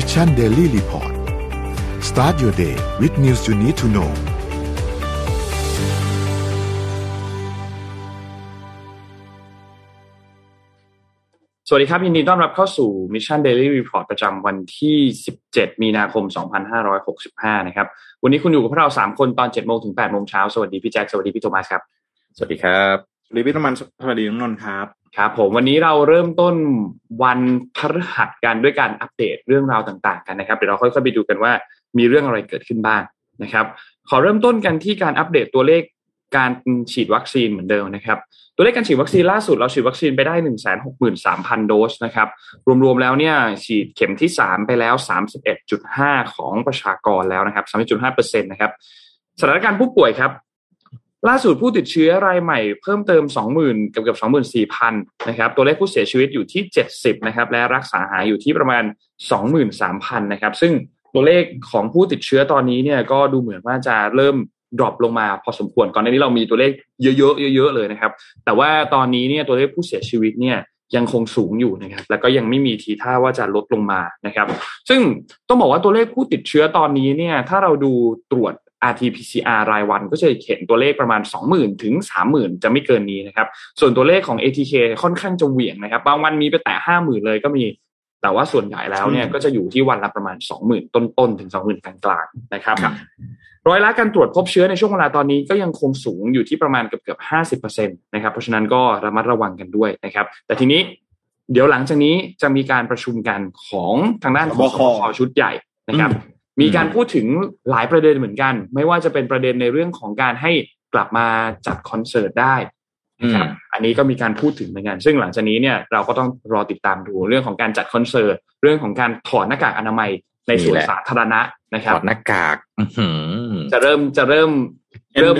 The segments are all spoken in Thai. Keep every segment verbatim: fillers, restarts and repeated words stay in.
Mission Daily Report start your day with news you need to know สวัสดีครับยินดีต้อนรับเข้าสู่ Mission Daily Report ประจำวันที่สิบเจ็ดมีนาคมสองพันห้าร้อยหกสิบห้านะครับวันนี้คุณอยู่กับพวกเราสามคนตอนเจ็ดโมงถึงแปดโมงเช้าสวัสดีพี่แจ็คสวัสดีพี่โทมัสครับสวัสดีครับสวัสดีพี่โทมัสสวัสดีน้องนนท์ครับครับผมวันนี้เราเริ่มต้นวันพฤหัสกันด้วยการอัปเดตเรื่องราวต่างๆกันนะครับเดี๋ยวเราค่อยๆไปดูกันว่ามีเรื่องอะไรเกิดขึ้นบ้างนะครับขอเริ่มต้นกันที่การอัปเดตตัวเลขการฉีดวัคซีนเหมือนเดิมนะครับตัวเลขการฉีดวัคซีนล่าสุดเราฉีดวัคซีนไปได้ หนึ่งแสนหกหมื่นสามพัน โดสนะครับรวมๆแล้วเนี่ยฉีดเข็มที่สามไปแล้ว สามสิบเอ็ดจุดห้า ของประชากรแล้วนะครับ สามสิบเอ็ดจุดห้าเปอร์เซ็นต์ นะครับสถานการณ์ผู้ป่วยครับล่าสุดผู้ติดเชื้อรายใหม่เพิ่มเติม สองหมื่น เกือบๆ สองหมื่นสี่พัน นะครับตัวเลขผู้เสียชีวิตอยู่ที่เจ็ดสิบนะครับและรักษาหายอยู่ที่ประมาณ สองหมื่นสามพัน นะครับซึ่งตัวเลขของผู้ติดเชื้อตอนนี้เนี่ยก็ดูเหมือนว่าจะเริ่มดรอปลงมาพอสมควรก่อนหน้านี้เรามีตัวเลขเยอะๆเยอะๆเลยนะครับแต่ว่าตอนนี้เนี่ยตัวเลขผู้เสียชีวิตเนี่ยยังคงสูงอยู่นะครับแล้วก็ยังไม่มีทีท่าว่าจะลดลงมานะครับซึ่งต้องบอกว่าตัวเลขผู้ติดเชื้อตอนนี้เนี่ยถ้าเราดูตรวจ อาร์ ที พี ซี อาร์ รายวันก็จะเห็นตัวเลขประมาณ สองหมื่นถึงสามหมื่น จะไม่เกินนี้นะครับส่วนตัวเลขของ เอ ที เค ค่อนข้างจะเหวี่ยงนะครับบางวันมีไปแต่ ห้าหมื่น เลยก็มีแต่ว่าส่วนใหญ่แล้วเนี่ยก็จะอยู่ที่วันละประมาณ สองหมื่น ต้นๆถึง สองหมื่น กลางๆนะครับร้อยละการตรวจพบเชื้อในช่วงเวลาตอนนี้ก็ยังคงสูงอยู่ที่ประมาณเกือบๆ ห้าสิบเปอร์เซ็นต์ นะครับเพราะฉะนั้นก็ระมัดระวังกันด้วยนะครับแต่ทีนี้เดี๋ยวหลังจากนี้จะมีการประชุมกันของทางด้านของสบคชุดใหญ่นะครับมีการพูดถึงหลายประเด็นเหมือนกันไม่ว่าจะเป็นประเด็นในเรื่องของการให้กลับมาจัดคอนเสิร์ตได้นะครับอันนี้ก็มีการพูดถึงเหมือนกันซึ่งหลังจากนี้เนี่ยเราก็ต้องรอติดตามดูเรื่องของการจัดคอนเสิร์ตเรื่องของการถอดหน้ากากอนามัยในส่วนสาธารณะนะครับถอดหน้ากากจะเริ่มจะเริ่มเริ่ม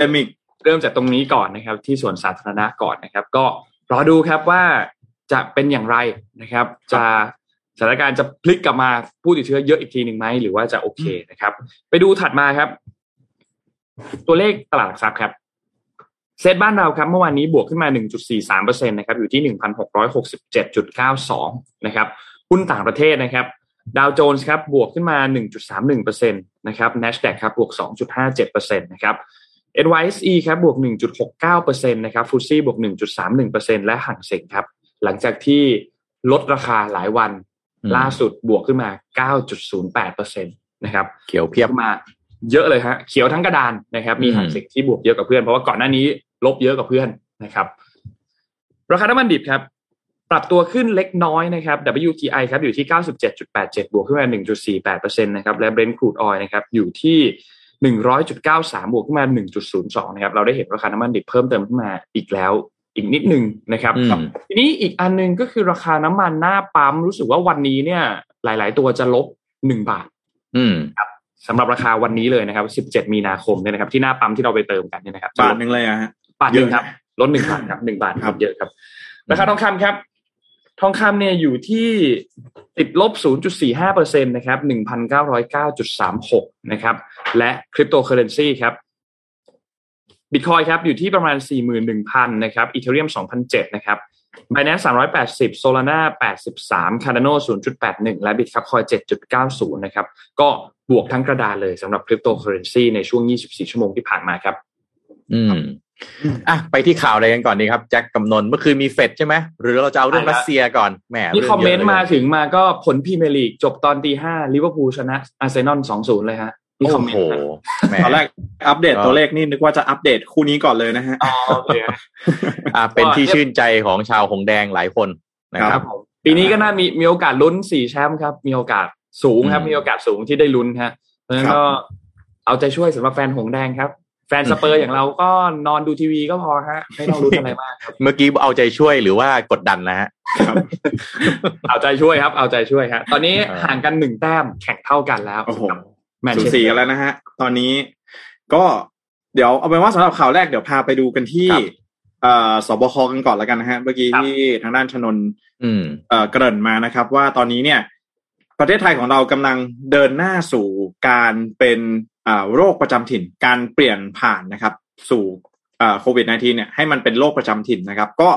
เริ่มจากตรงนี้ก่อนนะครับที่ส่วนสาธารณะก่อนนะครับก็รอดูครับว่าจะเป็นอย่างไรนะครับจะสถานการณ์จะพลิกกลับมาผู้ติดเชื้อเยอะอีกทีหนึ่งไหมหรือว่าจะโอเคนะครับไปดูถัดมาครับตัวเลขตลาดหลักทรัพย์ครับเซ็ตบ้านเราครับเมื่อวานนี้บวกขึ้นมา หนึ่งจุดสี่สามเปอร์เซ็นต์ นะครับอยู่ที่ หนึ่งพันหกร้อยหกสิบเจ็ดจุดเก้าสอง นะครับหุ้นต่างประเทศนะครับดาวโจนส์ครับบวกขึ้นมา หนึ่งจุดสามหนึ่งเปอร์เซ็นต์ นะครับ NASDAQ ครับบวก สองจุดห้าเจ็ดเปอร์เซ็นต์ นะครับ เอส วาย เอส อี ครับบวก หนึ่งจุดหกเก้าเปอร์เซ็นต์ นะครับ เอฟ เอ เอส อี บวก หนึ่งจุดสามหนึ่งเปอร์เซ็นต์ และหั่งเส็งครับหลังจากที่ลดราคาหลายวันล่าสุดบวกขึ้นมา เก้าจุดศูนย์แปดเปอร์เซ็นต์ นะครับเขียวเพียบมาเยอะเลยฮะเขียวทั้งกระดานนะครับมีหั่งเส็งที่บวกเยอะกว่าเพื่อนเพราะว่าก่อนหน้านี้ลบเยอะกว่าเพื่อนนะครับราคาน้ำมันดิบครับปรับตัวขึ้นเล็กน้อยนะครับ ดับเบิลยู ที ไอ ครับอยู่ที่ เก้าสิบเจ็ดจุดแปดเจ็ด บวกขึ้นมา หนึ่งจุดสี่แปดเปอร์เซ็นต์ นะครับและ Brent Crude Oil นะครับอยู่ที่ หนึ่งร้อยจุดเก้าสาม บวกขึ้นมา หนึ่งจุดศูนย์สอง นะครับเราได้เห็นราคาน้ำมันดิบเพิ่มเติมขึ้นมาอีกแล้วอีกนิดนึงนะครับทีนี้อีกอันนึงก็คือราคาน้ำมันหน้าปั๊มรู้สึกว่าวันนี้เนี่ยหลายๆตัวจะลบหนึ่งบาทอืมครับสำหรับราคาวันนี้เลยนะครับสิบเจ็ดมีนาคมเนี่ยนะครับที่หน้าปั๊มที่เราไปเติมกันเนี่ยนะครับบาทนึงเลยอ่ะฮะบาทนึงครับลดหนึ่งบาทครับหนึ่งบาทครับเยอะครับราคาทองคำครับทองคำเนี่ยอยู่ที่ติดลบ ศูนย์จุดสี่ห้าเปอร์เซ็นต์ นะครับ หนึ่งพันเก้าร้อยเก้าจุดสามหก นะครับและคริปโตเคอเรนซีครับบิตคอยครับอยู่ที่ประมาณ สี่หมื่นหนึ่งพัน นะครับอีเธเรียม สองพันเจ็ด นะครับ Binance สามร้อยแปดสิบ Solana แปดสิบสาม Cardano ศูนย์จุดแปดหนึ่ง และ Bitcoin เจ็ดจุดเก้าศูนย์ นะครับก็บวกทั้งกระดานเลยสำหรับคริปโตเคอเรนซีในช่วงยี่สิบสี่ชั่วโมงที่ผ่านมาครับอืมอ่ะไปที่ข่าวอะไรกันก่อนดีครับแจ็คกำนนเมื่อคืนมีเฟดใช่ไหมหรือเราจะเอาเรื่องรัสเซียก่อนแหมนี่คอมเมนต์มาถึงมาก็ผลพรีเมียร์ลีกจบตอนตีห้าลิเวอร์พูลชนะอาร์เซนอล สองศูนย์ เลยฮะนี่คอมเมนต์ตอนแรกอัปเดตตัวเลขนี่นึกว่าจะอัปเดตคู่นี้ก่อนเลยนะฮะอ๋อโอเคอ่ะเป็นที่ชื่นใจของชาวหงแดงหลายคนนะครับปีนี้ก็น่ามีมีโอกาสลุ้นสี่แชมป์ครับมีโอกาสสูงครับมีโอกาสสูงที่ได้ลุ้นฮะเพราะฉะนั้นก็เอาใจช่วยสำหรับแฟนหงแดงครับแฟนสเปอร์อย่างเราก็นอนดูทีวีก็พอฮะไม่ต้องรู้อะไรมากเมื่อกี้เอาใจช่วยหรือว่ากดดันนะฮะเอาใจช่วยครับเอาใจช่วยฮะตอนนี้ห่างกันหนึ่งแต้มแข่งเท่ากันแล้วโอ้โหแมตช์สี่แล้วนะฮะตอนนี้ก็เดี๋ยวเอาเป็นว่าสำหรับข่าวแรกเดี๋ยวพาไปดูกันที่สบคกันก่อนแล้วกันนะฮะเมื่อกี้ที่ทางด้านชนนท์เกริ่นมานะครับว่าตอนนี้เนี่ยประเทศไทยของเรากำลังเดินหน้าสู่การเป็นโรคประจำถิ่นการเปลี่ยนผ่านนะครับสู่โควิด สิบเก้า เนี่ยให้มันเป็นโรคประจำถิ่นนะครับก็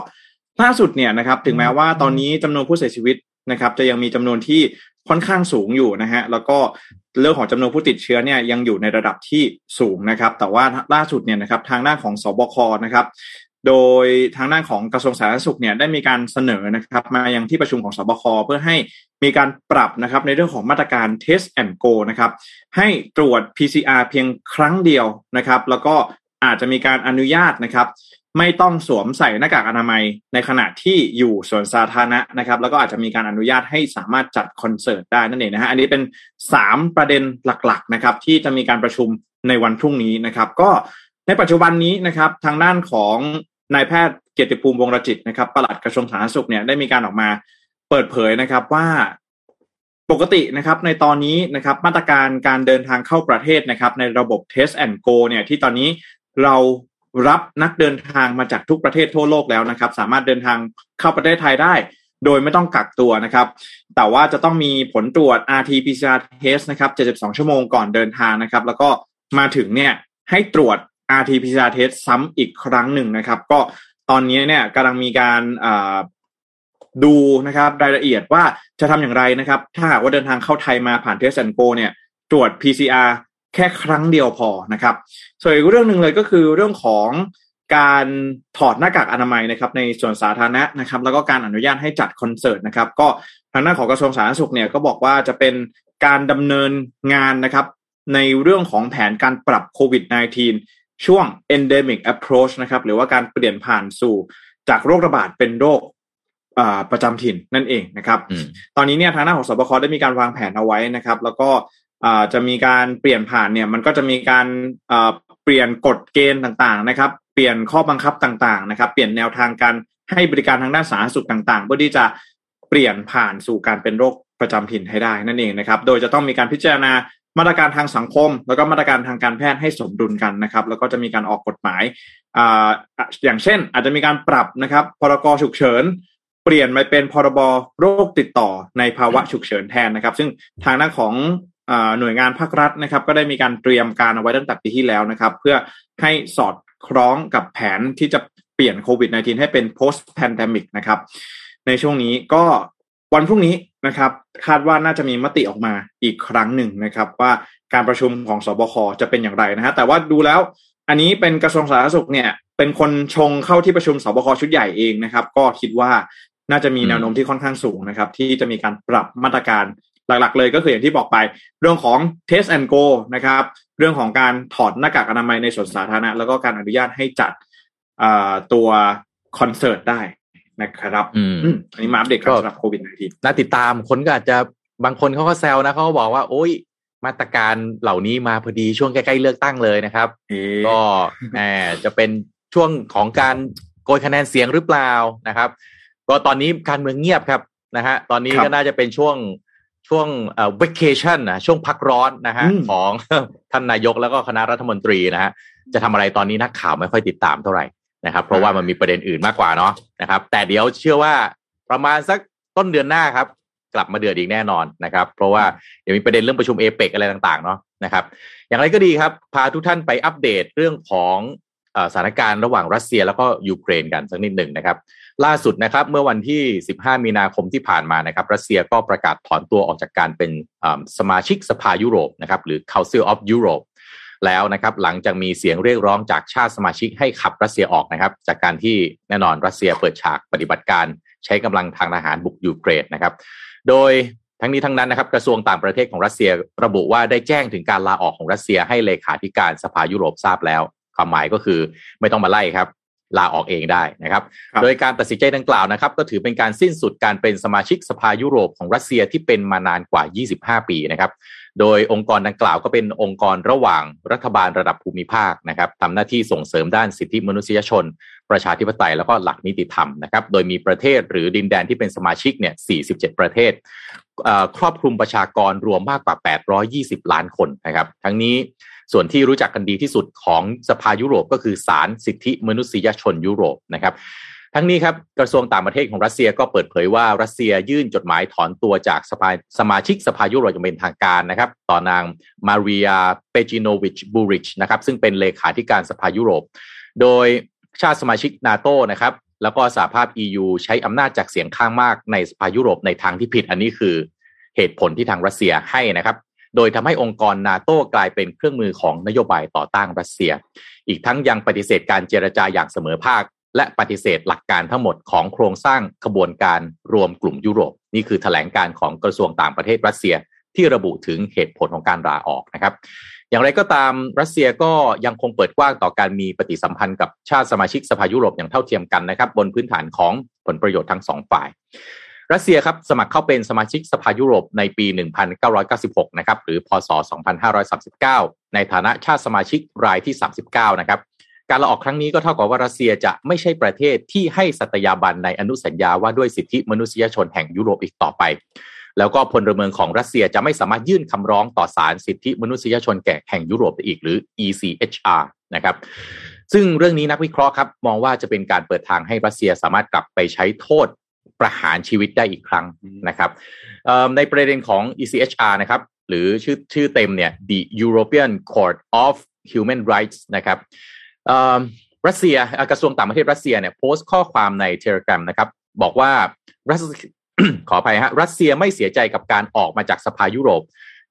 ล่าสุดเนี่ยนะครับถึงแม้ว่าตอนนี้จำนวนผู้เสียชีวิตนะครับจะยังมีจำนวนที่ ค่อนข้างสูงอยู่นะฮะแล้วก็เรื่องของจำนวนผู้ติดเชื้อเนี่ยยังอยู่ในระดับที่สูงนะครับแต่ว่าล่าสุดเนี่ยนะครับทางด้านของสบคนะครับโดยทางด้านของกระทรวงสาธารณสุขเนี่ยได้มีการเสนอนะครับมายังที่ประชุมของสบคเพื่อให้มีการปรับนะครับในเรื่องของมาตรการ Test and Go นะครับให้ตรวจ พี ซี อาร์ เพียงครั้งเดียวนะครับแล้วก็อาจจะมีการอนุญาตนะครับไม่ต้องสวมใส่หน้ากากอนามัยในขณะที่อยู่สวนสาธารณะนะครับแล้วก็อาจจะมีการอนุญาตให้สามารถจัดคอนเสิร์ตได้นั่นเองนะฮะอันนี้เป็นสามประเด็นหลักๆนะครับที่จะมีการประชุมในวันพรุ่งนี้นะครับก็ในปัจจุบันนี้นะครับทางด้านของนายแพทย์เกียรติภูมิวงศ์รัจิตนะครับปลัดกระทรวงสาธารณสุขเนี่ยได้มีการออกมาเปิดเผยนะครับว่าปกตินะครับในตอนนี้นะครับมาตรการการเดินทางเข้าประเทศนะครับในระบบ Test and Go เนี่ยที่ตอนนี้เรารับนักเดินทางมาจากทุกประเทศทั่วโลกแล้วนะครับสามารถเดินทางเข้าประเทศไทยได้โดยไม่ต้องกักตัวนะครับแต่ว่าจะต้องมีผลตรวจ อาร์ ที พี ซี อาร์ test นะครับเจ็ดสิบสองชั่วโมงก่อนเดินทางนะครับแล้วก็มาถึงเนี่ยให้ตรวจ อาร์ ที พี ซี อาร์ test ซ้ำอีกครั้งหนึ่งนะครับก็ตอนนี้เนี่ยกำลังมีการดูนะครับรายละเอียดว่าจะทำอย่างไรนะครับถ้าหากว่าเดินทางเข้าไทยมาผ่าน Test and Go เนี่ยตรวจ พี ซี อาร์แค่ครั้งเดียวพอนะครับส่วนอีกเรื่องหนึ่งเลยก็คือเรื่องของการถอดหน้ากากอนามัยนะครับในส่วนสาธารณะนะครับแล้วก็การอนุญาตให้จัดคอนเสิร์ตนะครับก็ทางด้านของกระทรวงสาธารณสุขเนี่ยก็บอกว่าจะเป็นการดำเนินงานนะครับในเรื่องของแผนการปรับโควิด สิบเก้า ช่วง endemic approach นะครับหรือว่าการเปลี่ยนผ่านสู่จากโรคระบาดเป็นโรคประจำถิ่นนั่นเองนะครับตอนนี้เนี่ยทางด้านของสบคได้มีการวางแผนเอาไว้นะครับแล้วก็จะมีการเปลี่ยนผ่านเนี่ยมันก็จะมีการเปลี่ยนกฎเกณฑ์ต่างๆนะครับเปลี่ยนข้อบังคับต่างๆนะครับเปลี่ยนแนวทางการให้บริการทางด้านสาธารณสุขต่างๆเพื่อที่จะเปลี่ยนผ่านสู่การเป็นโรคประจำถิ่นให้ได้นั่นเองนะครับโดยจะต้องมีการพิจารณามาตรการทางสังคมแล้วก็มาตรการทางการแพทย์ให้สมดุลกันนะครับแล้วก็จะมีการออกกฎหมายอย่างเช่นอาจจะมีการปรับนะครับพรก.ฉุกเฉินเปลี่ยนไปเป็นพรบ.โรคติดต่อในภาวะฉุกเฉินแทนนะครับซึ่งทางด้านของหน่วยงานภาครัฐนะครับก็ได้มีการเตรียมการเอาไว้ตั้งแต่ปีที่แล้วนะครับเพื่อให้สอดคล้องกับแผนที่จะเปลี่ยนโควิด สิบเก้า ให้เป็น post pandemic นะครับในช่วงนี้ก็วันพรุ่งนี้นะครับคาดว่าน่าจะมีมติออกมาอีกครั้งหนึ่งนะครับว่าการประชุมของสบคจะเป็นอย่างไรนะฮะแต่ว่าดูแล้วอันนี้เป็นกระทรวงสาธารณสุขเนี่ยเป็นคนชงเข้าที่ประชุมสบคชุดใหญ่เองนะครับก็คิดว่าน่าจะมีแนวโน้มที่ค่อนข้างสูงนะครับที่จะมีการปรับมาตรการหลักๆเลยก็คืออย่างที่บอกไปเรื่องของ Test and Go นะครับเรื่องของการถอดหน้ากากอนามัยในส่วนสาธารณะแล้วก็การอนุญาตให้จัดตัวคอนเสิร์ตได้นะครับอันนี้มาอัปเดตสำหรับโควิด สิบเก้า น่าติดตามคนก็อาจจะบางคนเขาก็แซวนะเขาก็บอกว่าโอ๊ยมาตรการเหล่านี้มาพอดีช่วงใกล้ๆเลือกตั้งเลยนะครับก็แหมจะเป็นช่วงของการโกยคะแนนเสียงหรือเปล่านะครับก็ตอนนี้การเมืองเงียบครับนะฮะตอนนี้ก็น่าจะเป็นช่วงช่วงเอ่อ vacation นะช่วงพักร้อนนะฮะของท่านนายกแล้วก็คณะรัฐมนตรีนะฮะจะทำอะไรตอนนี้นักข่าวไม่ค่อยติดตามเท่าไหร่นะครับเพราะว่ามันมีประเด็นอื่นมากกว่าเนาะนะครับแต่เดี๋ยวเชื่อว่าประมาณสักต้นเดือนหน้าครับกลับมาเดือดอีกแน่นอนนะครับเพราะว่าเดี๋ยวมีประเด็นเรื่องประชุม เอเปค อะไรต่างๆเนาะนะครับอย่างไรก็ดีครับพาทุกท่านไปอัปเดตเรื่องของเอ่อสถานการณ์ระหว่างรัสเซียแล้วก็ยูเครนกันสักนิดนึงนะครับล่าสุดนะครับเมื่อวันที่สิบห้ามีนาคมที่ผ่านมานะครับรัสเซียก็ประกาศถอนตัวออกจากการเป็นสมาชิกสภายุโรปนะครับหรือ Council of Europe แล้วนะครับหลังจากมีเสียงเรียกร้องจากชาติสมาชิกให้ขับรัสเซียออกนะครับจากการที่แน่นอนรัสเซียเปิดฉากปฏิบัติการใช้กำลังทางทหารบุกยูเครนนะครับโดยทั้งนี้ทั้งนั้นนะครับกระทรวงต่างประเทศของรัสเซียระบุว่าได้แจ้งถึงการลาออกของรัสเซียให้เลขาธิการสภายุโรปทราบแล้วความหมายก็คือไม่ต้องมาไล่ครับลาออกเองได้นะครับโดยการตัดสินใจดังกล่าวนะครับก็ถือเป็นการสิ้นสุดการเป็นสมาชิกสภายุโรปของรัสเซียที่เป็นมานานกว่ายี่สิบห้าปีนะครับโดยองค์กรดังกล่าวก็เป็นองค์กรระหว่างรัฐบาลระดับภูมิภาคนะครับทำหน้าที่ส่งเสริมด้านสิทธิมนุษยชนประชาธิปไตยแล้วก็หลักนิติธรรมนะครับโดยมีประเทศหรือดินแดนที่เป็นสมาชิกเนี่ยสี่สิบเจ็ดประเทศครอบคลุมประชากรรวมมากกว่าแปดร้อยยี่สิบล้านคนนะครับทั้งนี้ส่วนที่รู้จักกันดีที่สุดของสภายุโรปก็คือศาลสิทธิมนุษยชนยุโรปนะครับทั้งนี้ครับกระทรวงต่างประเทศของรัสเซียก็เปิดเผยว่ารัสเซียยื่นจดหมายถอนตัวจากสภาสมาชิกสภายุโรปอย่างเป็นทางการนะครับต่อนางมาเรียเปจิโนวิชบูริชนะครับซึ่งเป็นเลขาธิการสภายุโรปโดยชาติสมาชิก NATO นะครับแล้วก็สหภาพ อี ยู ใช้อำนาจจากเสียงข้างมากในสภายุโรปในทางที่ผิดอันนี้คือ เหตุผลที่ทางรัสเซียให้นะครับโดยทำให้องค์กร NATO กลายเป็นเครื่องมือของนโยบายต่อต้านรัสเซียอีกทั้งยังปฏิเสธการเจรจาอย่างเสมอภาคและปฏิเสธหลักการทั้งหมดของโครงสร้างขบวนการรวมกลุ่มยุโรปนี่คือแถลงการณ์ของกระทรวงต่างประเทศรัสเซียที่ระบุถึงเหตุผลของการลาออกนะครับอย่างไรก็ตามรัสเซียก็ยังคงเปิดกว้างต่อการมีปฏิสัมพันธ์กับชาติสมาชิกสภายุโรปอย่างเท่าเทียมกันนะครับบนพื้นฐานของผลประโยชน์ทั้งสองฝ่ายรัสเซียครับสมัครเข้าเป็นสมาชิกสภายุโรปในปีหนึ่งพันเก้าร้อยเก้าสิบหกนะครับหรือพ.ศ. สองพันห้าร้อยสามสิบเก้าในฐานะชาติสมาชิกรายที่สามสิบเก้านะครับการลาออกครั้งนี้ก็เท่ากับว่ารัสเซียจะไม่ใช่ประเทศที่ให้สัตยาบันในอนุสัญญาว่าด้วยสิทธิมนุษยชนแห่งยุโรปอีกต่อไปแล้วก็พลเมืองของรัสเซียจะไม่สามารถยื่นคำร้องต่อศาลสิทธิมนุษยชนแก่แห่งยุโรปอีกหรือ อี ซี เอช อาร์ นะครับซึ่งเรื่องนี้นักวิเคราะห์ครับมองว่าจะเป็นการเปิดทางให้รัสเซียสามารถกลับไปใช้โทษประหารชีวิตได้อีกครั้งนะครับในประเด็นของ อี ซี เอช อาร์ นะครับหรือชื่อชื่อเต็มเนี่ย The European Court of Human Rights นะครับรัสเซียกระทรวงต่างประเทศรัสเซียเนี่ยโพสต์ข้อความใน Telegram นะครับบอกว่ารัสขออภัยฮะรัสเซียไม่เสียใจกับการออกมาจากสภายุโรป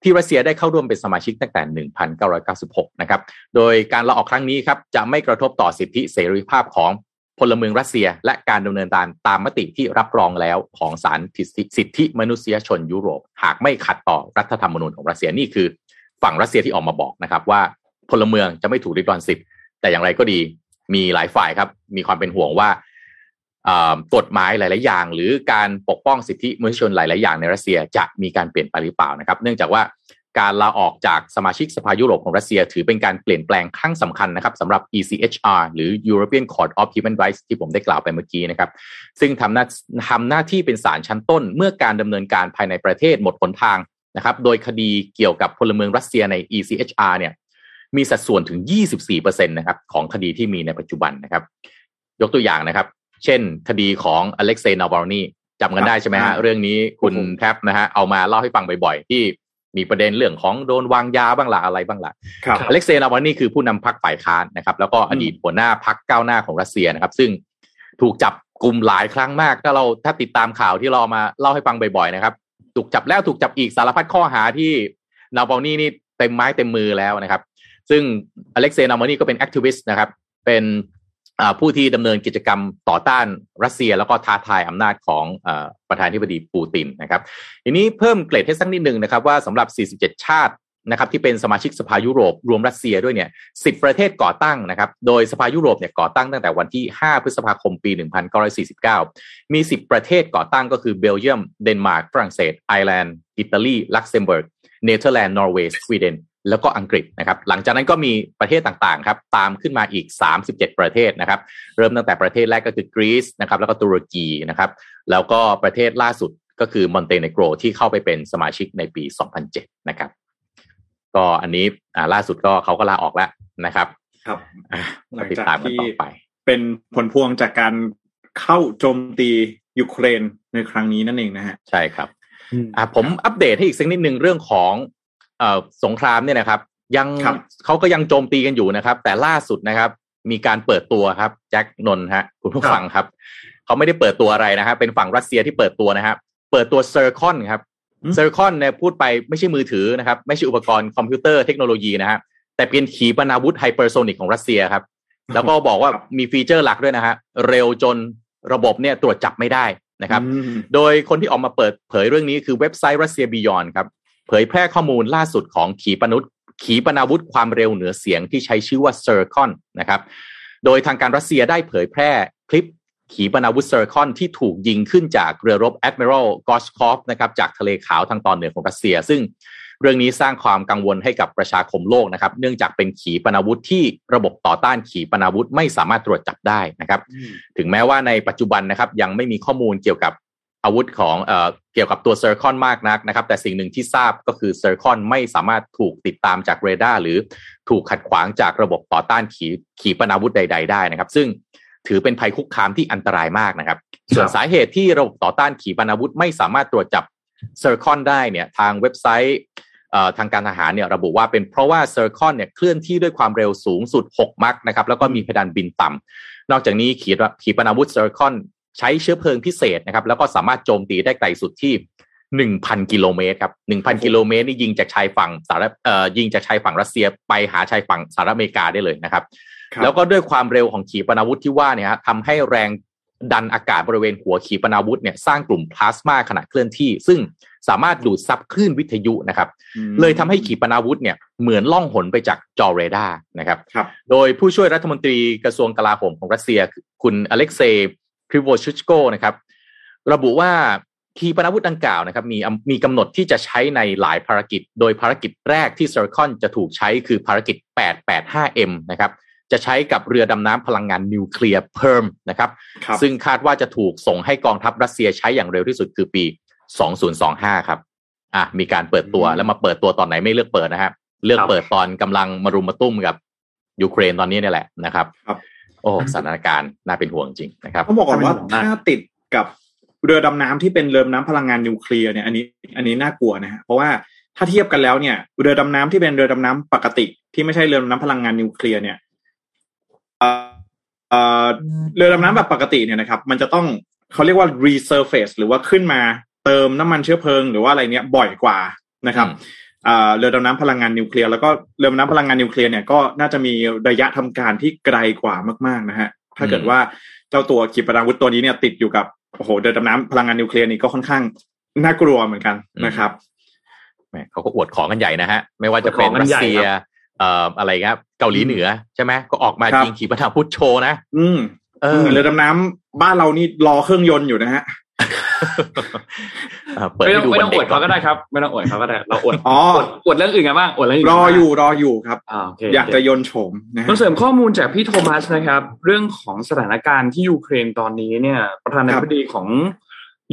ที่รัสเซียได้เข้าร่วมเป็นสมาชิกตั้งแต่หนึ่งพันเก้าร้อยเก้าสิบหกนะครับโดยการลาออกครั้งนี้ครับจะไม่กระทบต่อสิทธิเสรีภาพของพลเมืองรัสเซียและการดำเนินการตามมติที่รับรองแล้วของศาลสิทธิมนุษยชนยุโรปหากไม่ขัดต่อรัฐธรรมนูญของรัสเซียนี่คือฝั่งรัสเซียที่ออกมาบอกนะครับว่าพลเมืองจะไม่ถูกริดรอนสิทธิ์แต่อย่างไรก็ดีมีหลายฝ่ายครับมีความเป็นห่วงว่ากฎหมายหลายๆอย่างหรือการปกป้องสิทธิมนุษยชนหลายๆอย่างในรัสเซียจะมีการเปลี่ยนไปหรือเปล่านะครับเนื่องจากว่าการลาออกจากสมาชิกสภายุโรปของรัสเซียถือเป็นการเปลี่ยนแปลงครั้งสำคัญนะครับสำหรับ อี ซี เอช อาร์ หรือ European Court of Human Rights ที่ผมได้กล่าวไปเมื่อกี้นะครับซึ่งทำหน้าทำหน้าที่เป็นศาลชั้นต้นเมื่อการดำเนินการภายในประเทศหมดหนทางนะครับโดยคดีเกี่ยวกับพลเมืองรัสเซียใน อี ซี เอช อาร์ เนี่ยมีสัดส่วนถึง ยี่สิบสี่เปอร์เซ็นต์ นะครับของคดีที่มีในปัจจุบันนะครับยกตัวอย่างนะครับเช่นคดีของอเล็กเซย์ นาวัลนีจำกันได้ใช่ไหมฮะเรื่องนี้คุณแทบนะฮะเอามาเล่าให้ฟังบ่อยๆที่มีประเด็นเรื่องของโดนวางยาบ้างล่ะอะไรบ้างล่ะอเล็กเซย์ นาวัลนีคือผู้นำพรรคฝ่ายค้านนะครับแล้วก็อดีตหัวหน้าพรรคก้าวหน้าของรัสเซียนะครับซึ่งถูกจับกุมหลายครั้งมากถ้าเราถ้าติดตามข่าวที่เราเอามาเล่าให้ฟังบ่อยๆนะครับถูกจับแล้วถูกจับอีกสารพัดข้อหาที่ นาวัลนีนี่เต็มไม้เต็มมือแล้วนะครับซึ่งอเล็กเซย์ นาวัลนีก็เป็นแอคทิวิสต์นะครับเป็นผู้ที่ดำเนินกิจกรรมต่อต้านรัสเซียแล้วก็ท้าทายอำนาจของประธานาธิบดีปูตินนะครับทีนี้เพิ่มเกรดให้สักนิดนึงนะครับว่าสำหรับสี่สิบเจ็ดชาตินะครับที่เป็นสมาชิกสภายุโรปรวมรัสเซียด้วยเนี่ยสิบประเทศก่อตั้งนะครับโดยสภายุโรปเนี่ยก่อตั้งตั้งแต่วันที่ห้าพฤษภาคมปีหนึ่งพันเก้าร้อยสี่สิบเก้ามีสิบประเทศก่อตั้งก็คือเบลเยียมเดนมาร์กฝรั่งเศสไอร์แลนด์อิตาลีลักเซมเบิร์กเนเธอร์แลนด์นอร์เวย์สวีเดนแล้วก็อังกฤษนะครับหลังจากนั้นก็มีประเทศต่างๆครับตามขึ้นมาอีกสามสิบเจ็ดประเทศนะครับเริ่มตั้งแต่ประเทศแรกก็คือกรีซนะครับแล้วก็ตุรกีนะครับแล้วก็ประเทศล่าสุดก็คือมอนเตเนโกรที่เข้าไปเป็นสมาชิกในปีสองพันเจ็ดนะครับก็อันนี้อ่าล่าสุดก็เขาก็ลาออกแล้วนะครับครับหลังจากที่เป็นผลพวงจากการเข้าโจมตียูเครนในครั้งนี้นั่นเองนะฮะใช่ครับอ่าผมอัปเดตให้อีกสักนิดนึงเรื่องของเอ่อสงครามเนี่ยนะครับยังเขาก็ยังโจมตีกันอยู่นะครับแต่ล่าสุดนะครับมีการเปิดตัวครับแจ็คนนท์ฮะคุณผู้ฟังครับเขาไม่ได้เปิดตัวอะไรนะครับเป็นฝั่งรัสเซียที่เปิดตัวนะครับเปิดตัวเซอร์คอนครับเซอร์คอนเนี่ยพูดไปไม่ใช่มือถือนะครับไม่ใช่อุปกรณ์คอมพิวเตอร์เทคโนโลยีนะฮะแต่เป็นขีปนาวุธไฮเปอร์โซนิกของรัสเซียครับแล้วก็บอกว่ามีฟีเจอร์หลักด้วยนะฮะเร็วจนระบบเนี่ยตรวจจับไม่ได้นะครับโดยคนที่ออกมาเปิดเผยเรื่องนี้คือเว็บไซต์รัสเซียบียอนครับเผยแพร่ข้อมูลล่าสุดของขีปนุษย์ขีปนาวุธความเร็วเหนือเสียงที่ใช้ชื่อว่า Zircon นะครับโดยทางการรัสเซียได้เผยแพร่คลิปขีปนาวุธ Zircon ที่ถูกยิงขึ้นจากเรือรบ Admiral Goshkov นะครับจากทะเลขาวทางตอนเหนือของรัสเซียซึ่งเรื่องนี้สร้างความกังวลให้กับประชาคมโลกนะครับเนื่องจากเป็นขีปนาวุธที่ระบบต่อต้านขีปนาวุธไม่สามารถตรวจจับได้นะครับถึงแม้ว่าในปัจจุบันนะครับยังไม่มีข้อมูลเกี่ยวกับอาวุธของเอ่อเกี่ยวกับตัวเซอร์คอนมากนักนะครับแต่สิ่งหนึ่งที่ทราบก็คือเซอร์คอนไม่สามารถถูกติดตามจากเรดาร์หรือถูกขัดขวางจากระบบต่อต้านขีขีปนาวุธใดๆได้นะครับซึ่งถือเป็นภัยคุกคามที่อันตรายมากนะครับส่วนสาเหตุที่ระบบต่อต้านขีปนาวุธไม่สามารถตรวจจับเซอร์คอนได้เนี่ยทางเว็บไซต์เอ่อทางการทหารเนี่ยระบุว่าเป็นเพราะว่าเซอร์คอนเนี่ยเคลื่อนที่ด้วยความเร็วสูงสุดหกมัคนะครับแล้วก็มีเพดานบินต่ำนอกจากนี้ขีขีปนาวุธเซอร์คอนใช้เชื้อเพลิงพิเศษนะครับแล้วก็สามารถโจมตีได้ไกลสุดที่ หนึ่งพัน กิโลเมตรครับ หนึ่งพัน กิโลเมตรนี่ยิงจากชายฝั่งสหรัฐเอ่อยิงจากชายฝั่งรัสเซียไปหาชายฝั่งสหรัฐอเมริกาได้เลยนะครับแล้วก็ด้วยความเร็วของขีปนาวุธที่ว่าเนี่ยฮะทำให้แรงดันอากาศบริเวณหัวขีปนาวุธเนี่ยสร้างกลุ่มพลาสมาขณะเคลื่อนที่ซึ่งสามารถดูดซับคลื่นวิทยุนะครับเลยทำให้ขีปนาวุธเนี่ยเหมือนล่องหนไปจากจอเรดาร์นะครับโดยผู้ช่วยรัฐมนตรีกระทรวงกลาโหมของรัสเซียคุณอเล็กเซย์คริโวชุชโกนะครับระบุว่าขีปนาวุธดังกล่าวนะครับมีมีกำหนดที่จะใช้ในหลายภารกิจโดยภารกิจแรกที่ Zircon จะถูกใช้คือภารกิจ แปดแปดห้าเอ็ม นะครับจะใช้กับเรือดำน้ำพลังงานนิวเคลียร์เพิร์มนะครับซึ่งคาดว่าจะถูกส่งให้กองทัพรัสเซียใช้อย่างเร็วที่สุดคือปีสองพันยี่สิบห้าครับอ่ะมีการเปิดตัวแล้วมาเปิดตัวตอนไหนไม่เลือกเปิดนะฮะเลือกเปิดตอนกำลังมารุมมาตุ้มกับยูเครนตอนนี้นี่แหละนะครับโอ้สถานการณ์น่าเป็นห่วงจริงนะครับต้องบอกก่อนว่าถ้าติดกับเรือดำน้ำที่เป็นเรือดำน้ำพลังงานนิวเคลียร์เนี่ยอันนี้อันนี้น่ากลัวนะฮะเพราะว่าถ้าเทียบกันแล้วเนี่ยเรือดำน้ำที่เป็นเรือดำน้ำปกติที่ไม่ใช่เรือดำน้ำพลังงานนิวเคลียร์เนี่ยเรือดำน้ำแบบปกติเนี่ยนะครับมันจะต้องเขาเรียกว่า resurface หรือว่าขึ้นมาเติมน้ำมันเชื้อเพลิงหรือว่าอะไรเนี้ยบ่อยกว่านะครับเรือดำน้ำพลังงานนิวเคลียร์แล้วก็เรือดำน้ำพลังงานนิวเคลียร์เนี่ยก็น่าจะมีระยะทำการที่ไกลกว่ามากๆนะฮะถ้าเกิดว่าเจ้าตัวขีปนาวุธตัวนี้เนี่ยติดอยู่กับโอ้โหเรือดำน้ำพลังงานนิวเคลียร์นี่ก็ค่อนข้างน่ากลัวเหมือนกันนะครับแหมเขาก็อวดของกันใหญ่นะฮะไม่ว่าจะเป็นรัสเซียเอ่ออะไรครับเกาหลีเหนือใช่ไหมก็ออกมายิงขีปนาวุธโชว์นะอืมเออเรือดำน้ำบ้านเรานี่รอเครื่องยนต์อยู่นะฮะไม่ต้องไม่ต้องอวดเขาก็ได้ครับไม่ต้องอวดเขาก็ได้เราอวดอ๋ออวดเรื่องอื่นกันบ้างอวดเรื่องอื่นรออยู่รออยู่ครับอยากจะยนต์โฉมนะต้องเสริมข้อมูลจากพี่โทมัสนะครับเรื่องของสถานการณ์ที่ยูเครนตอนนี้เนี่ยประธานาธิบดีของ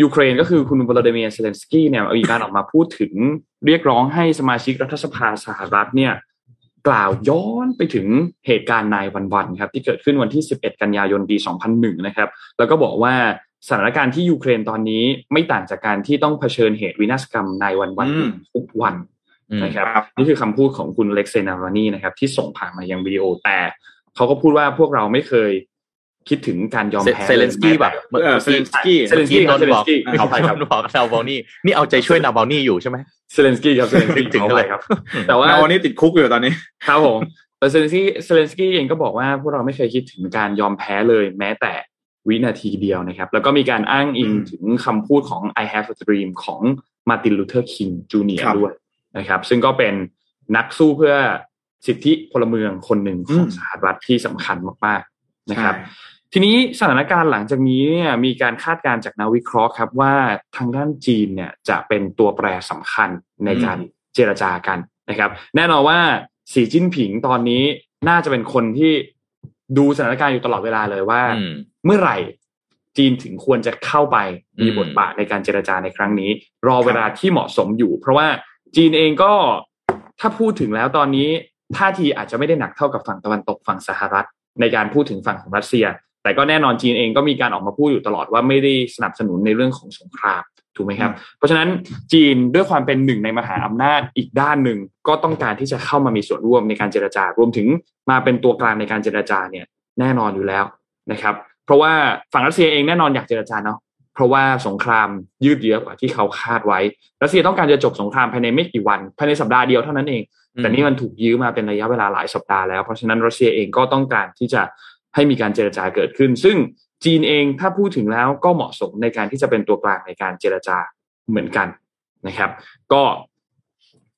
ยูเครนก็คือคุณวลาดิเมียร์เซเลนสกี้เนี่ยมีการออกมาพูดถึงเรียกร้องให้สมาชิกรัฐสภาสหรัฐเนี่ยกล่าวย้อนไปถึงเหตุการณ์นายวันวันครับที่เกิดขึ้นวันที่สิบเอ็ดกันยายนปีสองพันหนึ่งนะครับแล้วก็บอกว่าสถานการณ์ที่ยูเครนตอนนี้ไม่ต่างจากการที่ต้องเผชิญเหตุวินาศกรรมนายวันวันทุกวันนะครับนี่คือคำพูดของคุณเล็กเซนาวานีนะครับที่ส่งผ่านมายังวิดีโอแต่เขาก็พูดว่าพวกเราไม่เคยคิดถึงการยอมแพ้เซเลนสกี้แบบเออเซเลนสกี้เซเลนสกี้โดนบอกเขาไปครับบอกนาวานี่นี่เอาใจช่วยนาวานี่อยู่ใช่ไหมเซเลนสกี้ครับเซเลนสกี้ถึงอะไรครับแต่ว่านาวานี่ติดคุกอยู่ตอนนี้ครับผมแต่เซเลนสกี้เซเลนสกี้เองก็บอกว่าพวกเราไม่เคยคิดถึงการยอมแพ้เลยแม้แต่วินาทีเดียวนะครับแล้วก็มีการอ้างอิงถึงคำพูดของ I Have a Dream ของ Martin Luther King จูเนียร์ ด้วยนะครับซึ่งก็เป็นนักสู้เพื่อสิทธิพลเมืองคนหนึ่งของสหรัฐที่สำคัญมากๆนะครับทีนี้สถานการณ์หลังจากนี้เนี่ยมีการคาดการณ์จากนักวิเคราะห์ครับว่าทางด้านจีนเนี่ยจะเป็นตัวแปรสำคัญในการเจรจากันนะครับแน่นอนว่าสีจิ้นผิงตอนนี้น่าจะเป็นคนที่ดูสถานการณ์อยู่ตลอดเวลาเลยว่าเมื่อไหร่จีนถึงควรจะเข้าไปมีบทบาทในการเจรจาในครั้งนี้รอเวลาที่เหมาะสมอยู่เพราะว่าจีนเองก็ถ้าพูดถึงแล้วตอนนี้ท่าทีอาจจะไม่ได้หนักเท่ากับฝั่งตะวันตกฝั่งสหรัฐในการพูดถึงฝั่งของรัสเซียแต่ก็แน่นอนจีนเองก็มีการออกมาพูดอยู่ตลอดว่าไม่ได้สนับสนุนในเรื่องของสงครามถูกไหมครับเพราะฉะนั้นจีนด้วยความเป็นหนึ่งในมหาอำนาจอีกด้านหนึ่งก็ต้องการที่จะเข้ามามีส่วนร่วมในการเจรจารวมถึงมาเป็นตัวกลางในการเจรจาเนี่ยแน่นอนอยู่แล้วนะครับเพราะว่าฝั่งรัสเซียเองแน่นอนอยากเจรจาเนาะเพราะว่าสงครามยืดเยื้อกว่าที่เขาคาดไว้รัสเซียต้องการจะจบสงครามภายในไม่กี่วันภายในสัปดาห์เดียวเท่านั้นเองแต่นี่มันถูกยื้อมาเป็นระยะเวลาหลายสัปดาห์แล้วเพราะฉะนั้นรัสเซียเองก็ต้องการที่จะให้มีการเจรจาเกิดขึ้นซึ่งจีนเองถ้าพูดถึงแล้วก็เหมาะสมในการที่จะเป็นตัวกลางในการเจรจาเหมือนกันนะครับก็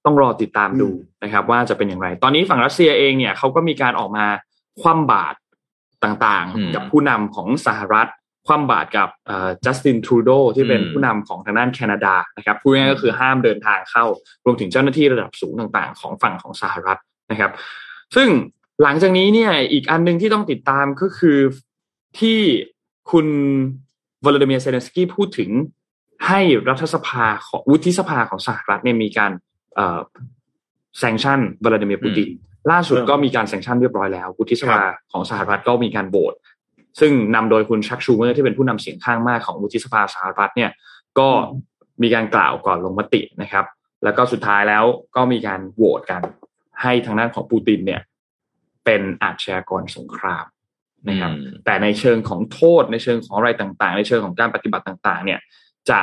ต้องรอติดตามดูนะครับว่าจะเป็นอย่างไรตอนนี้ฝั่งรัสเซียเองเนี่ยเขาก็มีการออกมาคว่ำบาตรต่างๆกับผู้นำของสหรัฐคว่ำบาตรกับจัสตินทรูโดที่เป็นผู้นำของทางด้านแคนาดานะครับพูดง่ายๆก็คือห้ามเดินทางเข้ารวมถึงเจ้าหน้าที่ระดับสูงต่างๆของฝั่งของสหรัฐนะครับซึ่งหลังจากนี้เนี่ยอีกอันนึงที่ต้องติดตามก็คือที่คุณวลาดิเมียร์เซเลนสกี้พูดถึงให้รัฐสภาของวุฒิสภาของสหรัฐเนี่ยมีการเอ่อแซงชั่นวลาดิเมียร์ปูตินล่าสุดก็มีการแซงชั่นเรียบร้อยแล้ววุฒิสภาของสหรัฐก็มีการโหวตซึ่งนำโดยคุณชักชูเมอร์ที่เป็นผู้นำเสียงข้างมากของวุฒิสภาสหรัฐเนี่ยก็มีการกล่าวก่อนลงมตินะครับแล้วก็สุดท้ายแล้วก็มีการโหวตกันให้ทางด้านของปูตินเนี่ยเป็นอาชญากรสงครามนะครับแต่ในเชิงของโทษในเชิงของอะไรต่างๆในเชิงของการปฏิบัติต่างๆเนี่ยจะ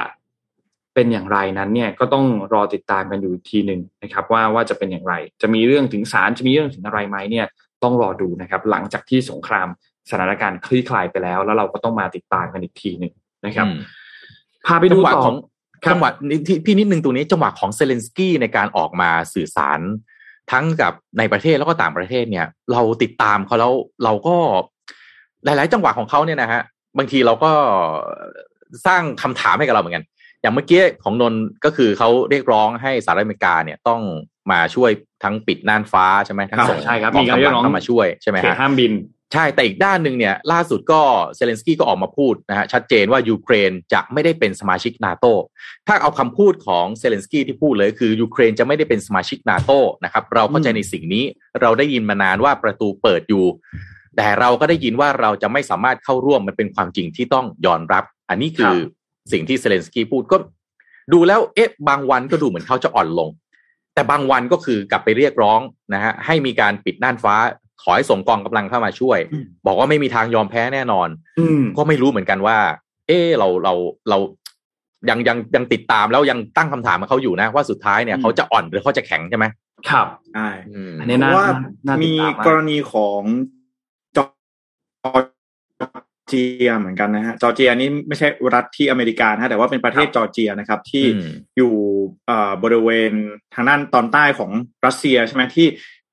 เป็นอย่างไรนั้นเนี่ยก็ต้องรอติดตามกันอยู่ทีหนึ่งนะครับว่าว่าจะเป็นอย่างไรจะมีเรื่องถึงศาลจะมีเรื่องถึงอะไรไหมเนี่ยต้องรอดูนะครับหลังจากที่สงครามสถานการณ์คลี่คลายไปแล้วแล้วเราก็ต้องมาติดตามกันอีกทีหนึ่งนะครับพาไปดูต่อจังหวะพี่นิดนึงตัวนี้จังหวะของเซเลนสกี้ในการออกมาสื่อสารทั้งกับในประเทศแล้วก็ต่างประเทศเนี่ยเราติดตามเขาแล้วเราก็หลายๆจังหวะของเขาเนี่ยนะฮะบางทีเราก็สร้างคำถามให้กับเราเหมือนกันอย่างเมื่อกี้ของนนท์ก็คือเขาเรียกร้องให้สหรัฐอเมริกาเนี่ยต้องมาช่วยทั้งปิดน่านฟ้าใช่ไหมทั้งส่งกองกำลังเข้ามาช่วยใช่ไหมฮะห้ามบินใช่แต่อีกด้านหนึ่งเนี่ยล่าสุดก็เซเลนสกี้ก็ออกมาพูดนะฮะชัดเจนว่ายูเครนจะไม่ได้เป็นสมาชิก NATO ถ้าเอาคำพูดของเซเลนสกี้ที่พูดเลยคือยูเครนจะไม่ได้เป็นสมาชิก NATO นะครับเราเข้าใจในสิ่งนี้เราได้ยินมานานว่าประตูเปิดอยู่แต่เราก็ได้ยินว่าเราจะไม่สามารถเข้าร่วมมันเป็นความจริงที่ต้องยอมรับอันนี้คือสิ่งที่เซเลนสกี้พูดก็ดูแล้วเอ๊ะบางวันก็ดูเหมือนเขาจะอ่อนลงแต่บางวันก็คือกลับไปเรียกร้องนะฮะให้มีการปิดน่านฟ้าขอให้ส่งกองกำลังเข้ามาช่วยบอกว่าไม่มีทางยอมแพ้แน่นอนก็ไม่รู้เหมือนกันว่าเออเราเราเรายังยังยังติดตามแล้วยังตั้งคำถามมาเขาอยู่นะว่าสุดท้ายเนี่ยเขาจะอ่อนหรือเขาจะแข็งใช่ไหมครับใช่เพราะว่ามีกรณีของจอจอร์เจียเหมือนกันนะฮะจอร์เจียนี่ไม่ใช่รัฐที่อเมริกานะแต่ว่าเป็นประเทศจอร์เจียนะครับที่อยู่บริเวณทางด้านตอนใต้ของรัสเซียใช่ไหมที่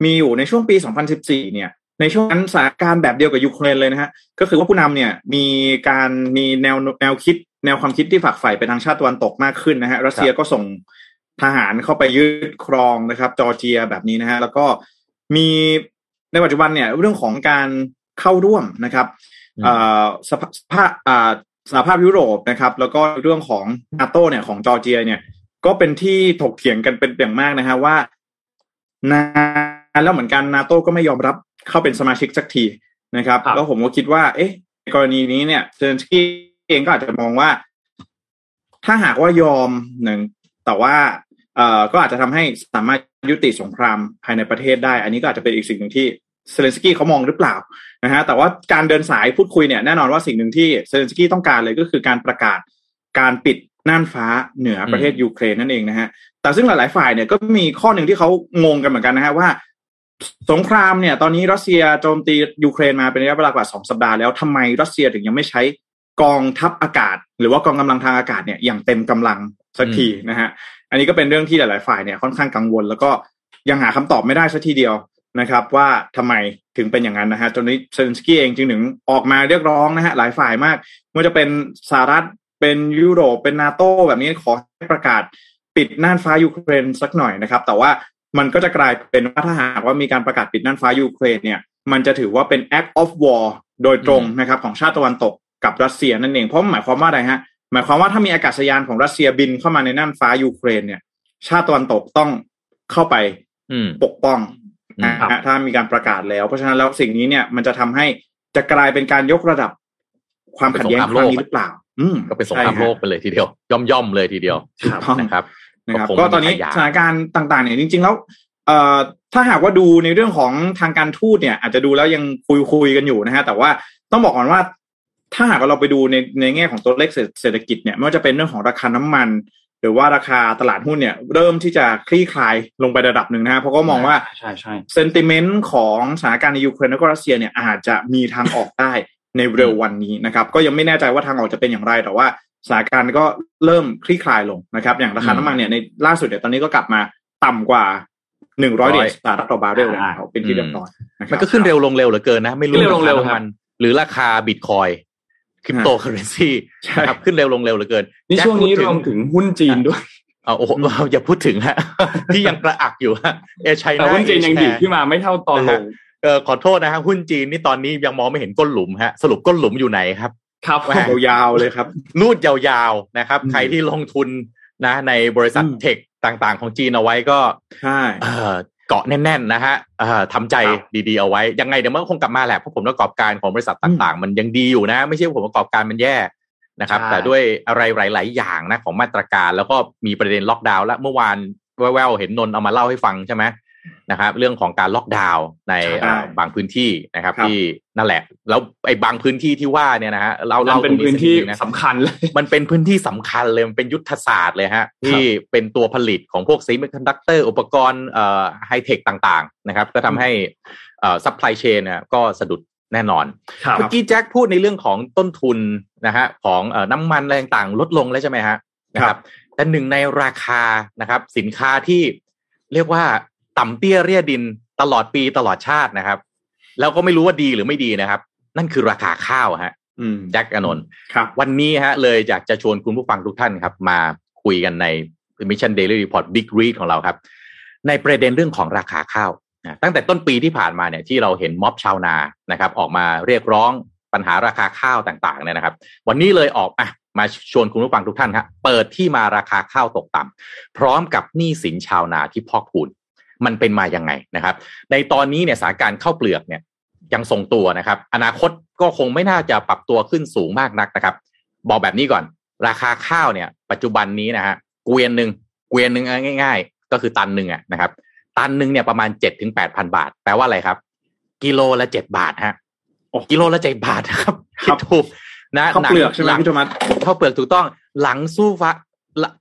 มีอยู่ในช่วงปีสองพันสิบสี่เนี่ยในช่วงนั้นสถานการณ์แบบเดียวกับยูเครนเลยนะฮะก็คือว่าผู้นำเนี่ยมีการมีแนวแนวคิดแนวความคิดที่ฝักใฝ่ไปทางชาติตะวันตกมากขึ้นนะฮะรัสเซียก็ส่งทหารเข้าไปยึดครองนะครับจอร์เจียแบบนี้นะฮะแล้วก็มีในปัจจุบันเนี่ยเรื่องของการเข้าร่วมนะครับสภาพสภาพยุโรปนะครับแล้วก็เรื่องของ NATO เนี่ยของจอร์เจียเนี่ยก็เป็นที่ถกเถียงกันเป็นอย่างมากนะฮะว่านานแล้วเหมือนกัน NATO ก็ไม่ยอมรับเข้าเป็นสมาชิกสักทีนะครับแล้วผมก็คิดว่าเอ๊ะกรณีนี้เนี่ยเซเลนสกี้เองก็อาจจะมองว่าถ้าหากว่ายอมหนึ่งแต่ว่าเอ่อก็อาจจะทำให้สามารถยุติสงครามภายในประเทศได้อันนี้ก็อาจจะเป็นอีกสิ่งหนึ่งที่เซเลนสกี้เขามองหรือเปล่านะฮะแต่ว่าการเดินสายพูดคุยเนี่ยแน่นอนว่าสิ่งหนึ่งที่เซเลนสกี้ต้องการเลยก็คือการประกาศการปิดน่านฟ้าเหนือประเทศยูเครนนั่นเองนะฮะแต่ซึ่งหลายๆฝ่ายเนี่ยก็มีข้อหนึ่งที่เขางงกันเหมือนกันนะฮะว่าสงครามเนี่ยตอนนี้รัสเซียโจมตียูเครนมาเป็นระยะเวลากว่าสองสัปดาห์แล้วทำไมรัสเซียถึงยังไม่ใช้กองทัพอากาศหรือว่ากองกำลังทางอากาศเนี่ยอย่างเต็มกำลังสักทีนะฮะอันนี้ก็เป็นเรื่องที่หลายๆฝ่ายเนี่ยค่อนข้างกังวลแล้วก็ยังหาคำตอบไม่ได้สักทีเดียวนะครับว่าทำไมถึงเป็นอย่างนั้นนะฮะตอนนี้เซเลนสกี้เองจึงถึงออกมาเรียกร้องนะฮะหลายฝ่ายมากไม่ว่าจะเป็นสหรัฐเป็นยุโรปเป็นนาโต้แบบนี้ขอให้ประกาศปิดน่านฟ้ายูเครนสักหน่อยนะครับแต่ว่ามันก็จะกลายเป็นว่าถ้าหากว่ามีการประกาศปิดน่านฟ้ายูเครนเนี่ยมันจะถือว่าเป็น act of war โดยตรงนะครับของชาติตะวันตกกับรัสเซียนั่นเองเพราะหมายความว่าอะไรฮะหมายความว่าถ้ามีอากาศยานของรัสเซียบินเข้ามาในน่านฟ้ายูเครนเนี่ยชาติตะวันตกต้องเข้าไปปกป้องนะถ้ามีการประกาศแล้วเพราะฉะนั้นแล้วสิ่งนี้เนี่ยมันจะทำให้จะกลายเป็นการยกระดับความขัดแย้งครั้งนี้หรือเปล่าก็เป็นสงครามโลกไปเลยทีเดียวย่อมๆเลยทีเดียวนะครับนะครับก็ตอนนี้สถานการณ์ต่างๆเนี่ยจริงๆแล้วเอ่อถ้าหากว่าดูในเรื่องของทางการทูตเนี่ยอาจจะดูแล้วยังคุยๆกันอยู่นะฮะแต่ว่าต้องบอกก่อนว่าถ้าหากเราไปดูในในแง่ของตัวเลขเศรษฐกิจเนี่ยไม่ว่าจะเป็นเรื่องของราคาน้ำมันหรือว่าราคาตลาดหุ้นเนี่ยเริ่มที่จะคลี่คลายลงไประดับหนึ่งนะฮะเพราะก็มองว่าใช่ใช่เซนติเมนต์ของสถานการณ์ในยูเครนและก็รัสเซียเนี่ยอาจจะมีทางออกได้ในเร็ววันนี้นะครับก็ยังไม่แน่ใจว่าทางออกจะเป็นอย่างไรแต่ว่าสถานการณ์ก็เริ่มคลี่คลายลงนะครับอย่างราคาน้ำมันเนี่ยในล่าสุดเนี่ยตอนนี้ก็กลับมาต่ำกว่าหนึ่งร้อยเหรียญสหรัฐต่อบาร์เรลแล้วเป็นที่เรียบร้อยมันก็ขึ้นเร็วลงเร็วเหลือเกินนะไม่รู้ราคาน้ำมันหรือราคาบิตคอยคริปโตเคอเรนซีครับขึ้นเร็วลงเร็วเหลือเกินนี่ช่วงนี้รวมถึงหุ้นจีนด้วยเอาโอ้โหอย่าพูดถึงฮะที่ยังกระอักอยู่ฮะเอไชน่าหุ้นจีนยังดีขึ้นมาไม่เท่าตอนลงเออขอโทษนะฮะหุ้นจีนนี่ตอนนี้ยังมองไม่เห็นก้นหลุมฮะสรุปก้นหลุมอยู่ไหนครับครับยาวๆเลยครับนูดยาวๆนะครับใครที่ลงทุนนะในบริษัทเทคต่างๆของจีนเอาไว้ก็ใช่เกาะแน่นๆนะฮะทำใจดีๆเอาไว้ยังไงเดี๋ยวมันคงกลับมาแหละเพราะผลประกอบการของบริษัทต่างๆมันยังดีอยู่นะไม่ใช่ผลประกอบการมันแย่นะครับแต่ด้วยอะไรหลายๆอย่างนะของมาตรการแล้วก็มีประเด็นล็อกดาวน์แล้วเมื่อวานแว่วๆเห็นนนท์เอามาเล่าให้ฟังใช่ไหม นะครับเรื่องของการล็อกดาวน์ในบางพื้นที่นะครับที่นั่นแหละแล้วไอ้บางพื้นที่ที่ว่าเนี่ยนะฮะเราเราเป็นพื้นที่สำคัญเลยมันเป็นพื้นที่สำคัญเลยมันเป็นยุทธศาสตร์เลยฮะที่เป็นตัวผลิตของพวกซีมิคอนดักเตอร์อุปกรณ์เอ่อไฮเทคต่างๆนะครับก็ทำให้เอ่อซัพพลายเชนเนี่ยก็สะดุดแน่นอนเมื่อกี้แจ็คพูดในเรื่องของต้นทุนนะฮะของเอ่อน้ำมันอะไรต่างๆลดลงแล้วใช่ไหมฮะนะครับแต่หนึ่งในราคานะครับสินค้าที่เรียกว่าต่ำเตี้ยเรี่ยดินตลอดปีตลอดชาตินะครับแล้วก็ไม่รู้ว่าดีหรือไม่ดีนะครับนั่นคือราคาข้าวฮะแจ็ค อานนท์วันนี้ฮะเลยอยากจะชวนคุณผู้ฟังทุกท่านครับมาคุยกันใน Mission Daily Report Big Read ของเราครับในประเด็นเรื่องของราคาข้าวตั้งแต่ต้นปีที่ผ่านมาเนี่ยที่เราเห็นม็อบชาวนานะครับออกมาเรียกร้องปัญหาราคาข้าวต่างๆเนี่ยนะครับวันนี้เลยออกอ่ะมาชวนคุณผู้ฟังทุกท่านครับเปิดที่มาราคาข้าวตกต่ำพร้อมกับหนี้สินชาวนาที่พอกพูนมันเป็นมาอย่างไงนะครับในตอนนี้เนี่ยสถานการณ์ข้าวเปลือกเนี่ยยังทรงตัวนะครับอนาคตก็คงไม่น่าจะปรับตัวขึ้นสูงมากนักนะครับบอกแบบนี้ก่อนราคาข้าวเนี่ยปัจจุบันนี้นะฮะเกวียนนึงเกวียนนึงง่ายๆก็คือตันนึงอ่ะนะครับตันนึงเนี่ยประมาณ เจ็ดถึงแปดพัน บาทแปลว่าอะไรครับกิโลละเจ็ดบาทฮะโอ้กิโลละเจ็ดบาทครับคิดถูกนะข้าวเปลือกใช่ไหมพี่ธรรมข้าวเปลือกถูกต้องหลังสู้ฟ้า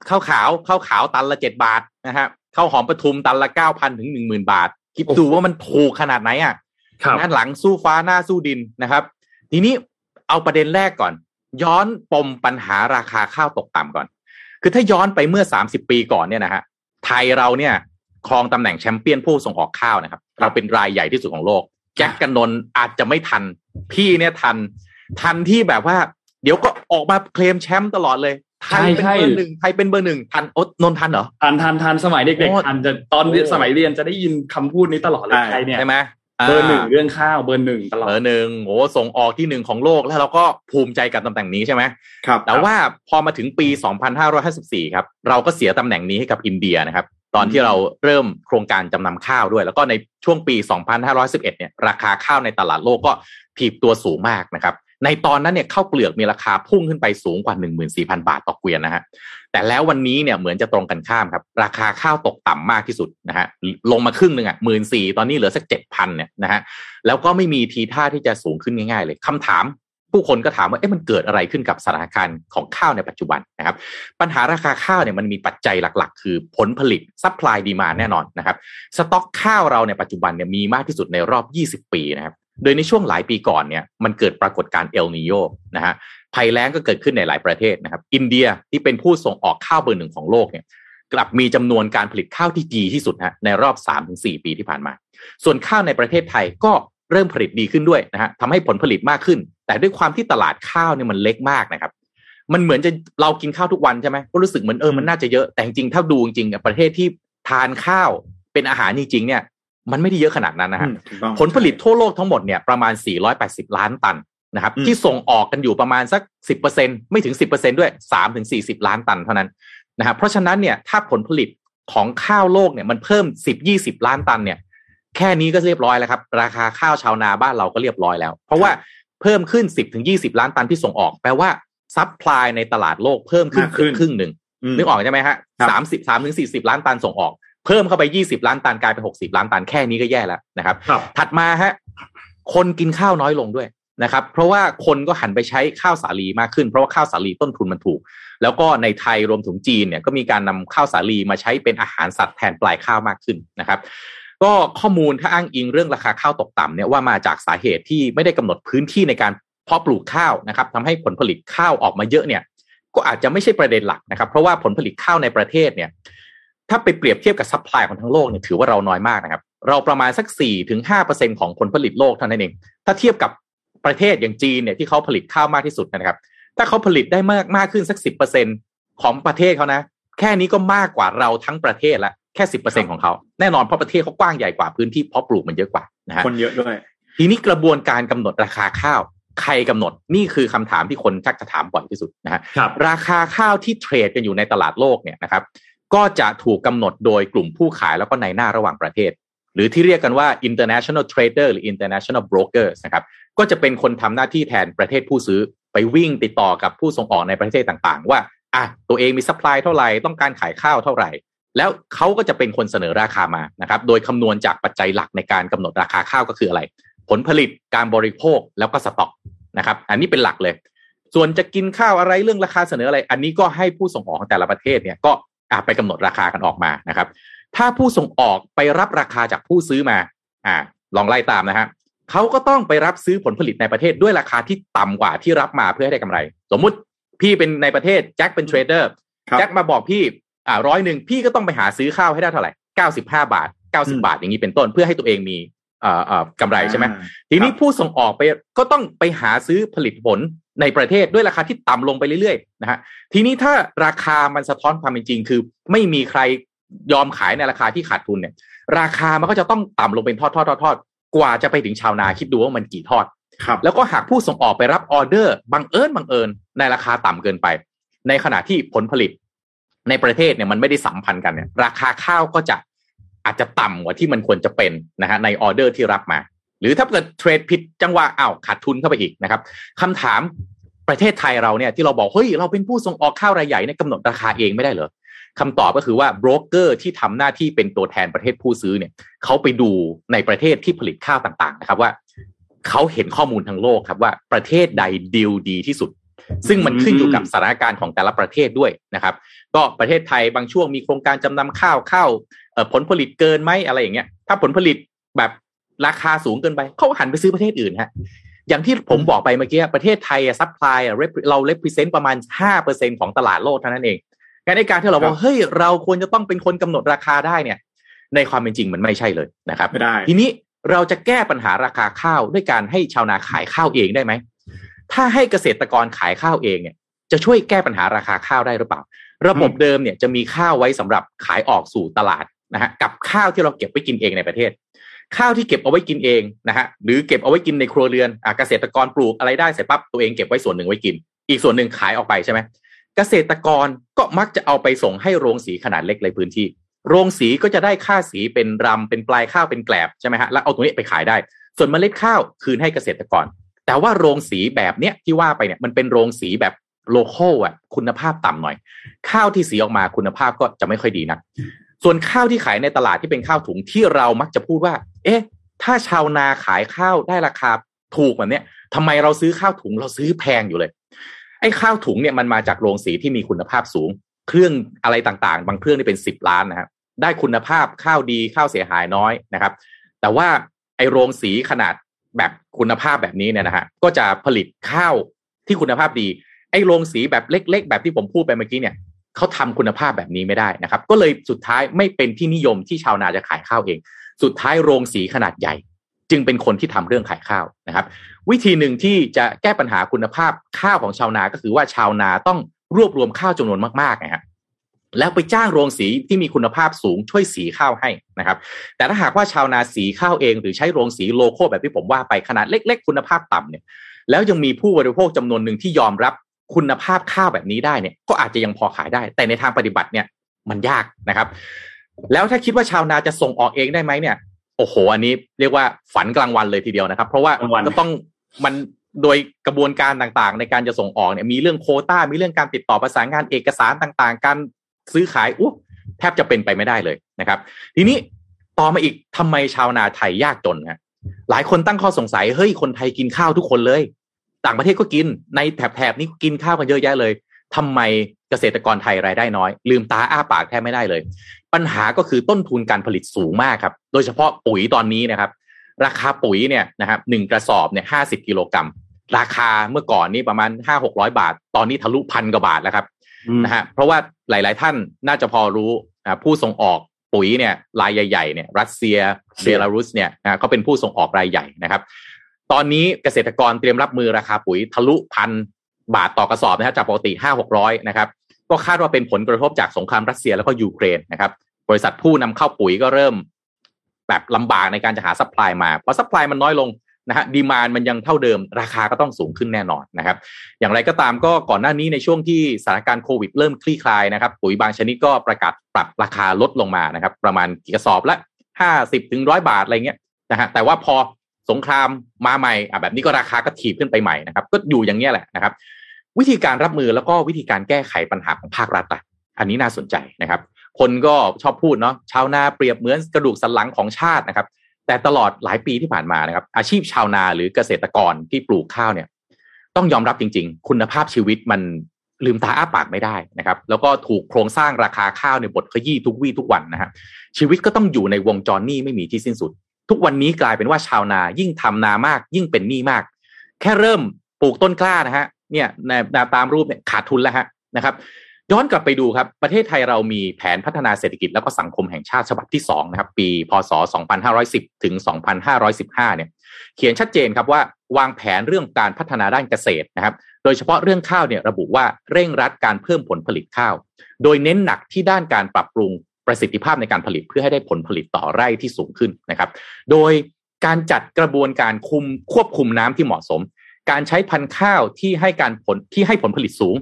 ข้าวขาวข้าวขาวตันละเจ็ดบาทนะฮะข้าวหอมปทุมตันละ เก้าพัน ถึง หนึ่งหมื่น บาทคิดดูว่ามันถูกขนาดไหนอ่ะนั่นหลังสู้ฟ้าหน้าสู้ดินนะครับทีนี้เอาประเด็นแรกก่อนย้อนปมปัญหาราคาข้าวตกต่ำก่อนคือถ้าย้อนไปเมื่อสามสิบปีก่อนเนี่ยนะฮะไทยเราเนี่ยครองตำแหน่งแชมเปี้ยนผู้ส่งออกข้าวนะครับเราเป็นรายใหญ่ที่สุดของโลกแจ็ค กนนท์อาจจะไม่ทันพี่เนี่ยทันทันที่แบบว่าเดี๋ยวก็ออกมาเคลมแชมป์ตลอดเลยไทยเป็นเบอร์หนึ่งไทยเป็นเบอร์หนึ่งทันอดนนทันเหรอทันทันทันสมัยเด็กๆทันจะตอนสมัยเรียนจะได้ยินคำพูดนี้ตลอดเลยไทยเนี่ยใช่ไหมเบอร์หนึ่งเรื่องข้าวเบอร์หนึ่งตลอดเบอร์หนึ่งโอ้ส่งออกที่หนึ่งของโลกแล้วเราก็ภูมิใจกับตำแหน่งนี้ใช่ไหมครับแต่ว่าพอมาถึงปีสองพันห้าร้อยห้าสิบสี่ครับเราก็เสียตำแหน่งนี้ให้กับอินเดียนะครับตอนที่เราเริ่มโครงการจำนำข้าวด้วยแล้วก็ในช่วงปีสองพันห้าร้อยสิบเอ็ดเนี่ยราคาข้าวในตลาดโลกก็ถีบตัวสูงมากนะครับในตอนนั้นเนี่ยข้าวเปลือกมีราคาพุ่งขึ้นไปสูงกว่า หนึ่งหมื่นสี่พัน บาทต่อเกวียนนะฮะแต่แล้ววันนี้เนี่ยเหมือนจะตรงกันข้ามครับราคาข้าวตกต่ำมากที่สุดนะฮะลงมาครึ่งนึงอ่ะ หนึ่งหมื่นสี่พัน ตอนนี้เหลือสัก เจ็ดพัน เนี่ยนะฮะแล้วก็ไม่มีทีท่าที่จะสูงขึ้นง่ายๆเลยคำถามผู้คนก็ถามว่าเอ๊ะมันเกิดอะไรขึ้นกับสถานการณ์ของข้าวในปัจจุบันนะครับปัญหาราคาข้าวเนี่ยมันมีปัจจัยหลักๆคือผลผลิตซัพพลายดีมานด์แน่นอนนะครับสต็อกข้าวเราในปัจจุบันเนี่ยมีมากที่สุดในรอบยี่สิบปีนะครับโดยในช่วงหลายปีก่อนเนี่ยมันเกิดปรากฏการณ์เอลนีโญนะฮะภัยแล้งก็เกิดขึ้นในหลายประเทศนะครับอินเดียที่เป็นผู้ส่งออกข้าวเบอร์หนึ่งของโลกเนี่ยกลับมีจำนวนการผลิตข้าวที่ดีที่สุดฮะในรอบ สามถึงสี่ ปีที่ผ่านมาส่วนข้าวในประเทศไทยก็เริ่มผลิตดีขึ้นด้วยนะฮะทำให้ผลผลิตมากขึ้นแต่ด้วยความที่ตลาดข้าวเนี่ยมันเล็กมากนะครับมันเหมือนจะเรากินข้าวทุกวันใช่ไหมก็รู้สึกเหมือนเออมันน่าจะเยอะแต่จริงๆถ้าดูจริงๆประเทศที่ทานข้าวเป็นอาหารจริงๆเนี่ยมันไม่ได้เยอะขนาดนั้นนะฮะผลผลิตทั่วโลกทั้งหมดเนี่ยประมาณสี่ร้อยแปดสิบล้านตันนะครับที่ส่งออกกันอยู่ประมาณสัก สิบเปอร์เซ็นต์ ไม่ถึง สิบเปอร์เซ็นต์ ด้วย สามถึงสี่สิบ ล้านตันเท่านั้นนะครับเพราะฉะนั้นเนี่ยถ้าผลผลิตของข้าวโลกเนี่ยมันเพิ่ม สิบถึงยี่สิบ ล้านตันเนี่ยแค่นี้ก็เรียบร้อยแล้วครับราคาข้าวชาวนาบ้านเราก็เรียบร้อยแล้วเพราะว่าเพิ่มขึ้น สิบถึงยี่สิบ ล้านตันที่ส่งออกแปลว่าซัพพลายในตลาดโลกเพิ่มขึ้นครึ่งนึงนึกออกใช่มั้ยฮะสามสิบสามถึงสี่สิบ ล้านตันส่งออกเพิ่มเข้าไปยี่สิบล้านตันกลายเป็นหกสิบล้านตันแค่นี้ก็แย่แล้วนะครับถัดมาฮะคนกินข้าวน้อยลงด้วยนะครับเพราะว่าคนก็หันไปใช้ข้าวสาลีมากขึ้นเพราะว่าข้าวสาลีต้นทุนมันถูกแล้วก็ในไทยรวมถึงจีนเนี่ยก็มีการนำข้าวสาลีมาใช้เป็นอาหารสัตว์แทนปลายข้าวมากขึ้นนะครับก็ข้อมูลถ้าอ้างอิงเรื่องราคาข้าวตกต่ำเนี่ยว่ามาจากสาเหตุที่ไม่ได้กำหนดพื้นที่ในการเพาะปลูกข้าวนะครับทำให้ผลผลิตข้าวออกมาเยอะเนี่ยก็อาจจะไม่ใช่ประเด็นหลักนะครับเพราะว่าผลผลิตข้าวในประเทศเนี่ยถ้าไปเปรียบเทียบกับซัพพลายของทั้งโลกเนี่ยถือว่าเราน้อยมากนะครับเราประมาณสัก สี่ถึงห้าเปอร์เซ็นต์ ของผลผลิตโลกเท่านั้นเองถ้าเทียบกับประเทศอย่างจีนเนี่ยที่เขาผลิตข้าวมากที่สุดนะครับถ้าเขาผลิตได้มากมากขึ้นสัก สิบเปอร์เซ็นต์ ของประเทศเขานะแค่นี้ก็มากกว่าเราทั้งประเทศละแค่ สิบเปอร์เซ็นต์ ของเขาแน่นอนเพราะประเทศเขากว้างใหญ่กว่าพื้นที่เพาะปลูกมันเยอะกว่านะฮะคนเยอะด้วยทีนี้กระบวนการกำหนดราคาข้าวใครกำหนดนี่คือคำถามที่คนชักจะถามบ่อยที่สุดนะฮะราคาข้าวที่เทรดกันอยู่ในตลาดโลกเนี่ยนะครับก็จะถูกกำหนดโดยกลุ่มผู้ขายแล้วก็นายหน้าระหว่างประเทศหรือที่เรียกกันว่า international trader หรือ international brokers นะครับก็จะเป็นคนทำหน้าที่แทนประเทศผู้ซื้อไปวิ่งติดต่อกับผู้ส่งออกในประเทศต่างๆว่าอ่ะตัวเองมี supply เท่าไหร่ต้องการขายข้าวเท่าไหร่ แล้วเขาก็จะเป็นคนเสนอราคามานะครับโดยคำนวณจากปัจจัยหลักในการกำหนดราคาข้าวก็คืออะไรผลผลิตการบริโภคแล้วก็สต็อกนะครับอันนี้เป็นหลักเลยส่วนจะกินข้าวอะไรเรื่องราคาเสนออะไรอันนี้ก็ให้ผู้ส่งออกของแต่ละประเทศเนี่ยก็ไปกำหนดราคากันออกมานะครับถ้าผู้ส่งออกไปรับราคาจากผู้ซื้อมาอ่าลองไล่ตามนะฮะเขาก็ต้องไปรับซื้อผลผลิตในประเทศด้วยราคาที่ต่ำกว่าที่รับมาเพื่อให้ได้กำไรสมมุติพี่เป็นในประเทศแจ็คเป็นเทรดเดอร์แจ็คมาบอกพี่อ่าร้อยหนึ่งพี่ก็ต้องไปหาซื้อข้าวให้ได้เท่าไหร่เก้าสิบห้าบาทเก้าสิบบาทอย่างนี้เป็นต้นเพื่อให้ตัวเองมีอ่าอ่ากำไรใช่ไหมทีนี้ผู้ส่งออกไปก็ต้องไปหาซื้อผลิตผลในประเทศด้วยราคาที่ต่ำลงไปเรื่อยๆนะฮะทีนี้ถ้าราคามันสะท้อนความเป็นจริงคือไม่มีใครยอมขายในราคาที่ขาดทุนเนี่ยราคามันก็จะต้องต่ำลงเป็นทอดๆๆกว่าจะไปถึงชาวนาคิดดูว่ามันกี่ทอดแล้วก็หากผู้ส่งออกไปรับออเดอร์บังเอิญบังเอิญในราคาต่ำเกินไปในขณะที่ผลผลิตในประเทศเนี่ยมันไม่ได้สัมพันธ์กันเนี่ยราคาข้าวก็จะอาจจะต่ำกว่าที่มันควรจะเป็นนะฮะในออเดอร์ที่รับมาหรือถ้าเกิดเทรดผิดจังหวะอ้าวขาดทุนเข้าไปอีกนะครับคำถามประเทศไทยเราเนี่ยที่เราบอกเฮ้ยเราเป็นผู้ส่งออกข้าวรายใหญ่เนี่ยกำหนดราคาเองไม่ได้เหรอคำตอบก็คือว่าโบรกเกอร์ที่ทำหน้าที่เป็นตัวแทนประเทศผู้ซื้อเนี่ยเขาไปดูในประเทศที่ผลิตข้าวต่างๆนะครับว่าเขาเห็นข้อมูลทั้งโลกครับว่าประเทศใดดีลดีที่สุดซึ่งมันขึ้นอยู่กับสถานการณ์ของแต่ละประเทศด้วยนะครับก็ประเทศไทยบางช่วงมีโครงการจำนำข้าวข้าวผลผลิตเกินไหมอะไรอย่างเงี้ยถ้าผลผลิตแบบราคาสูงเกินไปเขาหันไปซื้อประเทศอื่นฮะอย่างที่ผมบอกไปเมื่อกี้ประเทศไทยซัพพลายเรา represent ประมาณ ห้าเปอร์เซ็นต์ ของตลาดโลกเท่านั้นเองการในการที่เราบอกเฮ้ยเราควรจะต้องเป็นคนกำหนดราคาได้เนี่ยในความเป็นจริงมันไม่ใช่เลยนะครับทีนี้เราจะแก้ปัญหาราคาข้าวด้วยการให้ชาวนาขายข้าวเองได้ไหมถ้าให้เกษตรกรขายข้าวเองเนี่ยจะช่วยแก้ปัญหาราคาข้าวได้หรือเปล่าระบบเดิมเนี่ยจะมีข้าวไว้สำหรับขายออกสู่ตลาดนะฮะกับข้าวที่เราเก็บไว้กินเองในประเทศข้าวที่เก็บเอาไว้กินเองนะฮะหรือเก็บเอาไว้กินในครัวเรือนอ่ะเกษตรกรปลูกอะไรได้เสร็จปั๊บตัวเองเก็บไว้ส่วนหนึ่งไว้กินอีกส่วนหนึ่งขายออกไปใช่ไหมเกษตรกรก็มักจะเอาไปส่งให้โรงสีขนาดเล็กในพื้นที่โรงสีก็จะได้ค่าสีเป็นรำเป็นปลายข้าวเป็นแกลบใช่ไหมฮะแล้วเอาตรงนี้ไปขายได้ส่วนเมล็ดข้าวคืนให้เกษตรกรแต่ว่าโรงสีแบบเนี้ยที่ว่าไปเนี่ยมันเป็นโรงสีแบบโลคอลอ่ะคุณภาพต่ำหน่อยข้าวที่สีออกมาคุณภาพก็จะไม่ค่อยดีนักส่วนข้าวที่ขายในตลาดที่เป็นข้าวถุงที่เรามักจะพูดว่าเอ๊ะถ้าชาวนาขายข้าวได้ราคาถูกแบบเนี้ยทำไมเราซื้อข้าวถุงเราซื้อแพงอยู่เลยไอ้ข้าวถุงเนี่ยมันมาจากโรงสีที่มีคุณภาพสูงเครื่องอะไรต่างๆบางเครื่องนี่เป็นสิบล้านนะครับได้คุณภาพข้าวดีข้าวเสียหายน้อยนะครับแต่ว่าไอ้โรงสีขนาดแบบคุณภาพแบบนี้เนี่ยนะฮะก็จะผลิตข้าวที่คุณภาพดีไอ้โรงสีแบบเล็กๆแบบที่ผมพูดไปเมื่อกี้เนี่ยเขาทำคุณภาพแบบนี้ไม่ได้นะครับก็เลยสุดท้ายไม่เป็นที่นิยมที่ชาวนาจะขายข้าวเองสุดท้ายโรงสีขนาดใหญ่จึงเป็นคนที่ทำเรื่องขายข้าวนะครับวิธีหนึ่งที่จะแก้ปัญหาคุณภาพข้าวของชาวนาก็คือว่าชาวนาต้องรวบรวมข้าวจำนวนมากๆนะฮะแล้วไปจ้างโรงสีที่มีคุณภาพสูงช่วยสีข้าวให้นะครับแต่ถ้าหากว่าชาวนาสีข้าวเองหรือใช้โรงสีโลโก้แบบที่ผมว่าไปขนาดเล็กๆคุณภาพต่ำเนี่ยแล้วยังมีผู้บริโภคจำนวนหนึ่งที่ยอมรับคุณภาพข้าวแบบนี้ได้เนี่ยก็อาจจะยังพอขายได้แต่ในทางปฏิบัติเนี่ยมันยากนะครับแล้วถ้าคิดว่าชาวนาจะส่งออกเองได้ไหมเนี่ยโอ้โหอันนี้เรียกว่าฝันกลางวันเลยทีเดียวนะครับเพราะว่าก็ต้องมันโดยกระบวนการต่างๆในการจะส่งออกเนี่ยมีเรื่องโควต้ามีเรื่องการติดต่อประสานงานเอกสารต่างๆการซื้อขายอู้แทบจะเป็นไปไม่ได้เลยนะครับทีนี้ต่อมาอีกทำไมชาวนาไทยยากจนฮะหลายคนตั้งข้อสงสัยเฮ้ยคนไทยกินข้าวทุกคนเลยต่างประเทศก็กินในแถบๆนี้กินข้าวกันเยอะแยะเลยทำไมเกษตรกรไทยรายได้น้อยลืมตาอ้าปากแทบไม่ได้เลยปัญหาก็คือต้นทุนการผลิตสูงมากครับโดยเฉพาะปุ๋ยตอนนี้นะครับราคาปุ๋ยเนี่ยนะครับหนึ่งกระสอบเนี่ยห้าสิบกิโลกรัมราคาเมื่อก่อนนี่ประมาณห้าหกร้อยบาทตอนนี้ทะลุพันกว่าบาทแล้วครับนะฮะเพราะว่าหลายๆท่านน่าจะพอรู้ผู้ส่งออกปุ๋ยเนี่ยรายใหญ่ๆเนี่ยรัสเซียเบลารุสเนี่ยเขาเป็นผู้ส่งออกรายใหญ่นะครับตอนนี้เกษตรกรเตรียมรับมือราคาปุ๋ยทะลุพันบาทต่อกระสอบนะครับจากปกติ ห้าหกร้อย นะครับก็คาดว่าเป็นผลกระทบจากสงครามรัสเซียแล้วก็ยูเครนนะครับบริษัทผู้นำเข้าปุ๋ยก็เริ่มแบบลำบากในการจะหาซัพพลายมาเพราะซัพพลายมันน้อยลงนะฮะดีมานด์มันยังเท่าเดิมราคาก็ต้องสูงขึ้นแน่นอนนะครับอย่างไรก็ตามก็ก่อนหน้านี้ในช่วงที่สถานการณ์โควิดเริ่มคลี่คลายนะครับปุ๋ยบางชนิดก็ประกาศปรับราคาลดลงมานะครับประมาณกระสอบละ ห้าสิบถึงหนึ่งร้อยบาทอะไรเงี้ยนะฮะแต่ว่าพอสงครามมาใหม่อ่ะแบบนี้ก็ราคาก็ถีบขึ้นไปใหม่นะครับก็อยู่อย่างนี้แหละนะครับวิธีการรับมือแล้วก็วิธีการแก้ไขปัญหาของภาครัฐอ่ะอันนี้น่าสนใจนะครับ คนก็ชอบพูดเนาะชาวนาเปรียบเหมือนกระดูกสันหลังของชาตินะครับแต่ตลอดหลายปีที่ผ่านมานะครับอาชีพชาวนาหรือเกษตรกรที่ปลูกข้าวเนี่ยต้องยอมรับจริงๆคุณภาพชีวิตมันลืมตาอ้าปากไม่ได้นะครับแล้วก็ถูกโครงสร้างราคาข้าวเนี่ยบทขยี้ทุกวี่ทุกวันนะฮะชีวิตก็ต้องอยู่ในวงจรหนี้ไม่มีที่สิ้นสุดทุกวันนี้กลายเป็นว่าชาวนายิ่งทำนามากยิ่งเป็นหนี้มากแค่เริ่มปลูกต้นกล้านะฮะเนี่ยตามรูปเนี่ยขาดทุนแล้วฮะนะครับย้อนกลับไปดูครับประเทศไทยเรามีแผนพัฒนาเศรษฐกิจและก็สังคมแห่งชาติฉบับที่สองนะครับปีพ.ศ.สองพันห้าร้อยสิบถึงสองพันห้าร้อยสิบห้าเนี่ยเขียนชัดเจนครับว่าวางแผนเรื่องการพัฒนาด้านเกษตรนะครับโดยเฉพาะเรื่องข้าวเนี่ยระบุว่าเร่งรัดการเพิ่มผลผลิตข้าวโดยเน้นหนักที่ด้านการปรับปรุงประสิทธิภาพในการผลิตเพื่อให้ได้ผลผลิตต่อไร่ที่สูงขึ้นนะครับโดยการจัดกระบวนการคุมควบคุมน้ำที่เหมาะสมการใช้พันธุ์ข้าวที่ให้การผลที่ให้ผลผลิตสูง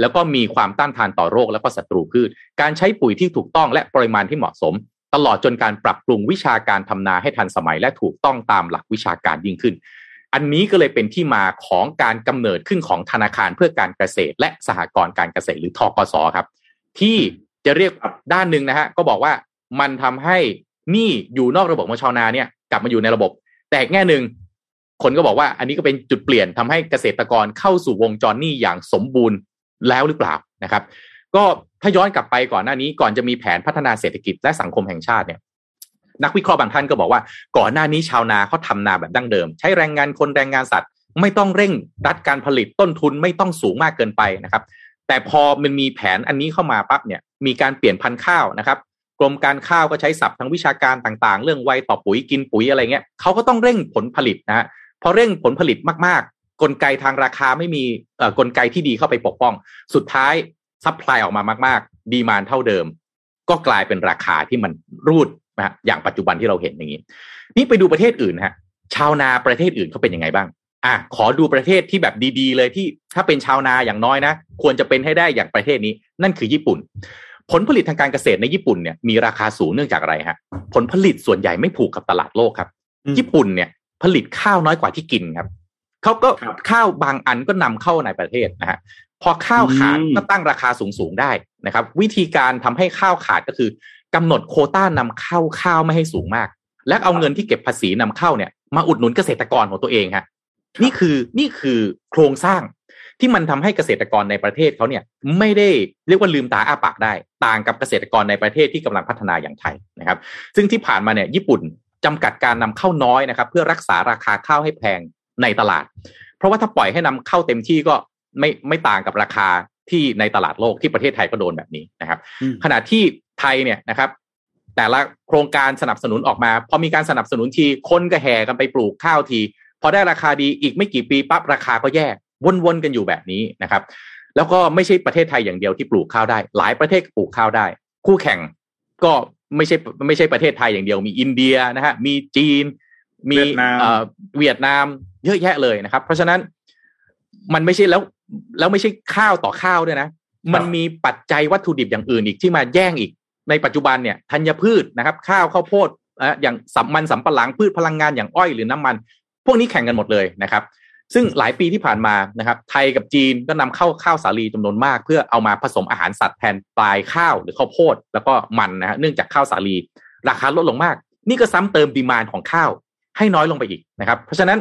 แล้วก็มีความต้านทานต่อโรคและก็ศัตรูพืชการใช้ปุ๋ยที่ถูกต้องและปริมาณที่เหมาะสมตลอดจนการปรับปรุงวิชาการทำนาให้ทันสมัยและถูกต้องตามหลักวิชาการยิ่งขึ้นอันนี้ก็เลยเป็นที่มาของการกำเนิดขึ้นของธนาคารเพื่อการเกษตรและสหกรณ์การเกษตรหรือธกส.ครับที่จะเรียกด้านนึงนะฮะก็บอกว่ามันทำให้หนี้อยู่นอกระบบของชาวนาเนี่ยกลับมาอยู่ในระบบแต่อีกแง่นึงคนก็บอกว่าอันนี้ก็เป็นจุดเปลี่ยนทำให้เกษตรกรเข้าสู่วงจรหนี้อย่างสมบูรณ์แล้วหรือเปล่านะครับก็ถ้าย้อนกลับไปก่อนหน้านี้ก่อนจะมีแผนพัฒนาเศรษฐกิจและสังคมแห่งชาติเนี่ยนักวิเคราะห์บางท่านก็บอกว่าก่อนหน้านี้ชาวนาเขาทำนาแบบดั้งเดิมใช้แรงงานคนแรงงานสัตว์ไม่ต้องเร่งรัดการผลิตต้นทุนไม่ต้องสูงมากเกินไปนะครับแต่พอมันมีแผนอันนี้เข้ามาปั๊บเนี่ยมีการเปลี่ยนพันธุ์ข้าวนะครับกรมการข้าวก็ใช้ศัพท์ทางวิชาการต่างๆเรื่องไวต่อปุ๋ยกินปุ๋ยอะไรเงี้ยเขาก็ต้องเร่งผลผลิตนะฮะพอเร่งผลผลิตมากๆกลไกทางราคาไม่มีกลไกที่ดีเข้าไปปกป้องสุดท้ายซัพพลายออกมามากๆดีมานด์เท่าเดิมก็กลายเป็นราคาที่มันรูดนะฮะอย่างปัจจุบันที่เราเห็นอย่างนี้นี่ไปดูประเทศอื่นฮะชาวนาประเทศอื่นเขาเป็นยังไงบ้างอ่ะขอดูประเทศที่แบบดีๆเลยที่ถ้าเป็นชาวนาอย่างน้อยนะควรจะเป็นให้ได้อย่างประเทศนี้นั่นคือญี่ปุ่นผลผลิตทางการเกษตรในญี่ปุ่นเนี่ยมีราคาสูงเนื่องจากอะไรฮะผลผลิตส่วนใหญ่ไม่ผูกกับตลาดโลกครับญี่ปุ่นเนี่ยผลิตข้าวน้อยกว่าที่กินครับเขาก็ข้าวบางอันก็นำเข้าในประเทศนะฮะพอข้าวขาดก็ตั้งราคาสูงๆได้นะครับวิธีการทำให้ข้าวขาดก็คือกำหนดโควต้านำเข้าข้าวไม่ให้สูงมากและเอาเงินที่เก็บภาษีนำเข้าเนี่ยมาอุดหนุนเกษตรกรของตัวเองฮะนี่คือนี่คือโครงสร้างที่มันทำให้เกษตรกรในประเทศเขาเนี่ยไม่ได้เรียกว่าลืมตาอ้าปากได้ต่างกับเกษตรกรในประเทศที่กำลังพัฒนาอย่างไทยนะครับซึ่งที่ผ่านมาเนี่ยญี่ปุ่นจำกัดการนำเข้าน้อยนะครับเพื่อรักษาราคาข้าวให้แพงในตลาดเพราะว่าถ้าปล่อยให้นำเข้าเต็มที่ก็ไม่ไม่ต่างกับราคาที่ในตลาดโลกที่ประเทศไทยก็โดนแบบนี้นะครับขณะที่ไทยเนี่ยนะครับแต่ละโครงการสนับสนุนออกมาพอมีการสนับสนุนทีคนก็แห่กันไปปลูกข้าวทีพอได้ราคาดีอีกไม่กี่ปีปั๊บราคาก็แย่วนๆกันอยู่แบบนี้นะครับแล้วก็ไม่ใช่ประเทศไทยอย่างเดียวที่ปลูกข้าวได้หลายประเทศปลูกข้าวได้คู่แข่งก็ไม่ใช่ไม่ใช่ประเทศไทยอย่างเดียวมีอินเดียนะฮะมีจีนมีเวียดนามเยอะแยะเลยนะครับเพราะฉะนั้นมันไม่ใช่แล้วแล้วไม่ใช่ข้าวต่อข้าวด้วยนะมันมีปัจจัยวัตถุดิบอย่างอื่นอีกที่มาแย่งอีกในปัจจุบันเนี่ยธัญพืชนะครับข้าวข้าวโพดนะอย่างสำมันสำปะหลังพืชพลังงานอย่างอ้อยหรือน้ำมันพวกนี้แข่งกันหมดเลยนะครับซึ่งหลายปีที่ผ่านมานะครับไทยกับจีนก็นำเข้าข้าวสาลีจำนวนมากเพื่อเอามาผสมอาหารสัตว์แทนปลายข้าวหรือข้าวโพดแล้วก็มันนะฮะเนื่องจากข้าวสาลีราคาลดลงมากนี่ก็ซ้ำเติมดีมานด์ของข้าวให้น้อยลงไปอีกนะครับเพราะฉะนั้น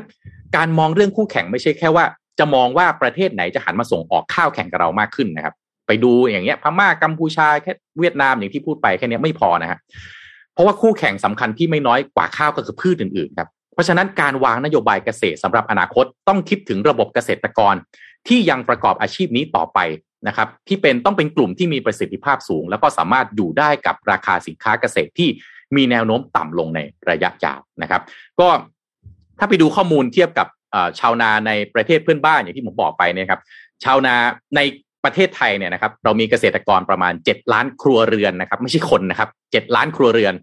การมองเรื่องคู่แข่งไม่ใช่แค่ว่าจะมองว่าประเทศไหนจะหันมาส่งออกข้าวแข่งกับเรามากขึ้นนะครับไปดูอย่างเงี้ยพม่ากัมพูชาแค่เวียดนามอย่างที่พูดไปแค่นี้ไม่พอนะฮะเพราะว่าคู่แข่งสำคัญที่ไม่น้อยกว่าข้าวก็คือพืชอื่นๆครับเพราะฉะนั้นการวางนโยบายเกษตรสำหรับอนาคตต้องคิดถึงระบบเกษตรกรที่ยังประกอบอาชีพนี้ต่อไปนะครับที่เป็นต้องเป็นกลุ่มที่มีประสิทธิภาพสูงแล้วก็สามารถอยู่ได้กับราคาสินค้าเกษตรที่มีแนวโน้มต่ำลงในระยะยาวนะครับก็ถ้าไปดูข้อมูลเทียบกับชาวนาในประเทศเพื่อนบ้านอย่างที่ผมบอกไปเนี่ยครับชาวนาในประเทศไทยเนี่ยนะครับเรามีเกษตรกรประมาณเจ็ดล้านครัวเรือนนะครับไม่ใช่คนนะครับเจ็ดล้านครัวเรือน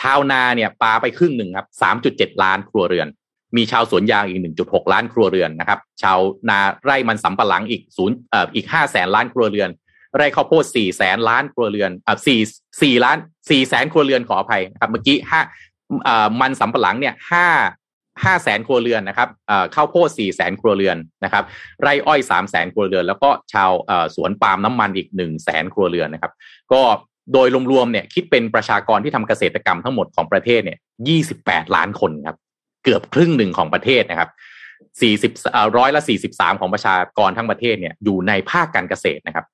ชาวนาเนี่ยปาไปครึ่งหนึ่งครับ สามจุดเจ็ด ล้านครัวเรือนมีชาวสวนยางอีก หนึ่งจุดหก ล้านครัวเรือนนะครับชาวนาไร่มันสำปะหลังอีกศูนย์เอ่ออีก ห้าแสน ล้านครัวเรือนไร่ข้าวโพด สี่แสน ล้านครัวเรือนเอ่อ4 4ล้าน สี่แสน ครัวเรือนขออภัยนะครับเมื่อกี้ห้าเอ่อมันสำปะหลังเนี่ยห้าห้าแสนครัวเรือนนะครับข้าวโพดสี่แสนครัวเรือนนะครับไร่อ้อยสามแสนครัวเรือนแล้วก็ชาวสวนปาล์มน้ำมันอีกหนึ่งแสนครัวเรือนนะครับก็ โดยรวมๆเนี่ยคิดเป็นประชากรที่ทำเกษตรกรรมทั้งหมดของประเทศเนี่ยยี่สิบแปดล้านคนครับเกือบครึ่งหนึ่งของประเทศนะครับ40เอ่อร้อยละสี่สิบสามของประชากรทั้งประเทศเนี่ยอยู่ในภาคการเกษตรนะครับ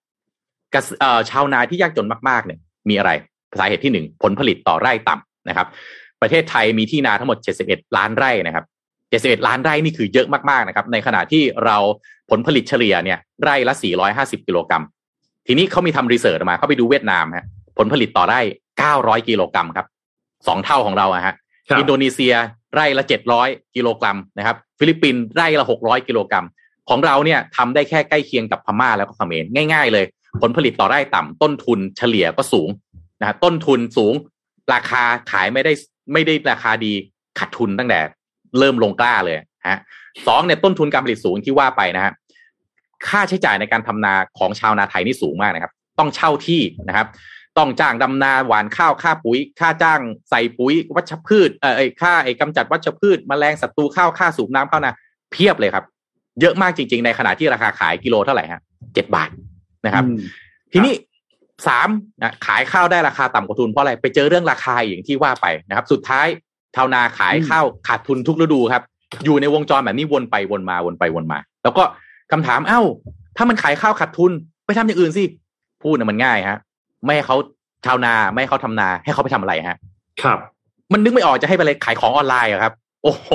เอ่อชาวนาที่ยากจนมากๆเนี่ยมีอะไรสาเหตุที่หนึ่งผลผลิตต่อไร่ต่ำนะครับประเทศไทยมีที่นาทั้งหมดเจ็ดสิบเอ็ดล้านไร่นะครับเจ็ดสิบเอ็ดล้านไร่นี่คือเยอะมากๆนะครับในขณะที่เราผลผลิตเฉลี่ยเนี่ยไร่ละสี่ร้อยห้าสิบกิโลกรัมทีนี้เขามีทำรีเสิร์ชมาเขาไปดูเวียดนามฮะผลผลิตต่อไร่เก้าร้อยกิโลกรัมครับสองเท่าของเราอะฮะอินโดนีเซียไร่ละเจ็ดร้อยกิโลกรัมนะครับฟิลิปปินส์ไร่ละหกร้อยกิโลกรัมของเราเนี่ยทำได้แค่ใกล้เคียงกับพม่าแล้วก็เขมรง่ายๆเลยผลผลิตต่อไร่ต่ำต้นทุนเฉลี่ยก็สูงนะฮะต้นทุนสูงราคาขายไม่ได้ไม่ได้ราคาดีขาดทุนตั้งแต่เริ่มลงกล้าเลยฮะสองเนี่ยต้นทุนการผลิตสูงที่ว่าไปนะฮะค่าใช้จ่ายในการทำนาของชาวนาไทยนี่สูงมากนะครับต้องเช่าที่นะครับต้องจ้างดำนาหว่านข้าวค่าปุ๋ยค่าจ้างใส่ปุ๋ยวัชพืชเอ่อค่าไอ้กำจัดวัชพืชแมลงศัตรูข้าวค่าสูบน้ำข้าวนาเพียบเลยครับเยอะมากจริงๆในขณะที่ราคาขายกิโลเท่าไหร่ฮะเจ็ดบาทนะครับทีนี้สามนะขายข้าวได้ราคาต่ำกว่าทุนเพราะอะไรไปเจอเรื่องราคาอย่างที่ว่าไปนะครับสุดท้ายชาวนาขายข้าวขาดทุนทุกฤดูครับอยู่ในวงจรแบบนี้วนไปวนมาวนไปวนมาแล้วก็คำถามเอ้าถ้ามันขายข้าวขาดทุนไปทำอย่างอื่นสิพูดน่ะมันง่ายฮะไม่ให้เขาชาวนาไม่ให้เขาทำนาให้เขาไปทำอะไรฮะครับมันนึกไม่ออกจะให้ไปอะไรขายของออนไลน์อะครับโอ้โห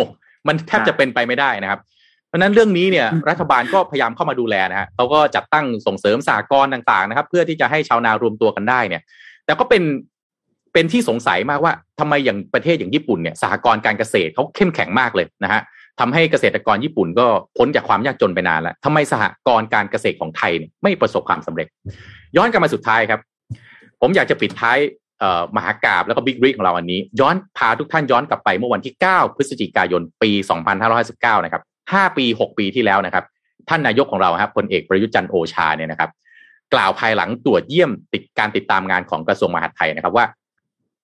มันแทบจะเป็นไปไม่ได้นะครับเพราะนั้นเรื่องนี้เนี่ย รัฐบาลก็พยายามเข้ามาดูแลนะฮะเขาก็จัดตั้งส่งเสริมสหกรณ์ต่างๆนะครับเพื่อที่จะให้ชาวนารวมตัวกันได้เนี่ยแต่ก็เป็นเป็นที่สงสัยมากว่าทำไมอย่างประเทศอย่างญี่ปุ่นเนี่ยสหกรณ์การเกษตรเขาเข้มแข็งมากเลยนะฮะทำให้เกษตรกรญี่ปุ่นก็พ้นจากความยากจนไปนานแล้วทำไมสหกรณ์การเกษตรของไทยเนี่ยไม่ประสบความสำเร็จย้อนกลับมาสุดท้ายครับผมอยากจะปิดท้ายมหากาพย์แล้วก็บิ๊กรีของเราอันนี้ย้อนพาทุกท่านย้อนกลับไปเมื่อวันที่เก้าพฤศจิกายนปีสองพันห้าร้อยห้าสิบเก้านะครับห้าปีหกปีที่แล้วนะครับท่านนายกของเราครับพลเอกประยุทธ์จันทร์โอชาเนี่ยนะครับกล่าวภายหลังตรวจเยี่ยมติดการติดตามงานของกระทรวงมหาดไทยนะครับว่า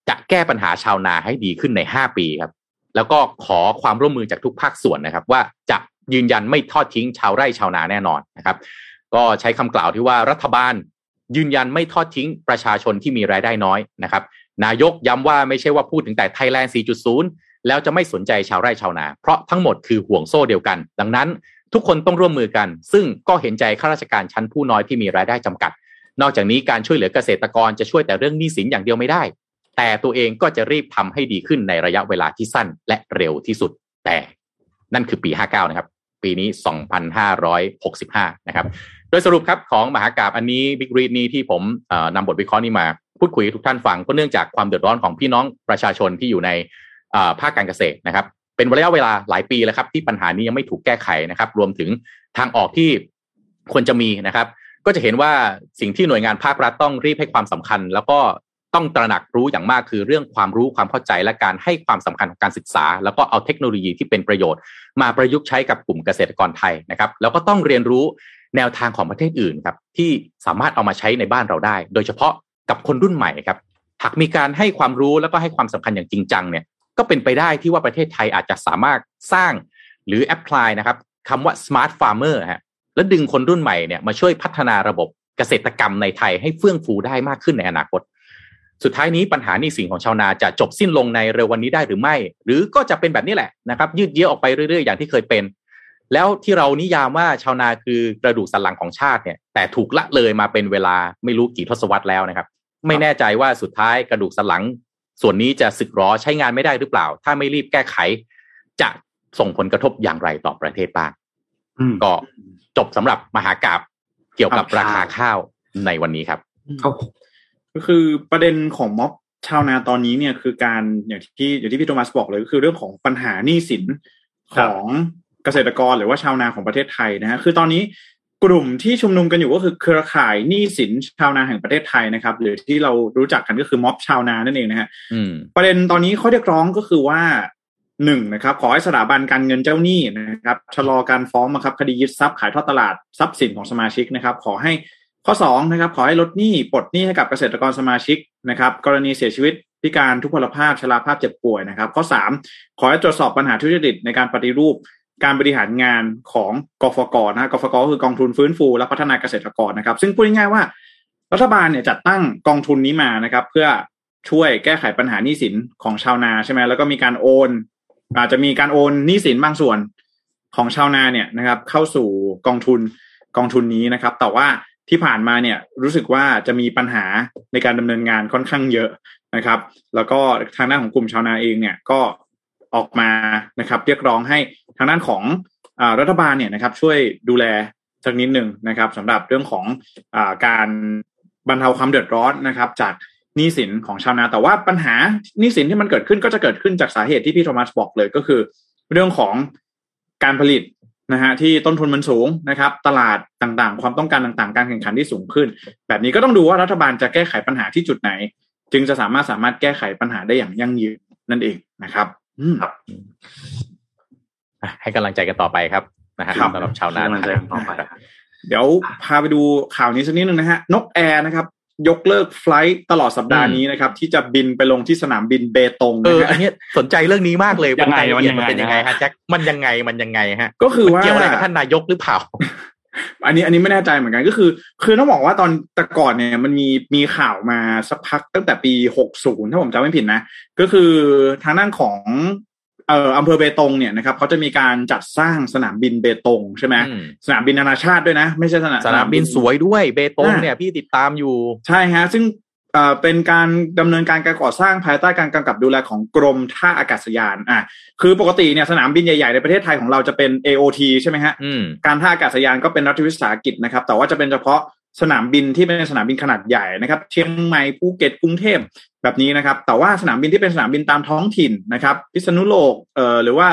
จะแก้ปัญหาชาวนาให้ดีขึ้นในห้าปีครับแล้วก็ขอความร่วมมือจากทุกภาคส่วนนะครับว่าจะยืนยันไม่ทอดทิ้งชาวไร่ชาวนาแน่นอนนะครับก็ใช้คำกล่าวที่ว่ารัฐบาลยืนยันไม่ทอดทิ้งประชาชนที่มีรายได้น้อยนะครับนายกย้ำว่าไม่ใช่ว่าพูดถึงแต่ Thailand สี่จุดศูนย์ แล้วจะไม่สนใจชาวไร่ชาวนาเพราะทั้งหมดคือห่วงโซ่เดียวกันดังนั้นทุกคนต้องร่วมมือกันซึ่งก็เห็นใจข้าราชการชั้นผู้น้อยที่มีรายได้จำกัดนอกจากนี้การช่วยเหลือเกษตรกรจะช่วยแต่เรื่องหนี้สินอย่างเดียวไม่ได้แต่ตัวเองก็จะรีบทำให้ดีขึ้นในระยะเวลาที่สั้นและเร็วที่สุดแต่นั่นคือปีห้าเก้านะครับปีนี้สองพันห้าร้อยหกสิบห้านะครับโดยสรุปครับของมหากาพย์อันนี้ Big Read นี้ที่ผมนำบทวิเคราะห์นี้มาพูดคุยให้ทุกท่านฟังก็เนื่องจากความเดือดร้อนของพี่น้องประชาชนที่อยู่ในภาคการเกษตรนะครับเป็นระยะเวลาหลายปีแล้วครับที่ปัญหานี้ยังไม่ถูกแก้ไขนะครับรวมถึงทางออกที่ควรจะมีนะครับก็จะเห็นว่าสิ่งที่หน่วยงานภาครัฐต้องรีบให้ความสำคัญแล้วก็ต้องตระหนักรู้อย่างมากคือเรื่องความรู้ความเข้าใจและการให้ความสำคัญของการศึกษาแล้วก็เอาเทคโนโลยีที่เป็นประโยชน์มาประยุกต์ใช้กับกลุ่มเกษตรกรไทยนะครับแล้วก็ต้องเรียนรู้แนวทางของประเทศอื่นครับที่สามารถเอามาใช้ในบ้านเราได้โดยเฉพาะกับคนรุ่นใหม่ครับหากมีการให้ความรู้แล้วก็ให้ความสำคัญอย่างจริงจังเนี่ยก็เป็นไปได้ที่ว่าประเทศไทยอาจจะสามารถสร้างหรือแอพพลายนะครับคำว่า smart farmer ฮะและดึงคนรุ่นใหม่เนี่ยมาช่วยพัฒนาระบบเกษตรกรรมในไทยให้เฟื่องฟูได้มากขึ้นในอนาคตสุดท้ายนี้ปัญหาหนี้สินของชาวนาจะจบสิ้นลงในเร็ววันนี้ได้หรือไม่หรือก็จะเป็นแบบนี้แหละนะครับยืดเยื้อออกไปเรื่อยๆอย่างที่เคยเป็นแล้วที่เรานิยามว่าชาวนาคือกระดูกสันหลังของชาติเนี่ยแต่ถูกละเลยมาเป็นเวลาไม่รู้กี่ทศวรรษแล้วนะครับไม่แน่ใจว่าสุดท้ายกระดูกสันหลังส่วนนี้จะสึกหรอใช้งานไม่ได้หรือเปล่าถ้าไม่รีบแก้ไขจะส่งผลกระทบอย่างไรต่อประเทศบ้างก็จบสำหรับมหากาพย์เกี่ยวกับราคาข้าวในวันนี้ครับก็คือประเด็นของม็อบชาวนาตอนนี้เนี่ยคือการอย่างที่อย่างที่พี่โทมัสบอกเลยก็คือเรื่องของปัญหาหนี้สินของเกษตรกรหรือว่าชาวนาของประเทศไทยนะฮะคือตอนนี้กลุ่มที่ชุมนุมกันอยู่ก็คือเครือข่ายหนี้สินชาวนาแห่งประเทศไทยนะครับหรือที่เรารู้จักกันก็คือม็อบชาวนานั่นเองนะฮะประเด็นตอนนี้ข้อเรียกร้องก็คือว่าหนึ่งนะครับขอให้สถาบันการเงินเจ้าหนี้นะครับชะลอการฟ้องบังคับคดียึดทรัพย์ขายทอดตลาดทรัพย์สินของสมาชิกนะครับขอให้ข้อสองนะครับขอให้ลดหนี้ปลดหนี้ให้กับเกษตรกรสมาชิกนะครับกรณีเสียชีวิตพิการทุพพลภาพชราภาพเจ็บป่วยนะครับข้อสามขอให้ตรวจสอบปัญหาทุจริตในการปฏิรูปการบริหารงานของกฟก.นะกฟก.คือกองทุนฟื้นฟูและพัฒนาเกษตรกรนะครับซึ่งพูดง่ายๆว่า รัฐบาลเนี่ยจัดตั้งกองทุนนี้มานะครับเพื่อช่วยแก้ไขปัญหาหนี้สินของชาวนาใช่ไหมแล้วก็มีการโอนอาจจะมีการโอนหนี้สินบางส่วนของชาวนาเนี่ยนะครับเข้าสู่กองทุนกองทุนนี้นะครับแต่ว่าที่ผ่านมาเนี่ยรู้สึกว่าจะมีปัญหาในการดำเนินงานค่อนข้างเยอะนะครับแล้วก็ทางด้านของกลุ่มชาวนาเองเนี่ยก็ออกมานะครับเรียกร้องให้ทางด้านของรัฐบาลเนี่ยนะครับช่วยดูแลสักนิดหนึ่งนะครับสำหรับเรื่องของการบรรเทาความเดือดร้อนนะครับจากหนี้สินของชาวนาแต่ว่าปัญหาหนี้สินที่มันเกิดขึ้นก็จะเกิดขึ้นจากสาเหตุที่พี่โทมัสบอกเลยก็คือเรื่องของการผลิตนะฮะที่ต้นทุนมันสูงนะครับตลาดต่างๆความต้องการต่างๆการแข่งขันที่สูงขึ้นแบบนี้ก็ต้องดูว่ารัฐบาลจะแก้ไขปัญหาที่จุดไหนจึงจะสามารถสามารถแก้ไขปัญหาได้อย่างยั่งยืนนั่นเองนะครับให้กำลังใจกันต่อไปครับนะฮะสำหรับชาวนาเดี๋ยวพาไปดูข่าวนี้สักนิดนึงนะฮะนกแอร์นะครับยกเลิกไฟล์ตลอดสัปดาห์นี้นะครับที่จะบินไปลงที่สนามบินเบตงเอออันนี้สนใจเรื่องนี้มากเลยยังไงมันเป็นยังไงฮะแจ็คมันยังไงมันยังไงฮะก็คือว่าเกี่ยวอะไรกับท่านนายกหรือเปล่าอันนี้อันนี้ไม่แน่ใจเหมือนกันก็คือคือต้องบอกว่าตอนแต่ก่อนเนี่ยมันมีมีข่าวมาสักพักตั้งแต่ปีหกสิบถ้าผมจำไม่ผิดนะก็คือทางด้านของเอ่ออำเภอเบตงเนี่ยนะครับเขาจะมีการจัดสร้างสนามบินเบตงใช่ไหมสนามบินนานาชาติด้วยนะไม่ใช่สนามสนามบินสวยด้วยเบตงเนี่ยพี่ติดตามอยู่ใช่ฮะซึ่งเอ่อเป็นการดำเนินการการก่อสร้างภายใต้การกำกับดูแลของกรมท่าอากาศยานอ่ะคือปกติเนี่ยสนามบินใหญ่ๆในประเทศไทยของเราจะเป็น เอ โอ ที ใช่ไหมฮะการท่าอากาศยานก็เป็นรัฐวิสาหกิจนะครับแต่ว่าจะเป็นเฉพาะสนามบินที่เป็นสนามบินขนาดใหญ่นะครับเชียงใหม่ภูเก็ตกรุงเทพแบบนี้นะครับแต่ว่าสนามบินที่เป็นสนามบินตามท้องถิ่นนะครับพิษณุโลกเอ่อหรือว่า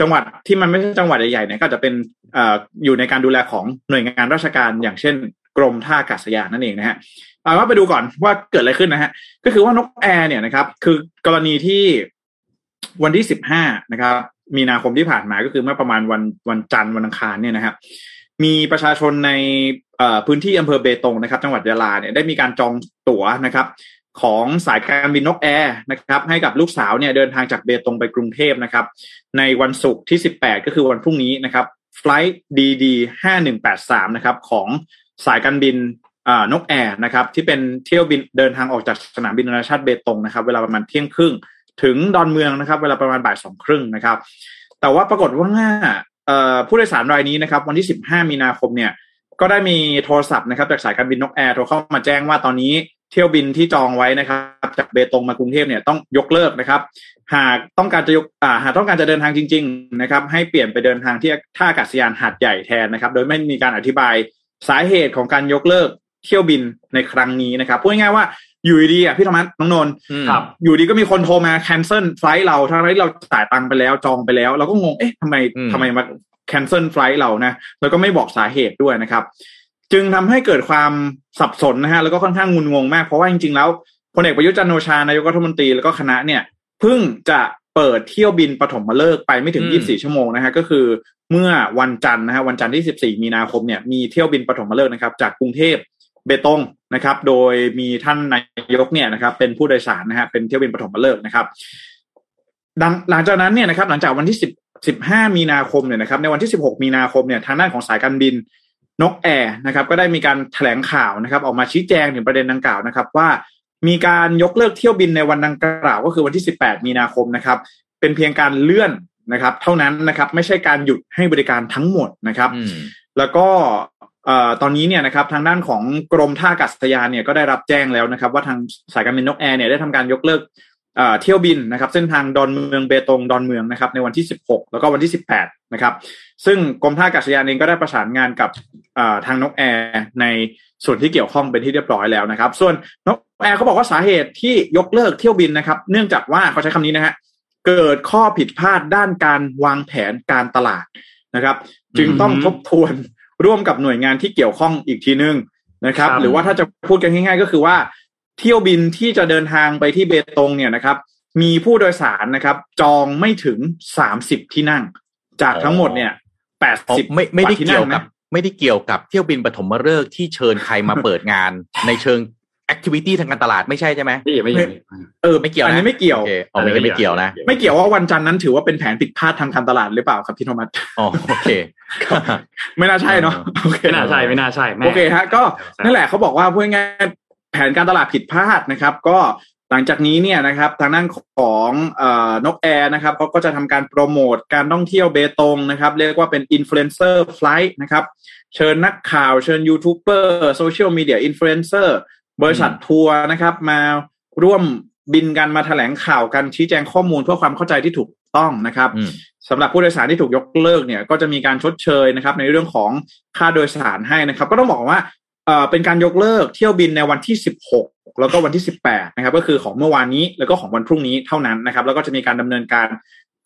จังหวัดที่มันไม่ใช่จังหวัดใหญ่ๆเนี่ยก็จะเป็นเอ่ออยู่ในการดูแลของหน่วยงานราชการอย่างเช่นกรมท่าอากาศยานนั่นเองนะฮะเอาว่าไปดูก่อนว่าเกิดอะไรขึ้นนะฮะก็คือว่านกแอร์เนี่ยนะครับคือกรณีที่วันที่สิบห้านะครับมีนาคมที่ผ่านมาก็คือเมื่อประมาณวันวันจันทร์วันอังคารเนี่ยนะครับมีประชาชนในพื้นที่อำเภอเบตงนะครับจังหวัดยะลาเนี่ยได้มีการจองตั๋วนะครับของสายการบินนกแอร์นะครับให้กับลูกสาวเนี่ยเดินทางจากเบตงไปกรุงเทพนะครับในวันศุกร์ที่สิบแปดก็คือวันพรุ่งนี้นะครับไฟล์ ดี ดี ห้าหนึ่งแปดสามนะครับของสายการบินนกแอร์นะครับที่เป็นเที่ยวบินเดินทางออกจากสนามบินนานาชาติเบตงนะครับเวลาประมาณเที่ยงครึ่งถึงดอนเมืองนะครับเวลาประมาณบ่ายสองครึ่งนะครับแต่ว่าปรากฏว่าผู้โดยสารรายนี้นะครับวันที่สิบห้ามีนาคมเนี่ยก็ได้มีโทรศัพท์นะครับจากสายการบินนกแอร์โทรเข้ามาแจ้งว่าตอนนี้เที่ยวบินที่จองไว้นะครับจากเบตงมากรุงเทพเนี่ยต้องยกเลิกนะครับหากต้องการจะยกอ่าหากต้องการจะเดินทางจริงๆนะครับให้เปลี่ยนไปเดินทางที่ท่าอากาศยานหาดใหญ่แทนนะครับโดยไม่มีการอธิบายสาเหตุของการยกเลิกเที่ยวบินในครั้งนี้นะครับพูดง่ายๆว่าอยู่ดีอ่ะพี่ธรรมน้องนนท์อยู่ดีก็มีคนโทรมาแคนเซิลไฟล์เราทั้งที่เราจ่ายตังค์ไปแล้วจองไปแล้วเราก็งงเอ๊ะทำไมทำไมมาแคนเซิลไฟล์เรานะแล้วก็ไม่บอกสาเหตุด้วยนะครับจึงทำให้เกิดความสับสนนะฮะแล้วก็ค่อนข้างงุนงงมากเพราะว่าจริงๆแล้วพลเอกประยุทธ์จันทร์โอชานายกรัฐมนตรีแล้วก็คณะเนี่ยเพิ่งจะเปิดเที่ยวบินปฐมฤกษ์ไปไม่ถึงยี่สิบสี่ชั่วโมงนะฮะก็คือเมื่อวันจันทร์นะฮะวันจันทร์ที่สิบสี่มีนาคมเนี่ยมีเที่ยวบินปฐมฤกษ์นะครับจากกรุงเทพเบตงนะครับโดยมีท่านนายกเนี่ยนะครับเป็นผู้โดยสารนะฮะเป็นเที่ยวบินปฐมฤกษ์นะครับดังหลังจากนั้นเนี่ยนะครับหลังจากวันที่สิบ สิบห้ามีนาคมเนี่ยนะครับในวันที่สิบหกมีนาคมเนี่ยทางด้านของสายการบินนกแอร์นะครับก็ได้มีการแถลงข่าวนะครับออกมาชี้แจงถึงประเด็นดังกล่าวนะครับว่ามีการยกเลิกเที่ยวบินในวันดังกล่าวก็คือวันที่สิบแปดมีนาคมนะครับเป็นเพียงการเลื่อนนะครับเท่านั้นนะครับไม่ใช่การหยุดให้บริการทั้งหมดนะครับแล้วก็เอ่อตอนนี้เนี่ยนะครับทางด้านของกรมท่าอากาศยานเนี่ยก็ได้รับแจ้งแล้วนะครับว่าทางสายการบินนกแอร์เนี่ยได้ทำการยกเลิกเอ่อเที่ยวบินนะครับเส้นทางดอนเมืองเบตงดอนเมืองนะครับในวันที่สิบหกแล้วก็วันที่สิบแปดนะครับซึ่งกรมท่าอากาศยานเองก็ได้ประสานงานกับเอ่อทางนกแอร์ในส่วนที่เกี่ยวข้องเป็นที่เรียบร้อยแล้วนะครับส่วนนกแอร์เขาบอกว่าสาเหตุที่ยกเลิกเที่ยวบินนะครับเนื่องจากว่าเขาใช้คำนี้นะฮะเกิดข้อผิดพลาดด้านการวางแผนการตลาดนะครับจึงต้องทบทวนร่วมกับหน่วยงานที่เกี่ยวข้องอีกทีนึงนะครับหรือว่าถ้าจะพูดกันง่ายๆก็คือว่าเที่ยวบินที่จะเดินทางไปที่เบตงเนี่ยนะครับมีผู้โดยสารนะครับจองไม่ถึงสามสิบที่นั่งจากทั้งหมดเนี่ยแปดสิบไม่ไม่ได้เกี่ยวกับไม่ได้เกี่ยวกับเที่ยวบินปฐมฤกษ์ที่เชิญใครมาเปิดงาน ในเชิง activity ทางการตลาดไม่ใช่ใช่ไหมไม่ไม่เออไม่เกี่ยวอันนี้ไม่เกี่ยวอันนี้ไม่เกี่ยวนะไม่เกี่ยวว่าวันจันทร์นั้นถือว่าเป็นแผนผิดพลาดทางการตลาดหรือเปล่าครับพี่โทมัสอ๋อโอเคไม่น่าใช่เนาะไม่น่าใช่ไม่น่าใช่โอเคฮะก็นั่นแหละเขาบอกว่าพูดง่ายๆแผนการตลาดผิดพลาดนะครับก็หลังจากนี้เนี่ยนะครับทางด้านของเอ่อนกแอร์นะครับเขาก็จะทำการโปรโมทการท่องเที่ยวเบตงนะครับเรียกว่าเป็น influencer flight นะครับเชิญนักข่าวเชิญยูทูบเบอร์โซเชียลมีเดียอินฟลูเอนเซอร์บริษัททัวร์นะครับมาร่วมบินกันมาแถลงข่าวกันชี้แจงข้อมูลเพื่อความเข้าใจที่ถูกต้องนะครับสำหรับผู้โดยสารที่ถูกยกเลิกเนี่ยก็จะมีการชดเชยนะครับในเรื่องของค่าโดยสารให้นะครับก็ต้องบอกว่าเอ่อเป็นการยกเลิกเที่ยวบินในวันที่สิบหกแล้วก็วันที่สิบแปดนะครับก็คือของเมื่อวานนี้แล้วก็ของวันพรุ่งนี้เท่านั้นนะครับแล้วก็จะมีการดำเนินการ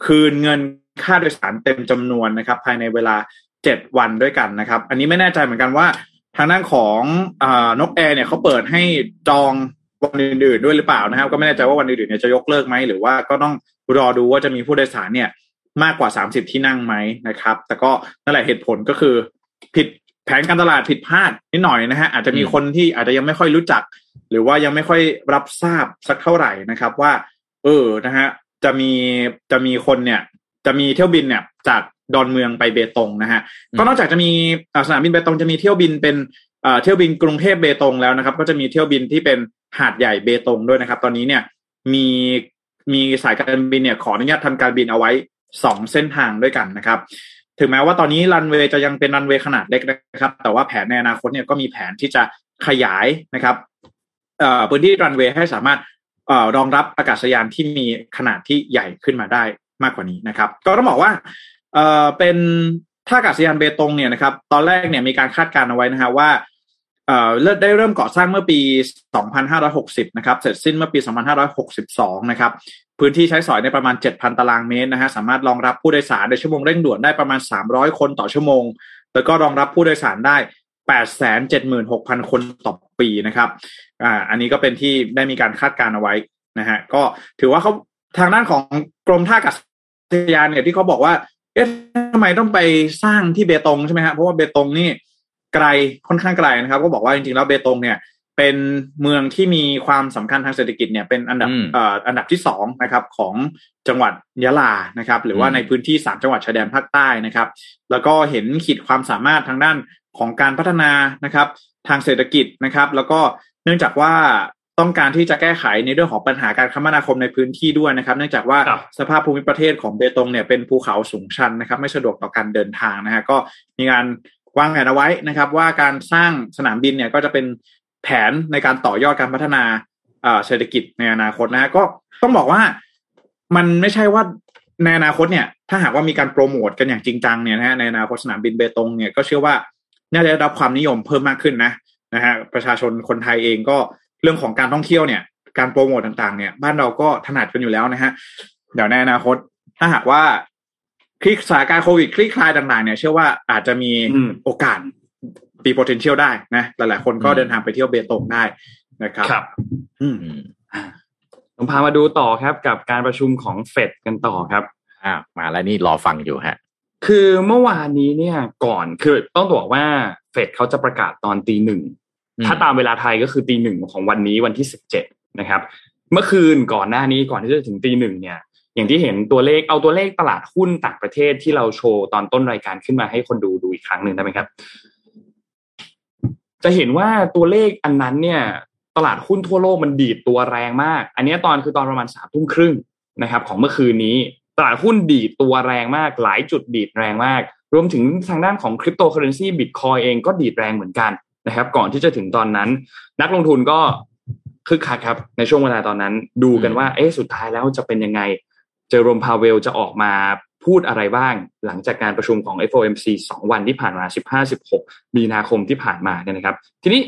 คืนเงินค่าโดยสารเต็มจำนวนนะครับภายในเวลาเจ็ดวันด้วยกันนะครับอันนี้ไม่แน่ใจเหมือนกันว่าทางด้านของนกแอร์เนี่ยเขาเปิดให้จองวันอื่นๆด้วยหรือเปล่านะครับก็ไม่แน่ใจว่าวันอื่นๆเนี่ยจะยกเลิกไหมหรือว่าก็ต้องรอดูว่าจะมีผู้โดยสารเนี่ยมากกว่าสามสิบที่นั่งไหมนะครับแต่ก็นั่นแหละเหตุผลก็คือผิดแผนการตลาดผิดพลาดนิดหน่อยนะฮะอาจจะมีคนที่อาจจะยังไม่ค่อยรู้จักหรือว่ายังไม่ค่อยรับทราบสักเท่าไหร่นะครับว่าเออนะฮะจะมีจะมีคนเนี่ยจะมีเที่ยวบินเนี่ยจากดอนเมืองไปเบตงนะฮะก็นอกจากจะมีสนามบินเบตงจะมีเที่ยวบินเป็นเที่ยวบินกรุงเทพเบตงแล้วนะครับก็จะมีเที่ยวบินที่เป็นหาดใหญ่เบตงด้วยนะครับตอนนี้เนี่ยมีมีสายการบินเนี่ยขออนุญาตทำการบินเอาไว้สองเส้นทางด้วยกันนะครับถึงแม้ว่าตอนนี้รันเวย์จะยังเป็นรันเวย์ขนาดเล็กนะครับแต่ว่าแผนในอนาคตเนี่ยก็มีแผนที่จะขยายนะครับพื้นที่รันเวย์ให้สามารถรองรับอากาศยานที่มีขนาดที่ใหญ่ขึ้นมาได้มากกว่านี้นะครับก็ต้องบอกว่าเอ่อเป็นท่าอากาศยานเบตงเนี่ยนะครับตอนแรกเนี่ยมีการคาดการณ์เอาไว้นะฮะว่าเอ่อได้เริ่มก่อสร้างเมื่อปีสองพันห้าร้อยหกสิบนะครับเสร็จสิ้นเมื่อปีสองพันห้าร้อยหกสิบสองนะครับพื้นที่ใช้สอยในประมาณ เจ็ดพัน ตารางเมตรนะฮะสามารถรองรับผู้โดยสารในชั่วโมงเร่งด่วนได้ประมาณสามร้อยคนต่อชั่วโมงแล้วก็รองรับผู้โดยสารได้ แปดแสนเจ็ดหมื่นหกพัน คนต่อปีนะครับอ่าอันนี้ก็เป็นที่ได้มีการคาดการณ์เอาไว้นะฮะก็ถือว่าเขาทางด้านของกรมท่าอากาศยานเนี่ยที่เขาบอกว่าเอ๊ะทำไมต้องไปสร้างที่เบตงใช่ไหมฮะเพราะว่าเบตงนี่ไกลค่อนข้างไกลนะครับก็บอกว่าจริงๆแล้วเบตงเนี่ยเป็นเมืองที่มีความสำคัญทางเศรษฐกิจเนี่ยเป็นอันดับเอ่ออันดับที่สองนะครับของจังหวัดยะลานะครับหรือว่าในพื้นที่สามจังหวัดชายแดนภาคใต้นะครับแล้วก็เห็นขีดความสามารถทางด้านของการพัฒนานะครับทางเศรษฐกิจนะครับแล้วก็เนื่องจากว่าต้องการที่จะแก้ไขในเรื่องของปัญหาการคมนาคมในพื้นที่ด้วยนะครับเนื่องจากว่าสภาพภูมิประเทศของเบตงเนี่ยเป็นภูเขาสูงชันนะครับไม่สะดวกต่อการเดินทางนะฮะก็มีการวางแผนเอาไว้นะครับว่าการสร้างสนามบินเนี่ยก็จะเป็นแผนในการต่อยอดการพัฒนาเศรษฐกิจในอนาคตนะฮะก็ต้องบอกว่ามันไม่ใช่ว่าในอนาคตเนี่ยถ้าหากว่ามีการโปรโมทกันอย่างจริงจังเนี่ยนะฮะในอนาคตสนามบินเบตงเนี่ยก็เชื่อว่าน่าจะได้รับความนิยมเพิ่มมากขึ้นนะนะฮะประชาชนคนไทยเองก็เรื่องของการท่องเที่ยวเนี่ยการโปรโมทต่างๆเนี่ยบ้านเราก็ถนัดกันอยู่แล้วนะฮะเดี๋ยวในอนาคตถ้าหากว่าคลี่สถานการณ์โควิดคลี่คลายต่างๆเนี่ยเชื่อว่าอาจจะมีโอกาสมี potential ได้นะหลายๆคนก็เดินทางไปเที่ยวเบตงได้นะครับครับอืมผมพามาดูต่อครับกับการประชุมของเฟดกันต่อครับอ่ามาแล้วนี่รอฟังอยู่ฮะคือเมื่อวานนี้เนี่ยก่อนคือต้องบอกว่าเฟดเขาจะประกาศตอนตีหนึ่งถ้าตามเวลาไทยก็คือตีหนึ่งของวันนี้วันที่สิบเจ็ดนะครับเมื่อคืนก่อนหน้านี้ก่อนที่จะถึงตีหนึ่งเนี่ยอย่างที่เห็นตัวเลขเอาตัวเลขตลาดหุ้นต่างประเทศที่เราโชว์ตอนต้นรายการขึ้นมาให้คนดูดูอีกครั้งหนึ่งได้ไหมครับจะเห็นว่าตัวเลขอันนั้นเนี่ยตลาดหุ้นทั่วโลกมันดีดตัวแรงมากอันนี้ตอนคือตอนประมาณสามทุ่มครึ่งนะครับของเมื่อคืนนี้ตลาดหุ้นดีดตัวแรงมากหลายจุดดีดแรงมากรวมถึงทางด้านของคริปโตเคอเรนซีบิตคอยเองก็ดีดแรงเหมือนกันนะครับก่อนที่จะถึงตอนนั้นนักลงทุนก็คึกคักครับในช่วงเวลาตอนนั้นดูกันว่าเอ๊ะสุดท้ายแล้วจะเป็นยังไงเจอโรมพาเวลจะออกมาพูดอะไรบ้างหลังจากการประชุมของ เอฟ โอ เอ็ม ซี สอง วันที่ผ่านมา สิบห้าถึงสิบหก มีนาคมที่ผ่านมาเนี่ยนะครับทีนี้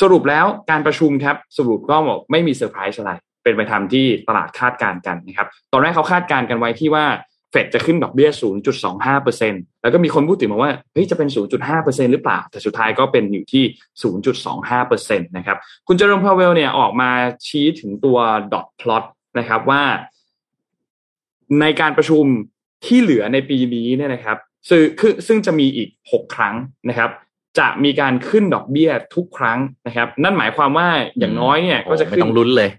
สรุปแล้วการประชุมครับสรุปก็บอกไม่มีเซอร์ไพรส์อะไรเป็นไปตามที่ตลาดคาดการณ์กันนะครับตอนแรกเขาคาดการณ์กันไว้ที่ว่าเฟดจะขึ้นดอกเบี้ย ศูนย์จุดสองห้าเปอร์เซ็นต์ แล้วก็มีคนพูดถึงมาว่าเฮ้ยจะเป็น ศูนย์จุดห้าเปอร์เซ็นต์ หรือเปล่าแต่สุดท้ายก็เป็นอยู่ที่ ศูนย์จุดสองห้าเปอร์เซ็นต์ นะครับคุณเจอโรม พาเวลเนี่ยออกมาชี้ถึงตัวดอทพลอตนะครับว่าในการประชุมที่เหลือในปีนี้เนี่ยนะครับซึ่งจะมีอีกหกครั้งนะครับ จะมีการขึ้นดอกเบี้ยทุกครั้งนะครับนั่นหมายความว่าอย่างน้อยเนี่ยก็จะขึ้นต้องลุ้นเลย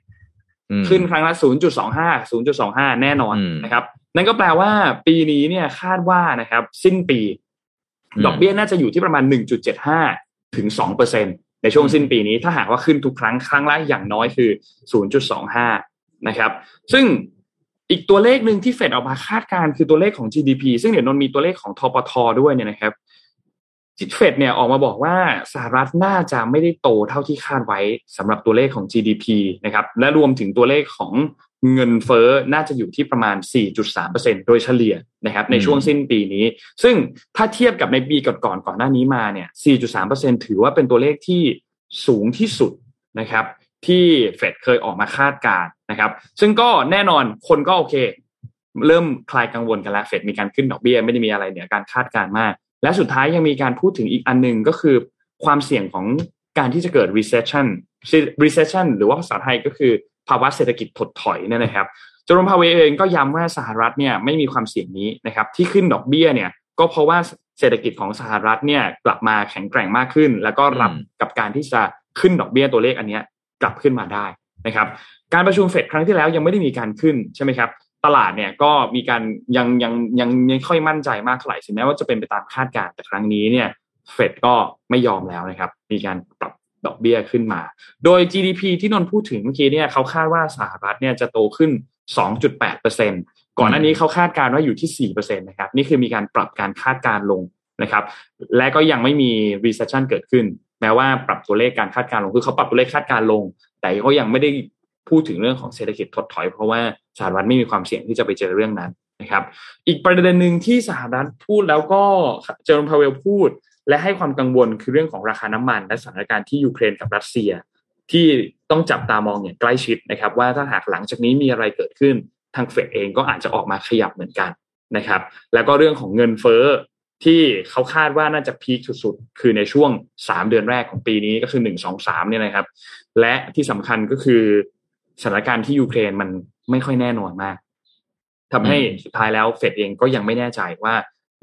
ขึ้นครั้งละ ศูนย์จุดสองห้า ศูนย์จุดสองห้า แน่นอนนะครับนั่นก็แปลว่าปีนี้เนี่ยคาดว่านะครับสิ้นปีดอกเบี้ยน่าจะอยู่ที่ประมาณ หนึ่งจุดเจ็ดห้า ถึง สองเปอร์เซ็นต์ ในช่วงสิ้นปีนี้ถ้าหากว่าขึ้นทุกครั้งครั้งละอย่างน้อยคือ ศูนย์จุดสองห้า นะครับซึ่งอีกตัวเลขนึงที่เฟดออกมาคาดการณ์คือตัวเลขของ จี ดี พี ซึ่งเดี๋ยวนนมีตัวเลขของธปท.ด้วยเนี่ยนะครับเฟดเนี่ยออกมาบอกว่าสหรัฐน่าจะไม่ได้โตเท่าที่คาดไว้สำหรับตัวเลขของ จี ดี พี นะครับและรวมถึงตัวเลขของเงินเฟ้อน่าจะอยู่ที่ประมาณ สี่จุดสามเปอร์เซ็นต์ โดยเฉลี่ยนะครับในช่วงสิ้นปีนี้ซึ่งถ้าเทียบกับในปีก่อนๆ ก่อน ก่อนหน้านี้มาเนี่ย สี่จุดสามเปอร์เซ็นต์ ถือว่าเป็นตัวเลขที่สูงที่สุดนะครับที่เฟดเคยออกมาคาดการณ์นะครับซึ่งก็แน่นอนคนก็โอเคเริ่มคลายกังวลกันแล้วเฟดมีการขึ้นดอกเบี้ยไม่ได้มีอะไรเหนือการคาดการณ์มากและสุดท้ายยังมีการพูดถึงอีกอันนึงก็คือความเสี่ยงของการที่จะเกิด recession recession หรือว่าภาษาไทยก็คือภาวะเศรษฐกิจถดถอยเนี่ยนะครับจอร์แดน พาเวลเองก็ย้ำว่าสหรัฐเนี่ยไม่มีความเสี่ยงนี้นะครับที่ขึ้นดอกเบี้ยเนี่ยก็เพราะว่าเศรษฐกิจของสหรัฐเนี่ยกลับมาแข็งแกร่งมากขึ้นแล้วก็รับกับการที่จะขึ้นดอกเบี้ยตัวเลขอันนี้กลับขึ้นมาได้นะครับการประชุมเฟดครั้งที่แล้วยังไม่ได้มีการขึ้นใช่ไหมครับตลาดเนี่ยก็มีการยังยังยังไม่ค่อยมั่นใจมากเท่าไหร่ถึงแม้ว่าจะเป็นไปตามคาดการณ์แต่ครั้งนี้เนี่ยเฟดก็ไม่ยอมแล้วนะครับมีการปรับดอกเบี้ยขึ้นมาโดย จี ดี พี ที่นนพูดถึงเมื่อกี้เนี่ยเขาคาดว่าสหรัฐเนี่ยจะโตขึ้น สองจุดแปดเปอร์เซ็นต์ ก่อนหน้านี้เขาคาดการณ์ว่าอยู่ที่ สี่เปอร์เซ็นต์ นะครับนี่คือมีการปรับการคาดการณ์ลงนะครับและก็ยังไม่มี recession เกิดขึ้นแม้ว่าปรับตัวเลขการคาดการณ์ลงคือเขาปรับตัวเลขคาดการณ์ลงแต่ก็ยังไม่ได้พูดถึงเรื่องของเศรษฐกิจถดถอยเพราะว่าสหรัฐไม่มีความเสี่ยงที่จะไปเจอเรื่องนั้นนะครับอีกประเด็นหนึ่งที่สหรัฐพูดแล้วก็เจอร์มพาเวลพูดและให้ความกังวลคือเรื่องของราคาน้ำมันและสถานการณ์ที่ยูเครนกับรัสเซียที่ต้องจับตามองอย่างใกล้ชิดนะครับว่าถ้าหากหลังจากนี้มีอะไรเกิดขึ้นทางเฟดเองก็อาจจะออกมาขยับเหมือนกันนะครับแล้วก็เรื่องของเงินเฟ้อที่เขาคาดว่าน่าจะพีคสุดๆคือในช่วงสามเดือนแรกของปีนี้ก็คือหนึ่ง สอง สามเนี่ยนะครับและที่สำคัญก็คือสถานการณ์ที่ยูเครนมันไม่ค่อยแน่นอนมากทำให้สุดท้ายแล้วเฟดเองก็ยังไม่แน่ใจว่า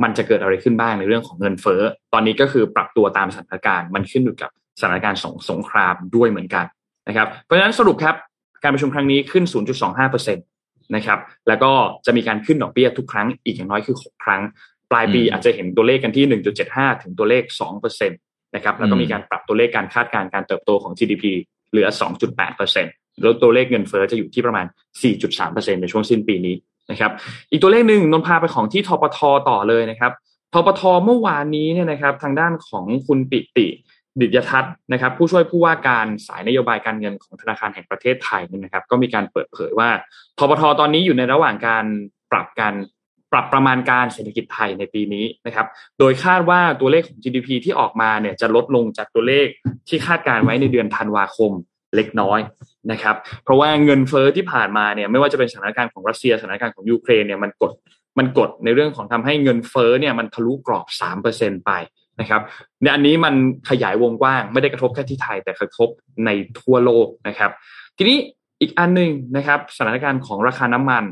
มันจะเกิดอะไรขึ้นบ้างในเรื่องของเงินเฟ้อตอนนี้ก็คือปรับตัวตามสถานการณ์มันขึ้นอยู่กับสถานการณ์สงสงครามด้วยเหมือนกันนะครับเพราะฉะนั้นสรุปครับการประชุมครั้งนี้ขึ้น ศูนย์จุดสองห้าเปอร์เซ็นต์ นะครับแล้วก็จะมีการขึ้นดอกเบี้ยทุกครั้งอีกอย่างน้อยคือหกครั้งปลายปีอาจจะเห็นตัวเลขกันที่ หนึ่งจุดเจ็ดห้า ถึงตัวเลข สองเปอร์เซ็นต์ นะครับแล้วก็มีการปรับตัวเลขการคาดการณ์การเติบโตของ จี ดี พี เหลือ สองจุดแปดเปอร์เซ็นต์แล้วตัวเลขเงินเฟ้อจะอยู่ที่ประมาณ สี่จุดสามเปอร์เซ็นต์ ในช่วงสิ้นปีนี้นะครับอีกตัวเลขหนึ่งนนพาไปของที่ธปทต่อเลยนะครับธปทเมื่อวานนี้เนี่ยนะครับทางด้านของคุณปิติดิษยทัศน์นะครับผู้ช่วยผู้ว่าการสายนโยบายการเงินของธนาคารแห่งประเทศไทยเนี่ยนะครับก็มีการเปิดเผยว่าธปทตอนนี้อยู่ในระหว่างการปรับการปรับประมาณการเศรษฐกิจไทยในปีนี้นะครับโดยคาดว่าตัวเลขของ จี ดี พี ที่ออกมาเนี่ยจะลดลงจากตัวเลขที่คาดการไว้ในเดือนธันวาคมเล็กน้อยนะครับเพราะว่าเงินเฟ้อที่ผ่านมาเนี่ยไม่ว่าจะเป็นสถานการณ์ของรัสเซียสถานการณ์ของยูเครนเนี่ยมันกดมันกดในเรื่องของทำให้เงินเฟ้อเนี่ยมันทะลุกรอบ สามเปอร์เซ็นต์ ไปนะครับในอันนี้มันขยายวงกว้างไม่ได้กระทบแค่ที่ไทยแต่กระทบในทั่วโลกนะครับทีนี้อีกอันนึงนะครับสถานการณ์ของราคาน้ำมัน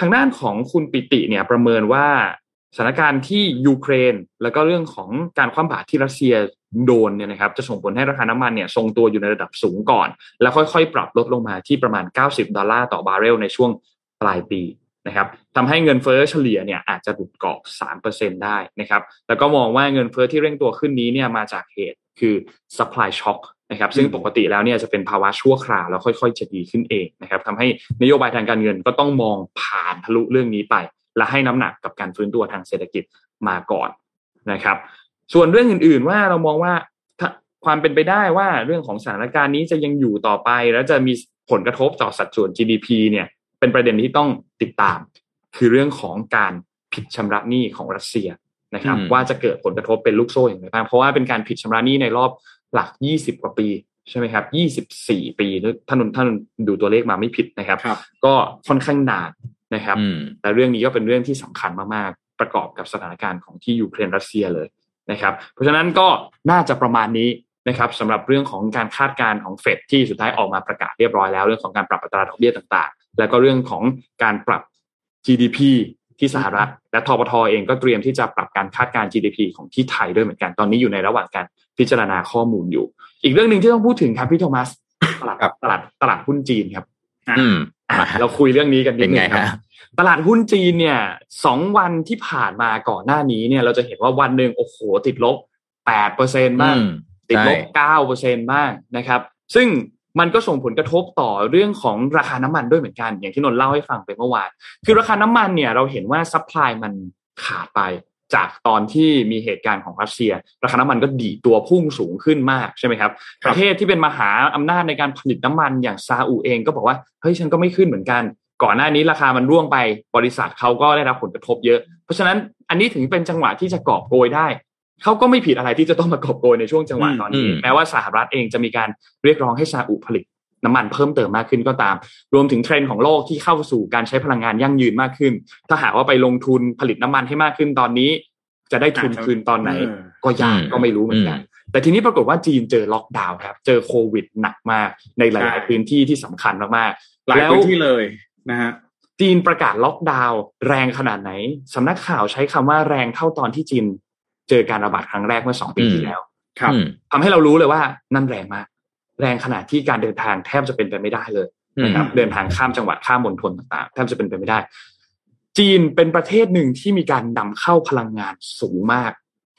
ทางด้านของคุณปิติเนี่ยประเมินว่าสถานการณ์ที่ยูเครนแล้วก็เรื่องของการคว่ำบาตรที่รัสเซียโดนเนี่ยนะครับจะส่งผลให้ราคาน้ำมันเนี่ยทรงตัวอยู่ในระดับสูงก่อนแล้วค่อยๆปรับลดลงมาที่ประมาณเก้าสิบดอลลาร์ต่อบาร์เรลในช่วงปลายปีนะครับทำให้เงินเฟ้อเฉลี่ยเนี่ยอาจจะหลุดกรอบ สามเปอร์เซ็นต์ ได้นะครับแล้วก็มองว่าเงินเฟ้อที่เร่งตัวขึ้นนี้เนี่ยมาจากเหตุคือ supply shock นะครับซึ่งปกติแล้วเนี่ยจะเป็นภาวะชั่วคราวแล้วค่อยๆจะดีขึ้นเองนะครับทำให้นโยบายทางการเงินก็ต้องมองผ่านทะลุเรื่องนี้ไปและให้น้ำหนักกับการฟื้นตัวทางเศรษฐกิจมาก่อนนะครับส่วนเรื่องอื่นๆว่าเรามองว่าความเป็นไปได้ว่าเรื่องของสถานการณ์นี้จะยังอยู่ต่อไปแล้วจะมีผลกระทบต่อสัดส่วน จี ดี พี เนี่ยเป็นประเด็นที่ต้องติดตามคือเรื่องของการผิดชำระหนี้ของรัสเซียนะครับว่าจะเกิดผลกระทบเป็นลูกโซ่อย่างไรบ้างเพราะว่าเป็นการผิดชำระหนี้ในรอบหลักยี่สิบกว่าปีใช่ไหมครับยี่สิบสี่ปีท่านท่านดูตัวเลขมาไม่ผิดนะครับก็ค่อนข้างนานนะครับแต่เรื่องนี้ก็เป็นเรื่องที่สำคัญมากๆประกอบกับสถานการณ์ของที่ยูเครนรัสเซียเลยนะครับเพราะฉะนั้นก็น่าจะประมาณนี้นะครับสำหรับเรื่องของการคาดการณ์ของเฟดที่สุดท้ายออกมาประกาศเรียบร้อยแล้วเรื่องของการปรับอัตราดอกเบี้ยต่างๆแล้วก็เรื่องของการปรับ จี ดี พี ที่สหรัฐและทบทเองก็เตรียมที่จะปรับการคาดการณ์ จี ดี พี ของที่ไทยด้วยเหมือนกันตอนนี้อยู่ในระหว่างการพิจารณาข้อมูลอยู่อีกเรื่องนึงที่ต้องพูดถึงครับพี่โทมัสตลาดตลาดตลาดหุ้นจีนครับอืมเราคุยเรื่องนี้กันนิดนึงครับตลาดหุ้นจีนเนี่ยสองวันที่ผ่านมาก่อนหน้านี้เนี่ยเราจะเห็นว่าวันนึงโอ้โหติดลบ แปดเปอร์เซ็นต์ บ้างติดลบ เก้าเปอร์เซ็นต์ บ้างนะครับซึ่งมันก็ส่งผลกระทบต่อเรื่องของราคาน้ำมันด้วยเหมือนกันอย่างที่นนท์เล่าให้ฟังไปเมื่อวานคือราคาน้ำมันเนี่ยเราเห็นว่าซัพพลายมันขาดไปจากตอนที่มีเหตุการณ์ของรัสเซียราคาน้ำมันก็ดีดตัวพุ่งสูงขึ้นมากใช่ไหมครับประเทศที่เป็นมหาอำนาจในการผลิตน้ำมันอย่างซาอุเองก็บอกว่าเฮ้ยฉันก็ไม่ขึ้นเหมือนกันก่อนหน้านี้ราคามันร่วงไปบริษัทเขาก็ได้รับผลกระทบเยอะเพราะฉะนั้นอันนี้ถึงเป็นจังหวะที่จะกอบโกยได้เขาก็ไม่ผิดอะไรที่จะต้องมากอบโกยในช่วงจังหวะตอนนี้แม้ว่าสหรัฐเองจะมีการเรียกร้องให้ซาอุผลิตน้ำมันเพิ่มเติมมากขึ้นก็ตามรวมถึงเทรนด์ของโลกที่เข้าสู่การใช้พลังงานยั่งยืนมากขึ้นถ้าหากว่าไปลงทุนผลิตน้ำมันให้มากขึ้นตอนนี้จะได้ทุนคืนตอนไหนก็ยากก็ไม่รู้เหมือนกันแต่ทีนี้ปรากฏว่าจีนเจอล็อกดาวน์ครับเจอโควิดหนักมากในหลายพื้นที่ที่สำคัญมากๆหลายพื้นที่เลยนะฮะจีนประกาศล็อกดาวน์แรงขนาดไหนสำนักข่าวใช้คำว่าแรงเท่าตอนที่จีนเจอการระบาดครั้งแรกเมื่อสองปีที่แล้วครับทำให้เรารู้เลยว่านั่นแรงมากแรงขนาดที่การเดินทางแทบจะเป็นไปไม่ได้เลยนะครับเดินทางข้ามจังหวัดข้ามมณฑลต่างๆแทบจะเป็นไปไม่ได้จีนเป็นประเทศหนึ่งที่มีการนำเข้าพลังงานสูงมาก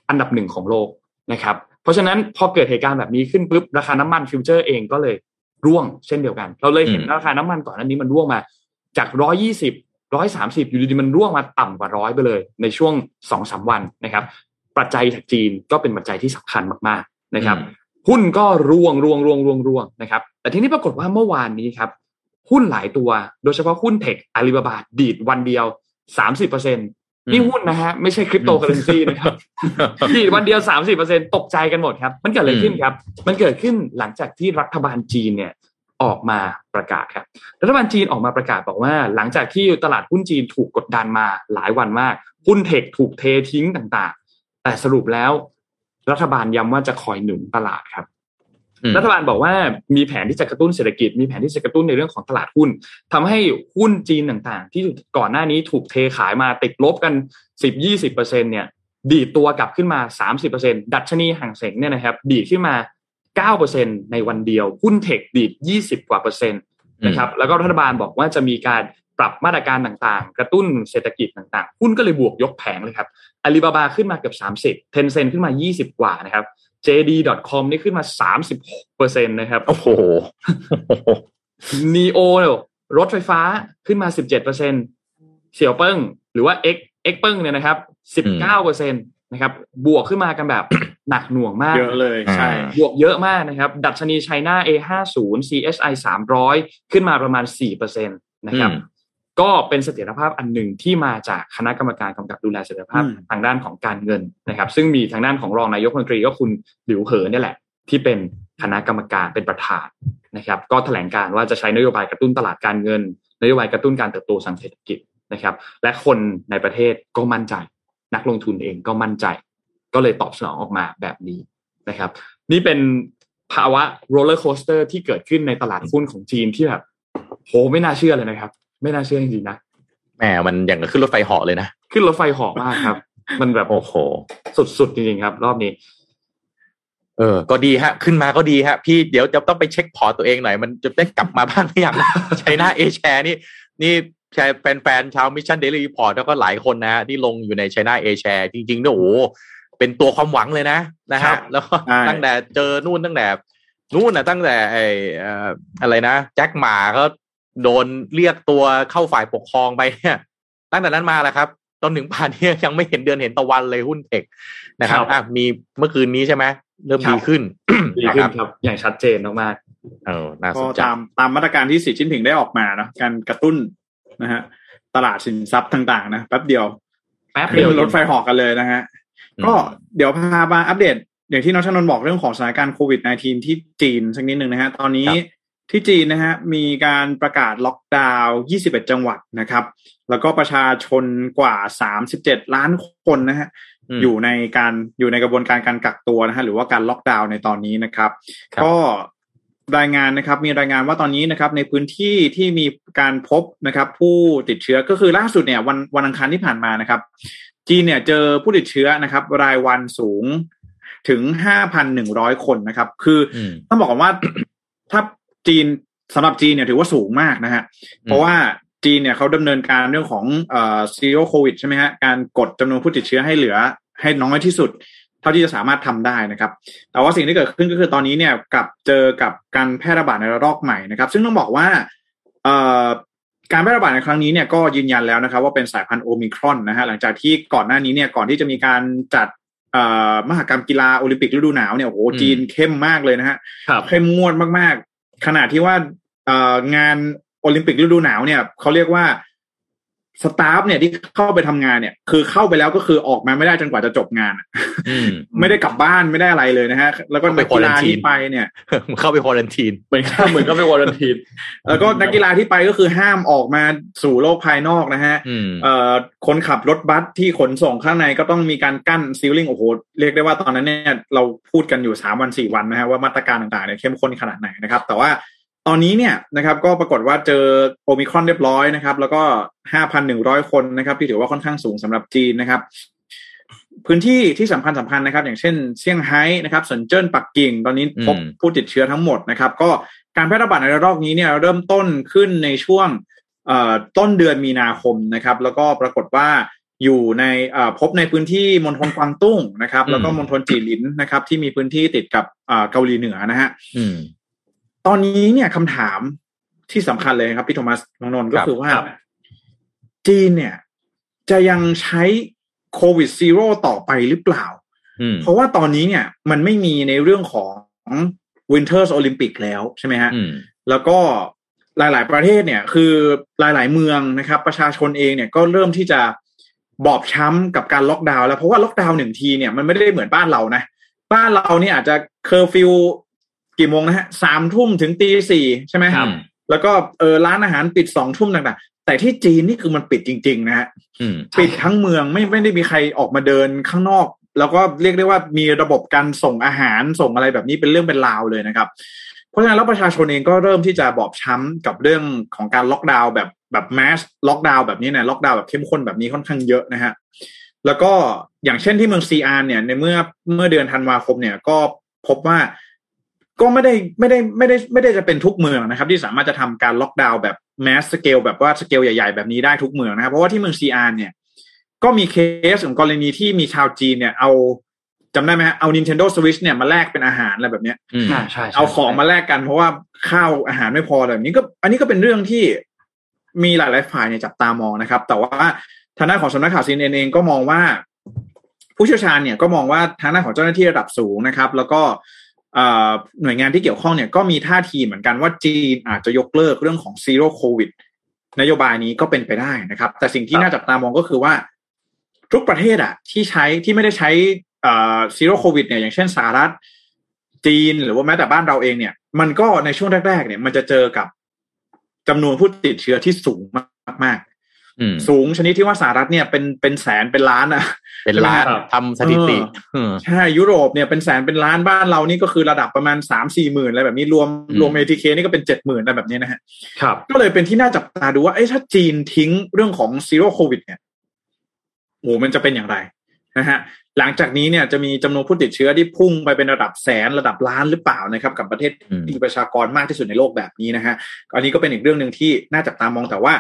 อันดับหนึ่งของโลกนะครับเพราะฉะนั้นพอเกิดเหตุการณ์แบบนี้ขึ้นปุ๊บราคาน้ำมันฟิวเจอร์เองก็เลยร่วงเช่นเดียวกันเราเลยเห็นราคาน้ำมันก่อนหน้านี้มันร่วงมาจากหนึ่งร้อยยี่สิบ หนึ่งร้อยสามสิบอยู่ดีๆมันร่วงมาต่ำกว่าหนึ่งร้อยไปเลยในช่วง สองสาม วันนะครับปัจจัยจากจีนก็เป็นปัจจัยที่สำคัญมากๆนะครับหุ้นก็ร่วงร่วงร่วงร่วงร่วงนะครับแต่ทีนี้ปรากฏว่าเมื่อวานนี้ครับหุ้นหลายตัวโดยเฉพาะหุ้นเทคอาลีบาบาดีดวันเดียว สามสิบเปอร์เซ็นต์ นี่หุ้นนะฮะไม่ใช่คริปโตเคอเรนซีนะครับดีดวันเดียว สามสิบเปอร์เซ็นต์ ตกใจกันหมดครับมันเกิดอะไรขึ้นครับมันเกิดขึ้นหลังจากที่รัฐบาลจีนเนี่ยออกมาประกาศครับรัฐบาลจีนออกมาประกาศบอกว่าหลังจากที่ตลาดหุ้นจีนถูกกดดันมาหลายวันมากหุ้นเทคถูกเททิ้งต่างๆแต่สรุปแล้วรัฐบาลย้ำว่าจะคอยหนุนตลาดครับรัฐบาลบอกว่ามีแผนที่จะกระตุ้นเศรษฐกิจมีแผนที่จะกระตุ้นในเรื่องของตลาดหุ้นทำให้หุ้นจีนต่างๆที่ก่อนหน้านี้ถูกเทขายมาติดลบกัน สิบถึงยี่สิบเปอร์เซ็นต์ เนี่ยดีดตัวกลับขึ้นมา สามสิบเปอร์เซ็นต์ ดัชนีห่างเส็งเนี่ยนะครับดีดขึ้นมา เก้าเปอร์เซ็นต์ ในวันเดียวหุ้นเทคดีดยี่สิบกว่าเปอร์เซ็นต์นะครับแล้วก็รัฐบาลบอกว่าจะมีการปรับมาตรการต่างๆกระตุ้นเศรษฐกิจต่างๆหุ้นก็เลยบวกยกแผงเลยครับอาลีบาบาขึ้นมาเกือบสามสิบ Tencent ขึ้นมายี่สิบกว่านะครับ เจ ดี ดอท คอม นี่ขึ้นมา สามสิบหกเปอร์เซ็นต์ นะครับโอ้โห Neo รถไฟฟ้าขึ้นมา สิบเจ็ดเปอร์เซ็นต์ เสี่ยวเปิ้งหรือว่า X X เปิ้งเนี่ยนะครับ สิบเก้าเปอร์เซ็นต์ นะครับบวกขึ้นมากันแบบหนักหน่วงมากเยอะเลยใช่บวกเยอะมากนะครับดัชนีไชน่า เอ ห้าสิบ ซี เอส ไอ สามร้อยขึ้นมาประมาณ สี่เปอร์เซ็นต์ นะครับก็เป็นเสถียรภาพอันหนึ่งที่มาจากคณะกรรมการกำกับดูแลเสถียรภาพทางด้านของการเงินนะครับซึ่งมีทางด้านของรองนายกรัฐมนตรีก็คุณหลิวเหอเนี่ยแหละที่เป็นคณะกรรมการเป็นประธานนะครับก็แถลงการว่าจะใช้นโยบายกระตุ้นตลาดการเงินนโยบายกระตุ้นการเติบโตทางเศรษฐกิจนะครับและคนในประเทศก็มั่นใจนักลงทุนเองก็มั่นใจก็เลยตอบสนองออกมาแบบนี้นะครับนี่เป็นภาวะโรลเลอร์โคสเตอร์ที่เกิดขึ้นในตลาดหุ้นของจีนที่แบบโหไม่น่าเชื่อเลยนะครับไม่น่าเชื่อจริงๆนะแหมมันอย่างกับขึ้นรถไฟเหาะเลยนะขึ้นรถไฟเหาะมากครับมันแบบโอ้โหสุดๆจริงๆครับรอบนี้เออก็ดีฮะขึ้นมาก็ดีฮะพี่เดี๋ยวจะต้องไปเช็คพอร์ตตัวเองหน่อยมันจะได้กลับมาบ้างหรือยังใช่นะเอแชร์นี่นี่แฟนๆชาว Mission Daily Report แล้วก็หลายคนนะฮะที่ลงอยู่ใน China A Share จริงๆเนี่ยโอ้โหเป็นตัวความหวังเลยนะนะฮะแล้วก็ตั้งแต่เจอนู่นตั้งแต่นู่นน่ะตั้งแต่ไอ้อะไรนะแจ็คหม่าก็โดนเรียกตัวเข้าฝ่ายปกครองไปเนี่ยตั้งแต่นั้นมาแล้วครับจนถึงป่านนี้ยังไม่เห็นเดือนเห็นตะวันเลยหุ้นเทคนะครับอ่ะมีเมื่อคืนนี้ใช่ไหมเริ่มดีขึ้นดีขึ้นครับอย่างชัดเจนมากๆเออน่าสนใจตามตามมาตรการที่สีจิ้นผิงได้ออกมานะการกระตุ้นนะฮะตลาดสินทรัพย์ต่างๆนะแป๊บเดียวแป๊บเดียวรถไฟหอกกันเลยนะฮะก็เดี๋ยวพามาอัปเดตอย่างที่น้องชนนท์บอกเรื่องของสถานการณ์โควิด สิบเก้า ที่จีนสักนิดนึงนะฮะตอนนี้ที่จีนนะฮะมีการประกาศล็อกดาวน์ยี่สิบเอ็ดจังหวัดนะครับแล้วก็ประชาชนกว่าสามสิบเจ็ดล้านคนนะฮะอยู่ในการอยู่ในกระบวนการการกักตัวนะฮะหรือว่าการล็อกดาวน์ในตอนนี้นะครับก็ รายงานนะครับมีรายงานว่าตอนนี้นะครับในพื้นที่ที่มีการพบนะครับผู้ติดเชื้อก็คือล่าสุดเนี่ยวันวันอังคารที่ผ่านมานะครับจีนเนี่ยเจอผู้ติดเชื้อนะครับรายวันสูงถึง ห้าพันหนึ่งร้อย คนนะครับคือต้องบอกก่อนว่าถ้าจีนสำหรับจีนเนี่ยถือว่าสูงมากนะฮะเพราะว่าจีนเนี่ยเขาดำเนินการเรื่องของเอ่อ Zero Covid ใช่ไหมฮะการกดจำนวนผู้ติดเชื้อให้เหลือให้น้อยที่สุดเท่าที่จะสามารถทำได้นะครับแต่ว่าสิ่งที่เกิดขึ้นก็คือตอนนี้เนี่ยกลับเจอกับการแพร่ระบาดในระลอกใหม่นะครับซึ่งต้องบอกว่าเอ่อการแพร่ระบาดในครั้งนี้เนี่ยก็ยืนยันแล้วนะครับว่าเป็นสายพันธุ์โอไมครอนนะฮะหลังจากที่ก่อนหน้านี้เนี่ยก่อนที่จะมีการจัดเอ่อมหกรรมกีฬาโอลิมปิกฤดูหนาวเนี่ยโอ้โหจีนเข้มมากเลยนะฮะเข้มงวดมากๆขนาดที่ว่าเอ่องานโอลิมปิกฤดูหนาวเนี่ยเขาเรียกว่าสตาฟเนี่ยที่เข้าไปทำงานเนี่ยคือเข้าไปแล้วก็คือออกมาไม่ได้จนกว่าจะจบงาน ไม่ได้กลับบ้านไม่ได้อะไรเลยนะฮะแล้วก็นักกีฬาที่ไปเนี่ยเข้าไปควอรันทีนเหมือนเข้าเหมือนเข้าไปควอรันทีนแล้วก็นักกีฬาที่ไปก็คือห้ามออกมาสู่โลกภายนอกนะฮะเอ่อคนขับรถบัสที่ขนส่งข้างในก็ต้องมีการกั้นซีลลิ่งโอ้โหเรียกได้ว่าตอนนั้นเนี่ยเราพูดกันอยู่สามวันสี่วันนะฮะว่ามาตรการต่างๆเนี่ยเข้มข้นขนาดไหนนะครับแต่ว่าตอนนี้เนี่ยนะครับก็ปรากฏว่าเจอโอไมครอนเรียบร้อยนะครับแล้วก็ ห้าพันหนึ่งร้อย คนนะครับที่ถือว่าค่อนข้างสูงสำหรับจีนนะครับพื้นที่ที่สำคัญสำคัญนะครับอย่างเช่นเซี่ยงไฮ้นะครับเซินเจิ้นปักกิ่งตอนนี้พบผู้ติดเชื้อทั้งหมดนะครับก็การแพร่ระบาดในระลอกนี้เนี่ยเริ่มต้นขึ้นในช่วงต้นเดือนมีนาคมนะครับแล้วก็ปรากฏว่าอยู่ในพบในพื้นที่มณฑลกวางตุ้งนะครับแล้วก็มณฑลจีหลินนะครับที่มีพื้นที่ติดกับเกาหลีเหนือนะฮะตอนนี้เนี่ยคำถามที่สำคัญเลยครับพี่โทมัสน้องนนท์ก็คือว่าจีนเนี่ยจะยังใช้โควิดศูนย์ต่อไปหรือเปล่าเพราะว่าตอนนี้เนี่ยมันไม่มีในเรื่องของ Winter Olympics แล้วใช่ไหมฮะแล้วก็หลายๆประเทศเนี่ยคือหลายๆเมืองนะครับประชาชนเองเนี่ยก็เริ่มที่จะบอบช้ำกับการล็อกดาวน์แล้วเพราะว่าล็อกดาวน์หนึ่งทีเนี่ยมันไม่ได้เหมือนบ้านเรานะบ้านเราเนี่ยอาจจะเคอร์ฟิวกี่โมงนะฮะสามทุ่มถึงตีสี่ใช่ไหมครับแล้วก็เออร้านอาหารปิดสองทุ่มต่างๆแต่ที่จีนนี่คือมันปิดจริงๆนะฮะปิดทั้งเมืองไม่ไม่ได้มีใครออกมาเดินข้างนอกแล้วก็เรียกได้ว่ามีระบบการส่งอาหารส่งอะไรแบบนี้เป็นเรื่องเป็นราวเลยนะครับเพราะฉะนั้นแล้วประชาชนเองก็เริ่มที่จะบอบช้ำกับเรื่องของการล็อกดาวน์แบบแบบแมสล็อกดาวน์แบบนี้นะล็อกดาวน์แบบเข้มข้นแบบนี้ค่อนข้างเยอะนะฮะแล้วก็อย่างเช่นที่เมืองซีอานเนี่ยในเมื่อเมื่อเดือนธันวาคมเนี่ยก็พบว่าก็ไม่ได้ไม่ได้ไม่ได้ไม่ได้จะเป็นทุกเมืองนะครับที่สามารถจะทำการล็อกดาวน์แบบแมสสเกลแบบว่าสเกลใหญ่ๆแบบนี้ได้ทุกเมืองนะครับเพราะว่าที่เมืองซีอานเนี่ยก็มีเคสของกรณีที่มีชาวจีนเนี่ยเอาจำได้ไหมฮะเอา Nintendo Switch เนี่ยมาแลกเป็นอาหารอะไรแบบเนี้ยเอาของมาแลกกันเพราะว่าข้าวอาหารไม่พอแบบนี้ก็อันนี้ก็เป็นเรื่องที่มีหลายๆฝ่ายเนี่ยจับตามองนะครับแต่ว่าทางด้านของสำนักข่าว ซี เอ็น เอ็น เองก็มองว่าผู้เชี่ยวชาญเนี่ยก็มองว่าทางด้านของเจ้าหน้าที่ระดับสูงนะครับแล้วก็หน่วยงานที่เกี่ยวข้องเนี่ยก็มีท่าทีเหมือนกันว่าจีนอาจจะยกเลิกเรื่องของซีโร่โควิดนโยบายนี้ก็เป็นไปได้นะครับแต่สิ่งที่น่าจับตามองก็คือว่าทุกประเทศอะที่ใช้ที่ไม่ได้ใช้ซีโร่โควิดเนี่ยอย่างเช่นสหรัฐจีนหรือว่าแม้แต่บ้านเราเองเนี่ยมันก็ในช่วงแรกๆเนี่ยมันจะเจอกับจำนวนผู้ติดเชื้อที่สูงมากๆสูงชนิดที่ว่าสหรัฐเนี่ยเป็นเป็นแสนเป็นล้านอะเป็นล้านทำสถิติใช่ยุโรปเนี่ยเป็นแสนเป็นล้านบ้านเรานี่ก็คือระดับประมาณ สามสี่ หมื่นอะไรแบบนี้รวมรวม เอ ที เค นี่ก็เป็น เจ็ดหมื่น อะไรแบบนี้นะฮะครับก็เลยเป็นที่น่าจับตาดูว่าเอ๊ะถ้าจีนทิ้งเรื่องของซีโร่โควิดเนี่ยโหมันจะเป็นอย่างไรนะฮะหลังจากนี้เนี่ยจะมีจำนวนผู้ติดเชื้อที่พุ่งไปเป็นระดับแสนระดับล้านหรือเปล่านะครับกับประเทศที่มีประชากรมากที่สุดในโลกแบบนี้นะฮะอันนี้ก็เป็นอีกเรื่องนึงที่น่าจับตามองแต่ว่า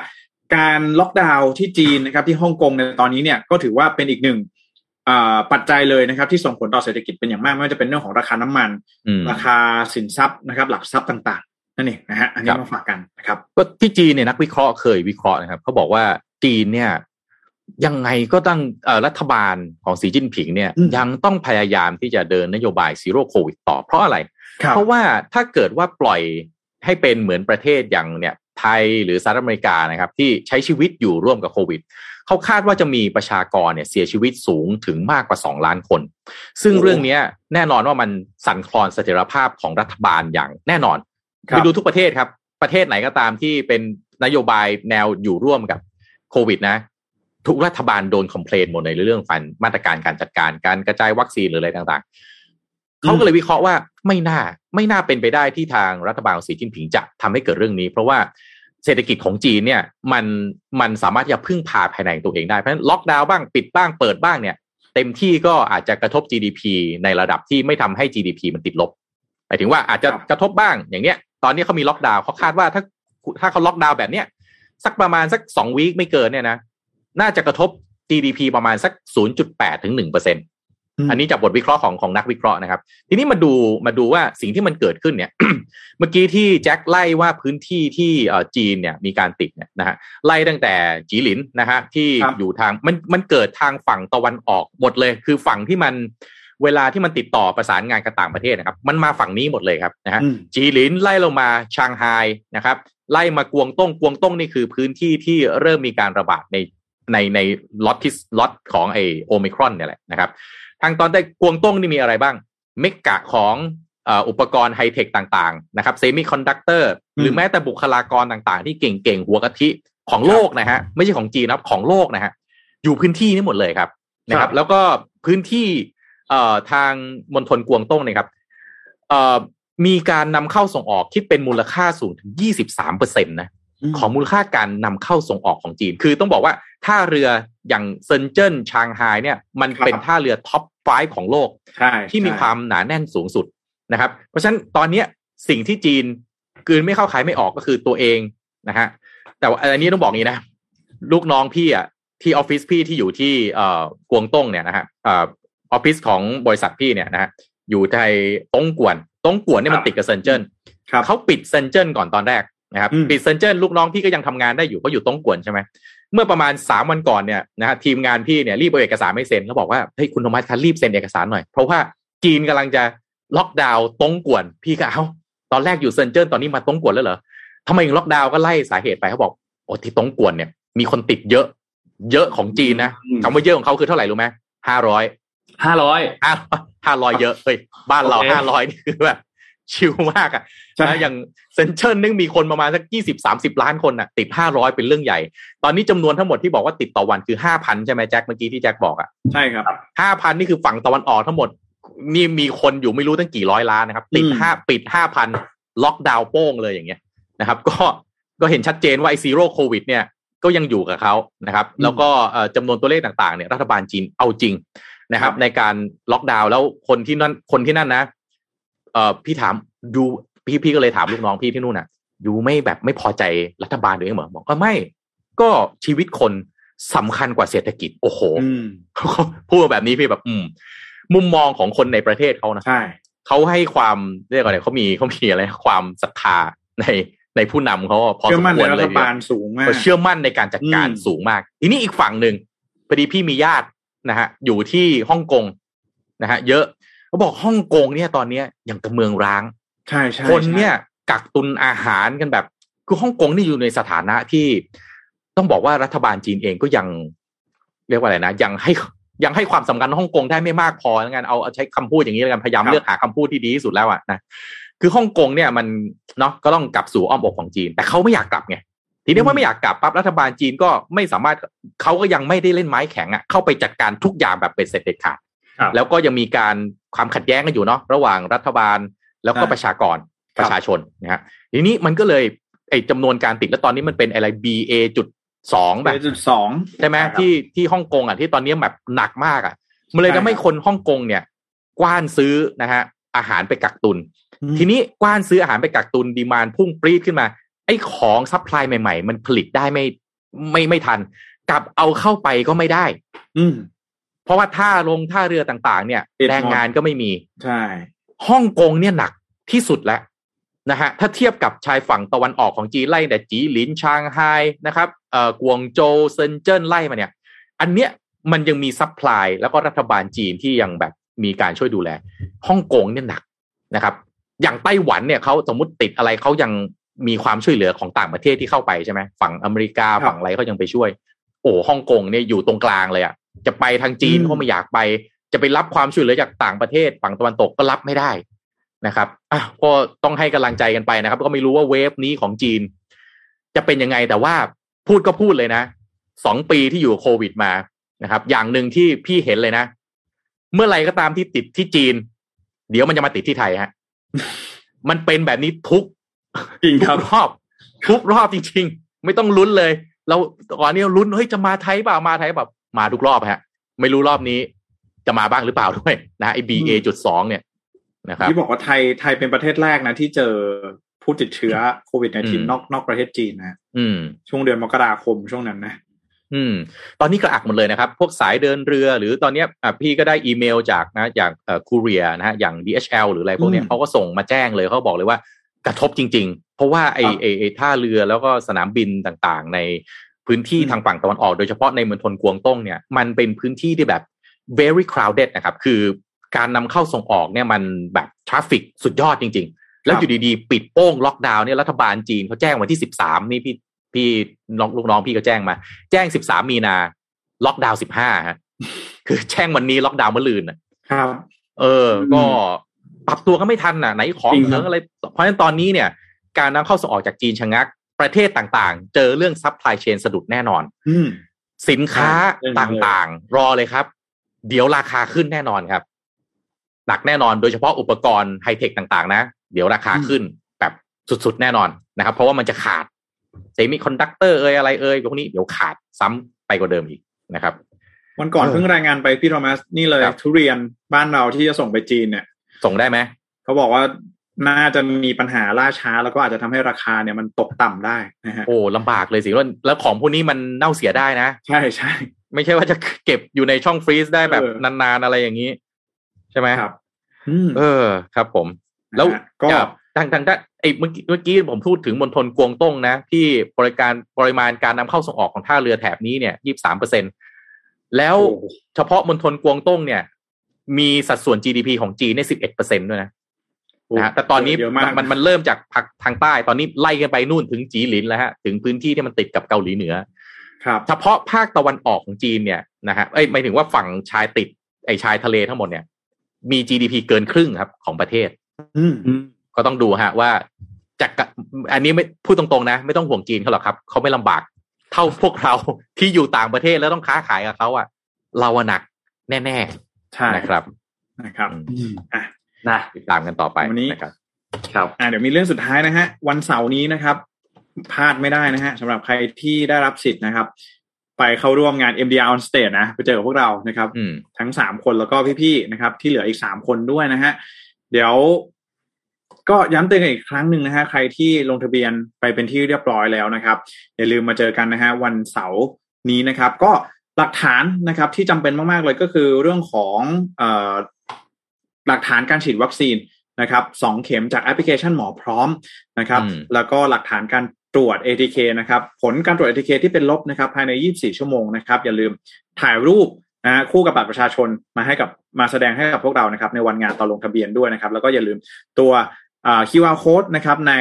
การล็อกดาวน์ที่จีนนะครับที่ฮ่องกงในตอนนี้เนี่ยก็ถือว่าเป็นอีกหนึ่งปัจจัยเลยนะครับที่ส่งผลต่อเศรษฐกิจเป็นอย่างมากไม่ว่าจะเป็นเรื่องของราคาน้ำมันราคาสินทรัพย์นะครับหลักทรัพย์ต่างๆนั่นเองนะฮะอันนี้มาฝากกันนะครับก็ที่จีนเนี่ยนักวิเคราะห์เคยวิเคราะห์นะครับเขาบอกว่าจีนเนี่ยยังไงก็ต้องรัฐบาลของสีจิ้นผิงเนี่ยยังต้องพยายามที่จะเดินนโยบายซีโร่โควิดต่อเพราะอะไรเพราะว่าถ้าเกิดว่าปล่อยให้เป็นเหมือนประเทศอย่างเนี่ยไทยหรือสหรัฐอเมริกานะครับที่ใช้ชีวิตอยู่ร่วมกับโควิดเขาคาดว่าจะมีประชากรเนี่ยเสียชีวิตสูงถึงมากกว่าสองล้านคนซึ่งเรื่องนี้แน่นอนว่ามันสั่นคลอนเสถียรภาพของรัฐบาลอย่างแน่นอนไปดูทุกประเทศครับประเทศไหนก็ตามที่เป็นนโยบายแนวอยู่ร่วมกับโควิดนะทุกรัฐบาลโดนคอมเพลนหมดในเรื่องฟันมาตรการการจัดการการกระจายวัคซีนหรืออะไรต่างๆ เขาก็เลยวิเคราะห์ว่าไม่น่าไม่น่าเป็นไปได้ที่ทางรัฐบาลสีจิ้นผิงจะทำให้เกิดเรื่องนี้เพราะว่าเศรษฐกิจของจีนเนี่ยมันมันสามารถจะพึ่งพาภายในตัวเองได้เพราะฉะนั้นล็อกดาวน์บ้างปิดบ้างเปิดบ้างเนี่ยเต็มที่ก็อาจจะกระทบ จี ดี พี ในระดับที่ไม่ทำให้ จี ดี พี มันติดลบหมายถึงว่าอาจจะกระทบบ้างอย่างเนี้ยตอนนี้เขามีล็อกดาวน์เขาคาดว่าถ้าถ้าเขาล็อกดาวน์แบบเนี้ยสักประมาณสักสองวีคไม่เกินเนี่ยนะน่าจะกระทบ จี ดี พี ประมาณสัก ศูนย์จุดแปด ถึง หนึ่งเปอร์เซ็นต์ อันนี้จากบทวิเคราะห์ของของนักวิเคราะห์นะครับทีนี้มาดูมาดูว่าสิ่งที่มันเกิดขึ้นเนี่ย เมื่อกี้ที่แจ็คไล่ว่าพื้นที่ที่จีนเนี่ยมีการติดเนี่ยนะฮะไล่ตั้งแต่จีหลินนะฮะที่อยู่ทางมันมันเกิดทางฝั่งตะวันออกหมดเลยคือฝั่งที่มันเวลาที่มันติดต่อประสานงานกับต่างประเทศนะครับมันมาฝั่งนี้หมดเลยครับนะฮะจีหลินไล่ลงมาชางไฮนะครับไล่มากวงต้งกวงต้งนี่คือพื้นที่ที่เริ่มมีการระบาดในในในล็อตที่ล็อตของไอโอไมครอนเนี่ยแหละนะครับทางตอนใต้กวงต้งนี่มีอะไรบ้างเมกะของอุปกรณ์ไฮเทคต่างๆนะครับเซมิคอนดักเตอร์หรือแม้แต่บุคลากรต่างๆที่เก่งๆหัวกะทิของโลกนะฮะไม่ใช่ของจีนนะของโลกนะฮะอยู่พื้นที่นี้หมดเลยครับนะครับแล้วก็พื้นที่ทางมณฑลกวงต้งนะครับมีการนำเข้าส่งออกคิดเป็นมูลค่าสูงถึง ยี่สิบสามเปอร์เซ็นต์ นะของมูลค่าการนำเข้าส่งออกของจีนคือต้องบอกว่าท่าเรืออย่างเซินเจิ้นชางไฮเนี่ยมันเป็นท่าเรือท็อปไฟว์ของโลกที่มีความหนาแน่นสูงสุดนะครับเพราะฉะนั้นตอนนี้สิ่งที่จีนกลืนไม่เข้าขายไม่ออกก็คือตัวเองนะฮะแต่ว่าอันนี้ต้องบอกงี้นะลูกน้องพี่อ่ะที่ออฟฟิศพี่ที่อยู่ที่เอ่อกวงต้งเนี่ยนะฮะเอ่อออฟฟิศของบริษัทพี่เนี่ยนะฮะอยู่ในต้งกวนต้งกวนเนี่ยมันติดกับเซินเจิ้นเขาปิดเซินเจิ้นก่อนตอนแรกนะครับปิดเซินเจิ้นลูกน้องพี่ก็ยังทำงานได้อยู่เพราะอยู่ต้งกวนใช่ไหมเมื่อประมาณสามวันก่อนเนี่ยนะฮะทีมงานพี่เนี่ยรีบเอาเอกสารไม่เซ็นแล้วบอกว่าเฮ้ยคุณธรรมทัศน์คะรีบเซ็นเอกสารหน่อยเพราะว่าจีนกำลังจะล็อกดาวน์ต้งกวนพี่ก็เอาตอนแรกอยู่เซินเจิ้นตอนนี้มาต้งกวนแล้วเหรอทำไมถึงล็อกดาวน์ก็ไล่สาเหตุไปเขาบอกโอ้ที่ต้งกวนเนี่ยมีคนติดเยอะเยอะของจีนนะคำว่าเยอะของเขาคือเท่าไหร่รู้ไหมห้าร้อยห้าร้อยห้าห้าร้อยเยอะเฮ้ยบ้านเราห้าร้อยนี่คือแบบชิวมากอ่ะนะอย่างเซนเชิญนึงมีคนประมาณสักยี่สิบสามสิบล้านคนอ่ะติดห้าร้อยเป็นเรื่องใหญ่ตอนนี้จำนวนทั้งหมดที่บอกว่าติดต่อวันคือห้าพันใช่ไหมแจ็คเมื่อกี้ที่แจ็คบอกอ่ะใช่ครับห้าพันนี่คือฝั่งตะวันออกทั้งหมดนี่มีคนอยู่ไม่รู้ตั้งกี่ร้อยล้านนะครับติดห้าปิดห้าพันล็อกดาวน์โป้งเลยอย่างเงี้ยนะครับก็ก็เห็นชัดเจนว่าไอ้ซีโร่โควิดเนี่ยก็ยังอยู่กับเขานะครับแล้วก็จำนวนตัวเลขต่างๆเนี่ยรัฐบาลจีนเอาจริงนะครับในการล็อกดาวน์แล้วคนที่นั่นคนที่นั่นนะเอ่อพี่ถามดูพี่พี่ก็เลยถามลูกน้องพี่ที่นู่นน่ะดูไม่แบบไม่พอใจรัฐบาลหรือยังเหรอบอกว่าไม่ก็ชีวิตคนสำคัญกว่าเศรษฐกิจโอ้โหพูดแบบนี้พี่แบบอืมมุมมองของคนในประเทศเขานะใช่เขาให้ความเรียกว่าอะไรเขามีเขามีอะไรความศรัทธาในในผู้นำเขาพอสมควรเลยเชื่อมั่นในการจัดการสูงมากทีนี้อีกฝั่งหนึ่งพอดีพี่มีญาตินะฮะอยู่ที่ฮ่องกงนะฮะเยอะเขาบอกฮ่องกงเนี่ยตอนนี้อย่างกับเมืองร้างใช่ๆคนเนี่ยกักตุนอาหารกันแบบคือฮ่องกงนี่อยู่ในสถานะที่ต้องบอกว่ารัฐบาลจีนเองก็ยังเรียกว่าอะไรนะยังให้ยังให้ความสำคัญฮ่องกงได้ไม่มากพอแล้วกันเอาเอาใช้คำพูดอย่างนี้แล้วกันพยายามเลือกหาคำพูดที่ดีที่สุดแล้วอ่ะนะคือฮ่องกงเนี่ยมันเนาะก็ต้องกลับสู่อ้อมอกของจีนแต่เขาไม่อยากกลับไงทีนี้ว่าไม่อยากกลับปั๊บรัฐบาลจีนก็ไม่สามารถเขาก็ยังไม่ได้เล่นไม้แข็งอ่ะเข้าไปจัดการทุกอย่างแบบเป็นเสร็จเด็ดขาดแล้วก็ยังมีการความขัดแย้งกันอยู่เนาะระหว่างรัฐบาลแล้วก็ประชากรประชาชนนะฮะทีนี้มันก็เลยไอ้จำนวนการติดแล้วตอนนี้มันเป็นอะไร บี เอ จุดสอง แบบ บี เอ จุดสอง ใช่ไหมที่ที่ฮ่องกงอ่ะที่ตอนนี้แบบหนักมากอ่ะมันเลยทำให้คนฮ่องกงเนี่ยกว้านซื้อนะฮะอาหารไปกักตุนทีนี้กว้านซื้ออาหารไปกักตุนดีมานด์พุ่งปรี๊ดขึ้นมาไอ้ของซัพพลายใหม่ๆมันผลิตได้ไม่ไม่ไม่ทันกลับเอาเข้าไปก็ไม่ได้อืมเพราะว่าท่าลงท่าเรือต่างๆเนี่ยแรงงานก็ไม่มีใช่ฮ่องกงเนี่ยหนักที่สุดแล้วนะฮะถ้าเทียบกับชายฝั่งตะวันออกของจีนไล่แต่จีหลินชางไฮนะครับเอ่อกวงโจวเซินเจิ้นไล่มาเนี่ยอันเนี้ยมันยังมีซัพพลายแล้วก็รัฐบาลจีนที่ยังแบบมีการช่วยดูแลฮ่องกงเนี่ยหนักนะครับอย่างไต้หวันเนี่ยเขาสมมติติดอะไรเขายังมีความช่วยเหลือของต่างประเทศที่เข้าไปใช่ไหมฝั่งอเมริกาฝั่งอะไรเขายังไปช่วยโอ้ฮ่องกงเนี่ยอยู่ตรงกลางเลยอ่ะจะไปทางจีนเขาไม่อยากไปจะไปรับความช่วยเหลือจากต่างประเทศฝั่งตะวันตกก็รับไม่ได้นะครับอ่ะก็ต้องให้กำลังใจกันไปนะครับก็ไม่รู้ว่าเวฟนี้ของจีนจะเป็นยังไงแต่ว่าพูดก็พูดเลยนะสองปีที่อยู่โควิดมานะครับอย่างหนึ่งที่พี่เห็นเลยนะเมื่อไรก็ตามที่ติดที่จีน เดี๋ยวมันจะมาติดที่ไทยฮะ มันเป็นแบบนี้ทุกจริงครับรอบทุกรอบจริงๆไม่ต้องลุ้นเลยเราก่อนนี้ลุ้นเฮ้ยจะมาไทยเปล่ามาไทยแบบมาทุกรอบฮะไม่รู้รอบนี้จะมาบ้างหรือเปล่าด้วยนะไอ้ บี เอ จุด สอง เนี่ยนะครับที่บอกว่าไทยไทยเป็นประเทศแรกนะที่เจอผู้ติดเชื้อโควิดสิบเก้านอกนอกประเทศจีนนะช่วงเดือนมกราคมช่วงนั้นนะอืมตอนนี้กระอักหมดเลยนะครับพวกสายเดินเรือหรือตอนนี้พี่ก็ได้อีเมลจากนะอย่างเอ่อคูเรียนะฮะอย่าง ดี เอช แอล หรืออะไรพวกเนี้ยเขาก็ส่งมาแจ้งเลยเขาบอกเลยว่ากระทบจริงๆเพราะว่าไอ้ไอ้ท่าเรือแล้วก็สนามบินต่างๆในพื้นที่ทางฝั่งตะวันออกโดยเฉพาะในมณฑลกวางตุ้งเนี่ยมันเป็นพื้นที่ที่แบบ very crowded นะครับคือการนำเข้าส่งออกเนี่ยมันแบบทราฟฟิกสุดยอดจริงๆแล้วอยู่ดีๆปิดโป้งล็อกดาวน์เนี่ยรัฐบาลจีนเขาแจ้งวันที่สิบสามนี่พี่พี่ลูกน้องพี่ก็แจ้งมาแจ้งสิบสามมีนาล็อกดาวน์สิบห้าฮะคือแจ้งวันนี้ล็อกดาวน์เมื่อลืนนะครับเออก็ปรับตัวก็ไม่ทันน่ะไหนของเหลืออะไรเพราะฉะนั้นตอนนี้เนี่ยการนำเข้าส่งออกจากจีนชะงักประเทศต่างๆเจอเรื่องซัพพลายเชนสะดุดแน่นอนสินค้าต่างๆรอเลยครับเดี๋ยวราคาขึ้นแน่นอนครับหนักแน่นอนโดยเฉพาะอุปกรณ์ไฮเทคต่างๆนะเดี๋ยวราคาขึ้นแบบสุดๆแน่นอนนะครับเพราะว่ามันจะขาดเซมิคอนดักเตอร์เอ่ยอะไรเอ่ยพวกนี้เดี๋ยวขาดซ้ำไปกว่าเดิมอีกนะครับวันก่อนเพิ่งรายงานไปพี่โทมัสนี่เลยทุเรียนบ้านเราที่จะส่งไปจีนเนี่ยส่งได้ไหมเขาบอกว่าน่าจะมีปัญหาล่าช้าแล้วก็อาจจะทำให้ราคาเนี่ยมันตกต่ำได้นะฮะโอ้ลำบากเลยสิแล้วของพวกนี้มันเน่าเสียได้นะใช่ใช่ไม่ใช่ว่าจะเก็บอยู่ในช่องฟรีซได้แบบนานๆอะไรอย่างนี้ใช่ไหมครับเออครับผมแล้วก็ทางทางด้านไอ้เมื่อกี้เมื่อกี้ผมพูดถึงมณฑลกวางตุ้งนะที่บริการปริมาณการนำเข้าส่งออกของท่าเรือแถบนี้เนี่ย ยี่สิบสามเปอร์เซ็นต์ แล้วเฉพาะมณฑลกวางตุ้งเนี่ยมีสัดส่วน จี ดี พี ของจีนได้ สิบเอ็ดเปอร์เซ็นต์ ด้วยนะนะแต่ตอนนี้มันมันเริ่มจากทางใต้ตอนนี้ไล่กันไปนู่นถึงจีหลินแล้วฮะถึงพื้นที่ที่มันติดกับเกาหลีเหนือครับเฉพาะภาคตะวันออกของจีนเนี่ยนะฮะเอ้ยหมายถึงว่าฝั่งชายติดไอ้ชายทะเลทั้งหมดเนี่ยมี จี ดี พี เกินครึ่งครับของประเทศอืมก็ต้องดูฮะว่าจากอันนี้ไม่พูดตรงๆนะไม่ต้องห่วงจีนเขาหรอกครับเขาไม่ลำบากเท่าพวกเราที่อยู่ต่างประเทศแล้วต้องค้าขายกับเขาอ่ะเราหนักแน่ๆใช่นะครับนะครับอ่ะนะติดตามกันต่อไปวันนี้นะครับครับอ่ะเดี๋ยวมีเรื่องสุดท้ายนะฮะวันเสาร์นี้นะครับพลาดไม่ได้นะฮะสำหรับใครที่ได้รับสิทธิ์นะครับไปเข้าร่วมงาน เอ็ม ดี อาร์ on stage นะไปเจอกับพวกเรานะครับทั้งสามคนแล้วก็พี่ๆนะครับที่เหลืออีกสามคนด้วยนะฮะเดี๋ยวก็ย้ำเตือนกันอีกครั้งหนึ่งนะฮะใครที่ลงทะเบียนไปเป็นที่เรียบร้อยแล้วนะครับอย่าลืมมาเจอกันนะฮะวันเสาร์นี้นะครับก็หลักฐานนะครับที่จำเป็นมากๆเลยก็คือเรื่องของเอ่อหลักฐานการฉีดวัคซีนนะครับสองเข็มจากแอปพลิเคชันหมอพร้อมนะครับแล้วก็หลักฐานการตรวจ เอ ที เค นะครับผลการตรวจ เอ ที เค ที่เป็นลบนะครับภายในยี่สิบสี่ชั่วโมงนะครับอย่าลืมถ่ายรูปนะคู่กับบัตรประชาชนมาให้กับมาแสดงให้กับพวกเรานะครับในวันงานตอนลงทะเบียนด้วยนะครับแล้วก็อย่าลืมตัวอ่า คิว อาร์ code นะครับใน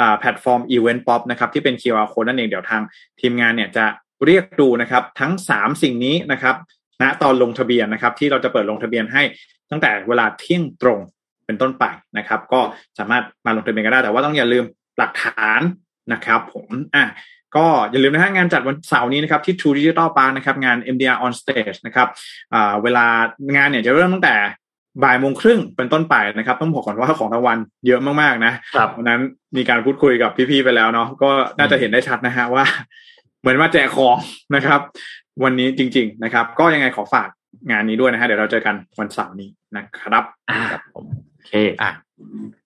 อ่าแพลตฟอร์ม Event Pop นะครับที่เป็น คิว อาร์ code นั่นเองเดี๋ยวทางทีมงานเนี่ยจะเรียกดูนะครับทั้งสามสิ่งนี้นะครับณนะตอนลงทะเบียนนะครับที่เราจะเปิดลงทะเบียนให้ตั้งแต่เวลาเที่ยงตรงเป็นต้นไปนะครับก็สามารถมาลงทะเบียนกันได้แต่ว่าต้องอย่าลืมหลักฐานนะครับผมอ่ะก็อย่าลืมนะฮะงานจัดวันเสาร์นี้นะครับที่ True Digital Park นะครับงาน เอ็ม ดี อาร์ on stage นะครับอ่าเวลางานเนี่ยจะเริ่มตั้งแต่บ่ายโมงครึ่งเป็นต้นไปนะครับต้องบอกก่อนว่าของรางวัลเยอะมากๆนะวันนั้นมีการพูดคุยกับพี่ๆไปแล้วเนาะก็น่าจะเห็นได้ชัดนะฮะว่าเหมือนว่าแจกของนะครับวันนี้จริงๆนะครับก็ยังไงขอฝากงานนี้ด้วยนะฮะเดี๋ยวเราเจอกันวันเสาร์นี้นะครับครับผมโอเคอ่ะ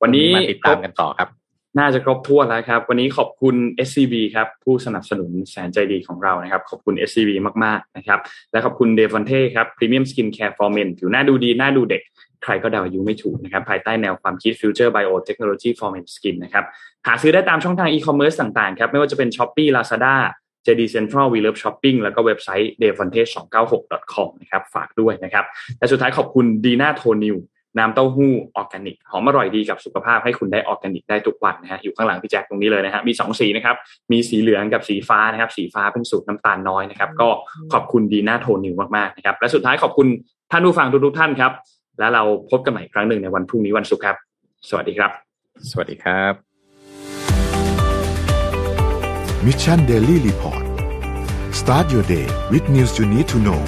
วันนี้มาติดตามกันต่อครับน่าจะครบทั่วแล้วครับวันนี้ขอบคุณ เอส ซี บี ครับผู้สนับสนุนแสนใจดีของเรานะครับขอบคุณ เอส ซี บี มากๆนะครับและขอบคุณ Devante ครับ Premium Skincare for Men ผิวหน้าดูดีหน้าดูเด็กใครก็เดาอายุไม่ถูกนะครับภายใต้แนวความคิด Future Biotechnology for Men Skin นะครับหาซื้อได้ตามช่องทาง e-commerce ต่างๆครับไม่ว่าจะเป็น Shopee Lazada เจ ดี Central We Love Shopping แล้วก็เว็บไซต์ เดฟอนเทสสองเก้าหก ดอท คอม นะครับฝากด้วยนะครับและสุดท้ายขอบคุณ Dina Tonewน้ำเต้าหู้ออร์แกนิกหอมอร่อยดีกับสุขภาพให้คุณได้ออร์แกนิกได้ทุกวันนะฮะอยู่ข้างหลังพี่แจ็คตรงนี้เลยนะฮะมีสองสีนะครับมีสีเหลืองกับสีฟ้านะครับสีฟ้าเป็นสูตรน้ำตาลน้อยนะครับก็ขอบคุณดีน่าโทนิวมากๆนะครับและสุดท้ายขอบคุณท่านผู้ฟังทุกๆท่านครับและเราพบกันใหม่ครั้งหนึ่งในวันพรุ่งนี้วันศุกร์ครับสวัสดีครับสวัสดีครับ Mission Daily Report Start your day with news you need to know